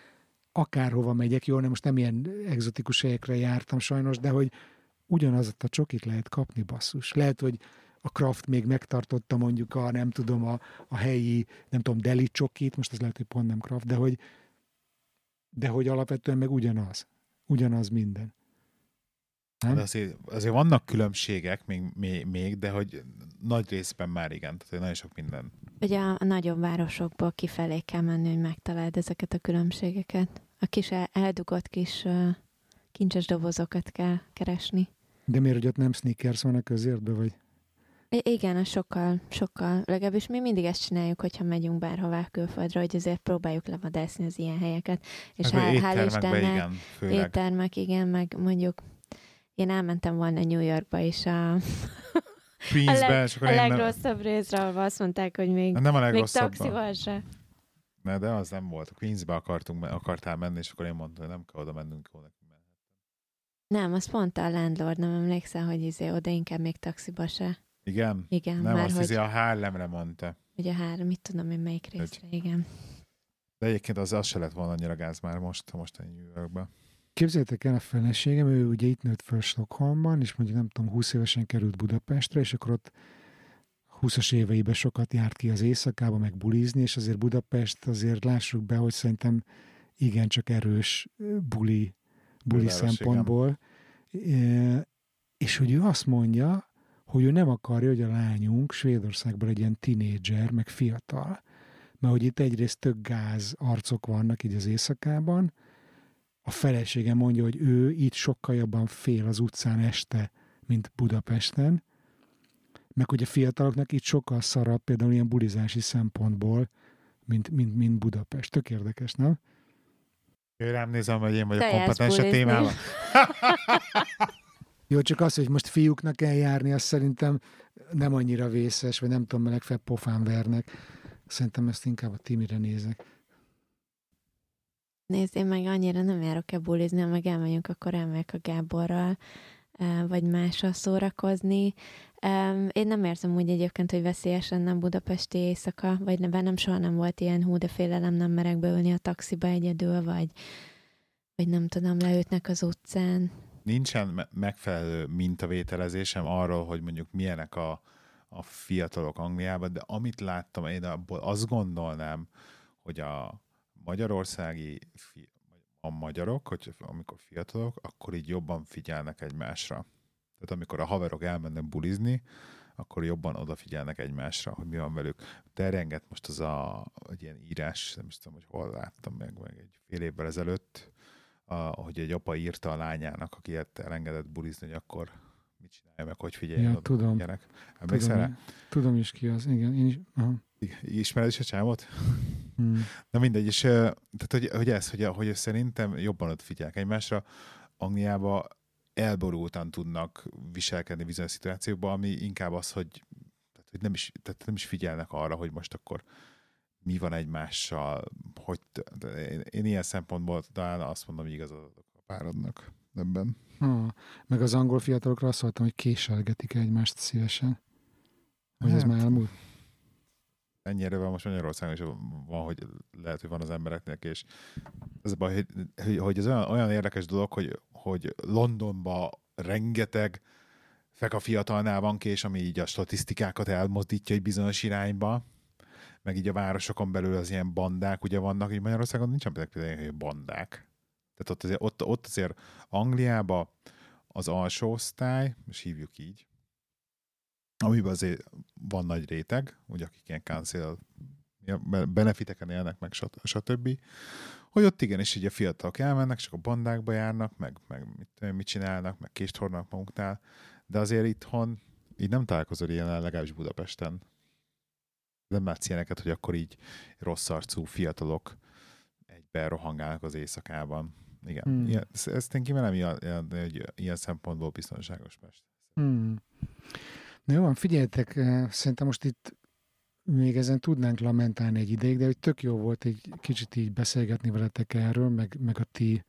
akárhova megyek, jó, nem most nem ilyen egzotikus helyekre jártam sajnos, de hogy ugyanazt a csokit lehet kapni, basszus. Lehet, hogy a Kraft még megtartotta mondjuk a helyi, nem tudom, deli csokit, most ez lehet, hogy pont nem Kraft, de hogy alapvetően meg ugyanaz. Ugyanaz minden. Nem? De azért vannak különbségek még, de hogy nagy részben már igen, tehát nagyon sok minden. Ugye a nagyobb városokból kifelé kell menni, hogy megtaláld ezeket a különbségeket. A kis eldugott kis kincses dobozokat kell keresni. De miért, hogy ott nem sneakers van a közértben, vagy? Igen, az sokkal, sokkal. Legalábbis mi mindig ezt csináljuk, hogyha megyünk bárhová külföldre, hogy azért próbáljuk levadászni az ilyen helyeket. És hál' Istennek, éttermek, igen, meg mondjuk én elmentem volna New Yorkba is a legrosszabb részre, ahol azt mondták, hogy még taxival se. Ne, de az nem volt. A Queensbe akartál menni, és akkor én mondtam, hogy nem kell oda mennünk volna. Nem, azt mondta a landlord, nem emlékszel, hogy oda inkább még taxiba se. Igen? Igen. Nem, azt a Harlemre mondta. Ugye mit tudom én melyik részre, igen. De egyébként az se lett volna annyira gáz már most a New Yorkban. Képzeljétek el, a feleségem, ő ugye itt nőtt föl Stockholmban, és mondjuk nem tudom, 20 évesen került Budapestre, és akkor ott 20-as éveiben sokat járt ki az éjszakába, meg bulizni, és azért Budapest, azért lássuk be, hogy szerintem igencsak erős buli szempontból, és hogy ő azt mondja, hogy ő nem akarja, hogy a lányunk Svédországban egy ilyen tinédzser, meg fiatal, mert hogy itt egyrészt tök gáz arcok vannak így az éjszakában, a felesége mondja, hogy ő itt sokkal jobban fél az utcán este, mint Budapesten, meg hogy a fiataloknak itt sokkal szarabb, például ilyen bulizási szempontból, mint Budapest. Tök érdekes, nem? Ő rám nézem, hogy én vagyok kompetens a témában. Jó, csak az, hogy most fiúknak eljárni, azt szerintem nem annyira vészes, vagy nem tudom, mert legfeljebb pofán vernek. Szerintem ezt inkább a Timire nézek. Nézd, én meg annyira nem járok el bulizni, meg elmegyünk, akkor elmegyek a Gáborral, vagy mással szórakozni. Én nem érzem úgy egyébként, hogy veszélyesen nem budapesti éjszaka, vagy nem soha nem volt ilyen hú, de félelem, nem merek beülni a taxiba egyedül, vagy nem tudom, leütnek az utcán. Nincsen megfelelő mintavételezésem arról, hogy mondjuk milyenek a a fiatalok Angliában, de amit láttam, én abból azt gondolnám, hogy a magyarországi magyarok, hogy amikor fiatalok, akkor így jobban figyelnek egymásra. Tehát amikor a haverok elmennek bulizni, akkor jobban odafigyelnek egymásra, hogy mi van velük. Terjenget most az egy ilyen írás, nem is tudom, hogy hol láttam meg egy fél évvel ezelőtt, hogy egy apa írta a lányának, aki elengedett bulizni, hogy akkor mit csinálja meg, hogy figyeljen oda. Tudom is ki az, igen. Én is, ismered is a csámot? Na mindegy, és tehát, hogy szerintem jobban odafigyelnek egymásra. Angliában elborultan tudnak viselkedni bizonyos szituációkban, ami inkább az, hogy nem is figyelnek arra, hogy most akkor mi van egymással, hogy én ilyen szempontból talán azt mondom, hogy igazadok a párodnak ebben. Meg az angol fiatalokra azt hallottam, hogy késelgetik egymást szívesen. Hogy ez már elmúlt? Ennyi erővel most Magyarországon is van, hogy lehet, hogy van az embereknek, és ez a baj, hogy ez olyan érdekes dolog, hogy Londonban rengeteg feka fiatalnál van kés, ami így a statisztikákat elmozdítja egy bizonyos irányba, meg így a városokon belül az ilyen bandák ugye vannak, így Magyarországon nincsen például hogy bandák. Tehát ott azért Angliában az alsó osztály, és hívjuk így, amiben azért van nagy réteg, ugye akik ilyen cancel benefiteken élnek, meg stb. Hogy ott igenis így a fiatalok elmennek, csak a bandákba járnak, meg mit csinálnak, meg kést hordnak magunknál, de azért itthon így nem találkozol ilyen, legalábbis Budapesten. Nem látsz ilyeneket, hogy akkor így rossz arcú fiatalok egyben rohangálnak az éjszakában. Igen. Ezt én kimenem ilyen szempontból biztonságos Pest. Na jó, figyeljetek, szerintem most itt még ezen tudnánk lamentálni egy ideig, de hogy tök jó volt egy kicsit így beszélgetni veletek erről, meg a ti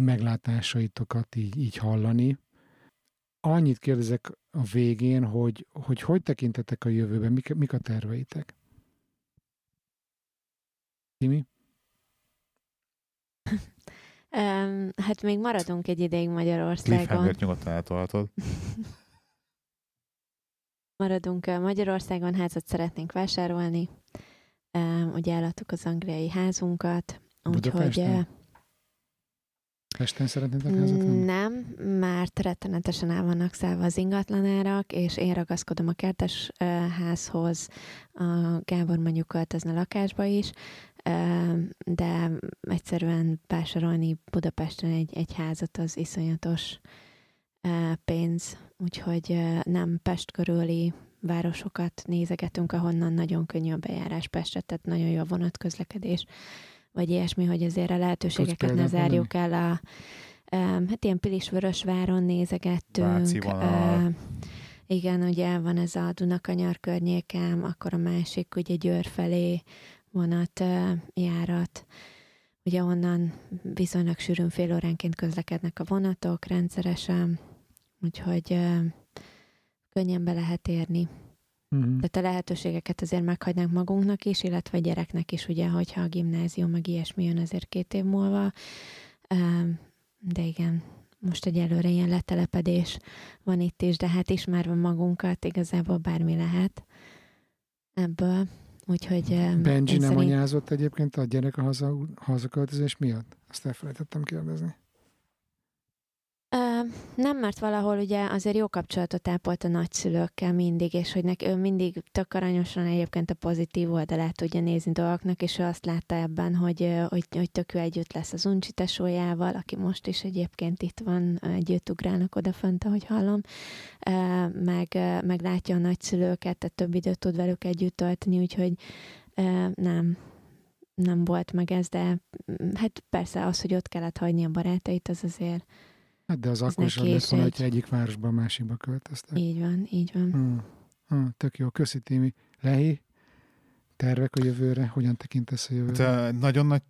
meglátásaitokat így hallani. Annyit kérdezek a végén, hogy tekintetek a jövőben, mik a terveitek? Timi? Hát még maradunk egy ideig Magyarországon. Cliffhanger nyugodtan eltolhatod. Maradunk Magyarországon, házat szeretnénk vásárolni. Ugye eladtuk az angliai házunkat. Budapesten? Úgyhogy, Pesten szeretnétek házat venni? Nem, mert rettenetesen el vannak szállva az ingatlanárak, és én ragaszkodom a kertes házhoz. A Gábor mondjuk költözne lakásba is, de egyszerűen vásárolni Budapesten egy házat az iszonyatos pénz, úgyhogy nem Pest körüli városokat nézegetünk, ahonnan nagyon könnyű a bejárás Pestre, tehát nagyon jó a vonatközlekedés, vagy ilyesmi, hogy azért a lehetőségeket ne zárjuk el. Hát ilyen Pilisvörösváron nézegettünk. Igen, ugye van ez a Dunakanyar környékem, akkor a másik ugye Győr felé vonatjárat. Ugye onnan viszonylag sűrűn fél óránként közlekednek a vonatok rendszeresen, úgyhogy könnyen be lehet érni. Tehát a lehetőségeket azért meghagynánk magunknak is, illetve a gyereknek is, ugye, hogyha a gimnázium meg ilyesmi jön azért 2 év múlva. De igen, most egyelőre ilyen letelepedés van itt is, de hát ismerve magunkat igazából bármi lehet ebből. Úgyhogy, Benji nem anyázott egyébként a gyerek a hazaköltözés miatt? Azt elfelejtettem kérdezni. Nem, mert valahol ugye azért jó kapcsolatot ápolt a nagyszülőkkel mindig, és hogy ő mindig tök aranyosan egyébként a pozitív oldalát tudja nézni dolgoknak, és ő azt látta ebben, hogy tök jó együtt lesz az uncsi tesójával, aki most is egyébként itt van, együtt ugrálnak odafönt, ahogy hallom, meg látja a nagyszülőket, tehát több időt tud velük együtt tölteni, úgyhogy nem volt meg ez, de hát persze az, hogy ott kellett hagyni a barátait, az azért... Hát de az ez akkor is lett volna, hogyha egyik városban a másikba költöztek. Így van. Tök jó, köszi Timi. Lehi, tervek a jövőre? Hogyan tekintesz a jövőre? Hát,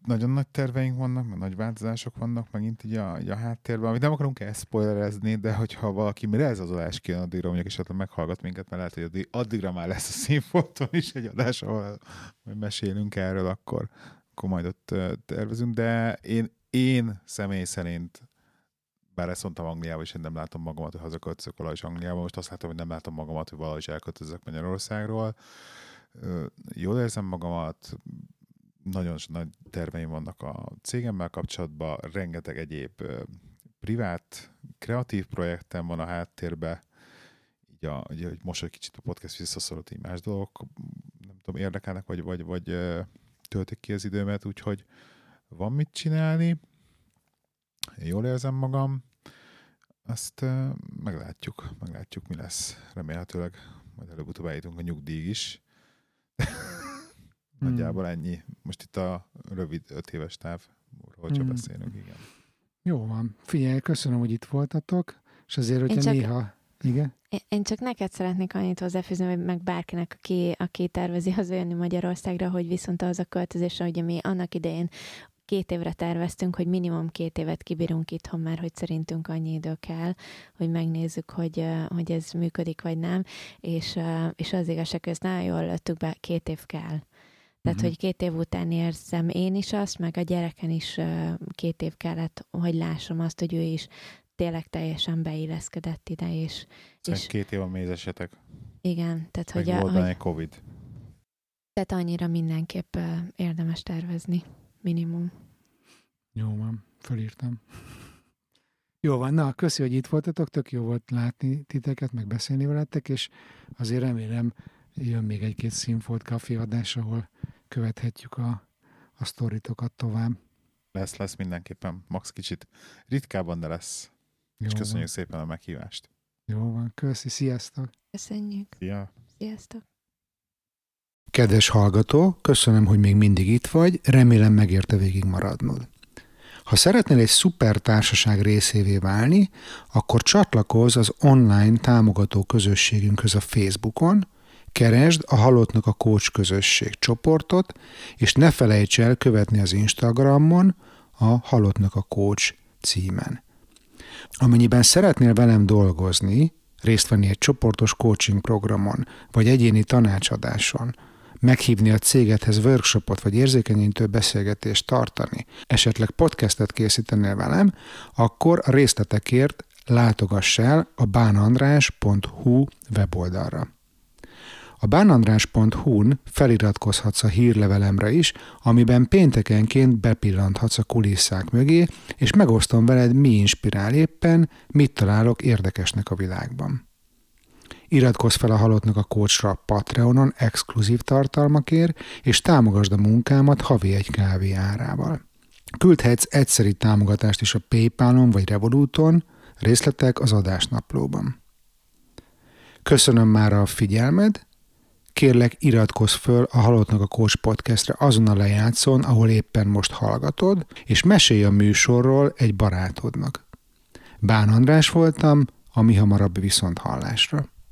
nagyon nagy terveink vannak, mert nagy változások vannak megint így a háttérben, amit nem akarunk elszpoilerezni, de hogyha valaki mire ez az adás kijön addigra, mondjuk is meghallgat minket, mert lehet, hogy addigra már lesz a Szín Folton is egy adás, ahol majd mesélünk erről, akkor majd ott tervezünk, de én személy szerint bár ezt mondtam Angliába, és én nem látom magamat, hogy hazaköltözök valahogy Angliába. Most azt látom, hogy nem látom magamat, hogy valahogy elköltözök Magyarországról. Jól érzem magamat, nagyon nagy terveim vannak a cégemmel kapcsolatban, rengeteg egyéb privát, kreatív projektem van a háttérben. Így ugye, hogy most egy kicsit a podcast visszaszorult, így más dolgok, nem tudom, érdekelnek, vagy töltik ki az időmet, úgyhogy van mit csinálni. Jól érzem magam, azt meglátjuk, mi lesz. Remélhetőleg majd előbb-utóbb eljutunk a nyugdíjig is. Nagyjából ennyi. Most itt a rövid 5 éves távról csak beszélünk, igen. Jó van. Figyelj, köszönöm, hogy itt voltatok, és azért, hogyha néha... Igen? Én csak neked szeretnék annyit hozzáfűzni, hogy meg bárkinek, aki tervezi hazajönni Magyarországra, hogy viszont az a költözésre, ugye mi annak idején 2 évre terveztünk, hogy minimum 2 évet kibírunk itthon már, hogy szerintünk annyi idő kell, hogy megnézzük, hogy ez működik, vagy nem, és az igazság, hogy ezt nagyon jól öttük be, 2 év kell. Tehát, hogy 2 év után érzem én is azt, meg a gyereken is 2 év kellett, hogy lássam azt, hogy ő is tényleg teljesen beilleszkedett ide, és... Szóval és 2 év a mézesetek. Igen, tehát, hogy... Hogy Covid. Tehát annyira mindenképp érdemes tervezni. Minimum. Jó van, felírtam. Jó van, na, köszi, hogy itt voltatok, tök jó volt látni titeket, meg beszélni veletek, és azért remélem jön még 1-2 Szín Folt Cafe adás, ahol követhetjük a sztoritokat tovább. Lesz mindenképpen, max kicsit ritkában, de lesz. Jó és köszönjük van. Szépen a meghívást. Jó van, köszi, sziasztok! Köszönjük! Szia. Sziasztok! Kedves hallgató, köszönöm, hogy még mindig itt vagy, remélem megérte végig maradnod. Ha szeretnél egy szuper társaság részévé válni, akkor csatlakozz az online támogató közösségünkhöz a Facebookon, keresd a Halottnak a Coach közösség csoportot, és ne felejts el követni az Instagramon a Halottnak a Coach címen. Amennyiben szeretnél velem dolgozni, részt venni egy csoportos coaching programon, vagy egyéni tanácsadáson, meghívni a cégedhez workshopot vagy érzékenyítő beszélgetést tartani, esetleg podcastet készítenél velem, akkor a részletekért látogass el a bánandrás.hu weboldalra. A bánandrás.hu-n feliratkozhatsz a hírlevelemre is, amiben péntekenként bepillanthatsz a kulisszák mögé, és megosztom veled, mi inspirál éppen, mit találok érdekesnek a világban. Iratkozz fel a Halottnak a Coachra a Patreonon exkluzív tartalmakért, és támogasd a munkámat havi 1 kávé árával. Küldhetsz egyszeri támogatást is a PayPal-on vagy Revoluton, részletek az adásnaplóban. Köszönöm már a figyelmed, kérlek iratkozz föl a Halottnak a Coach podcastre azon a lejátszón, ahol éppen most hallgatod, és mesélj a műsorról egy barátodnak. Bán András voltam, a mi hamarabb viszont hallásra.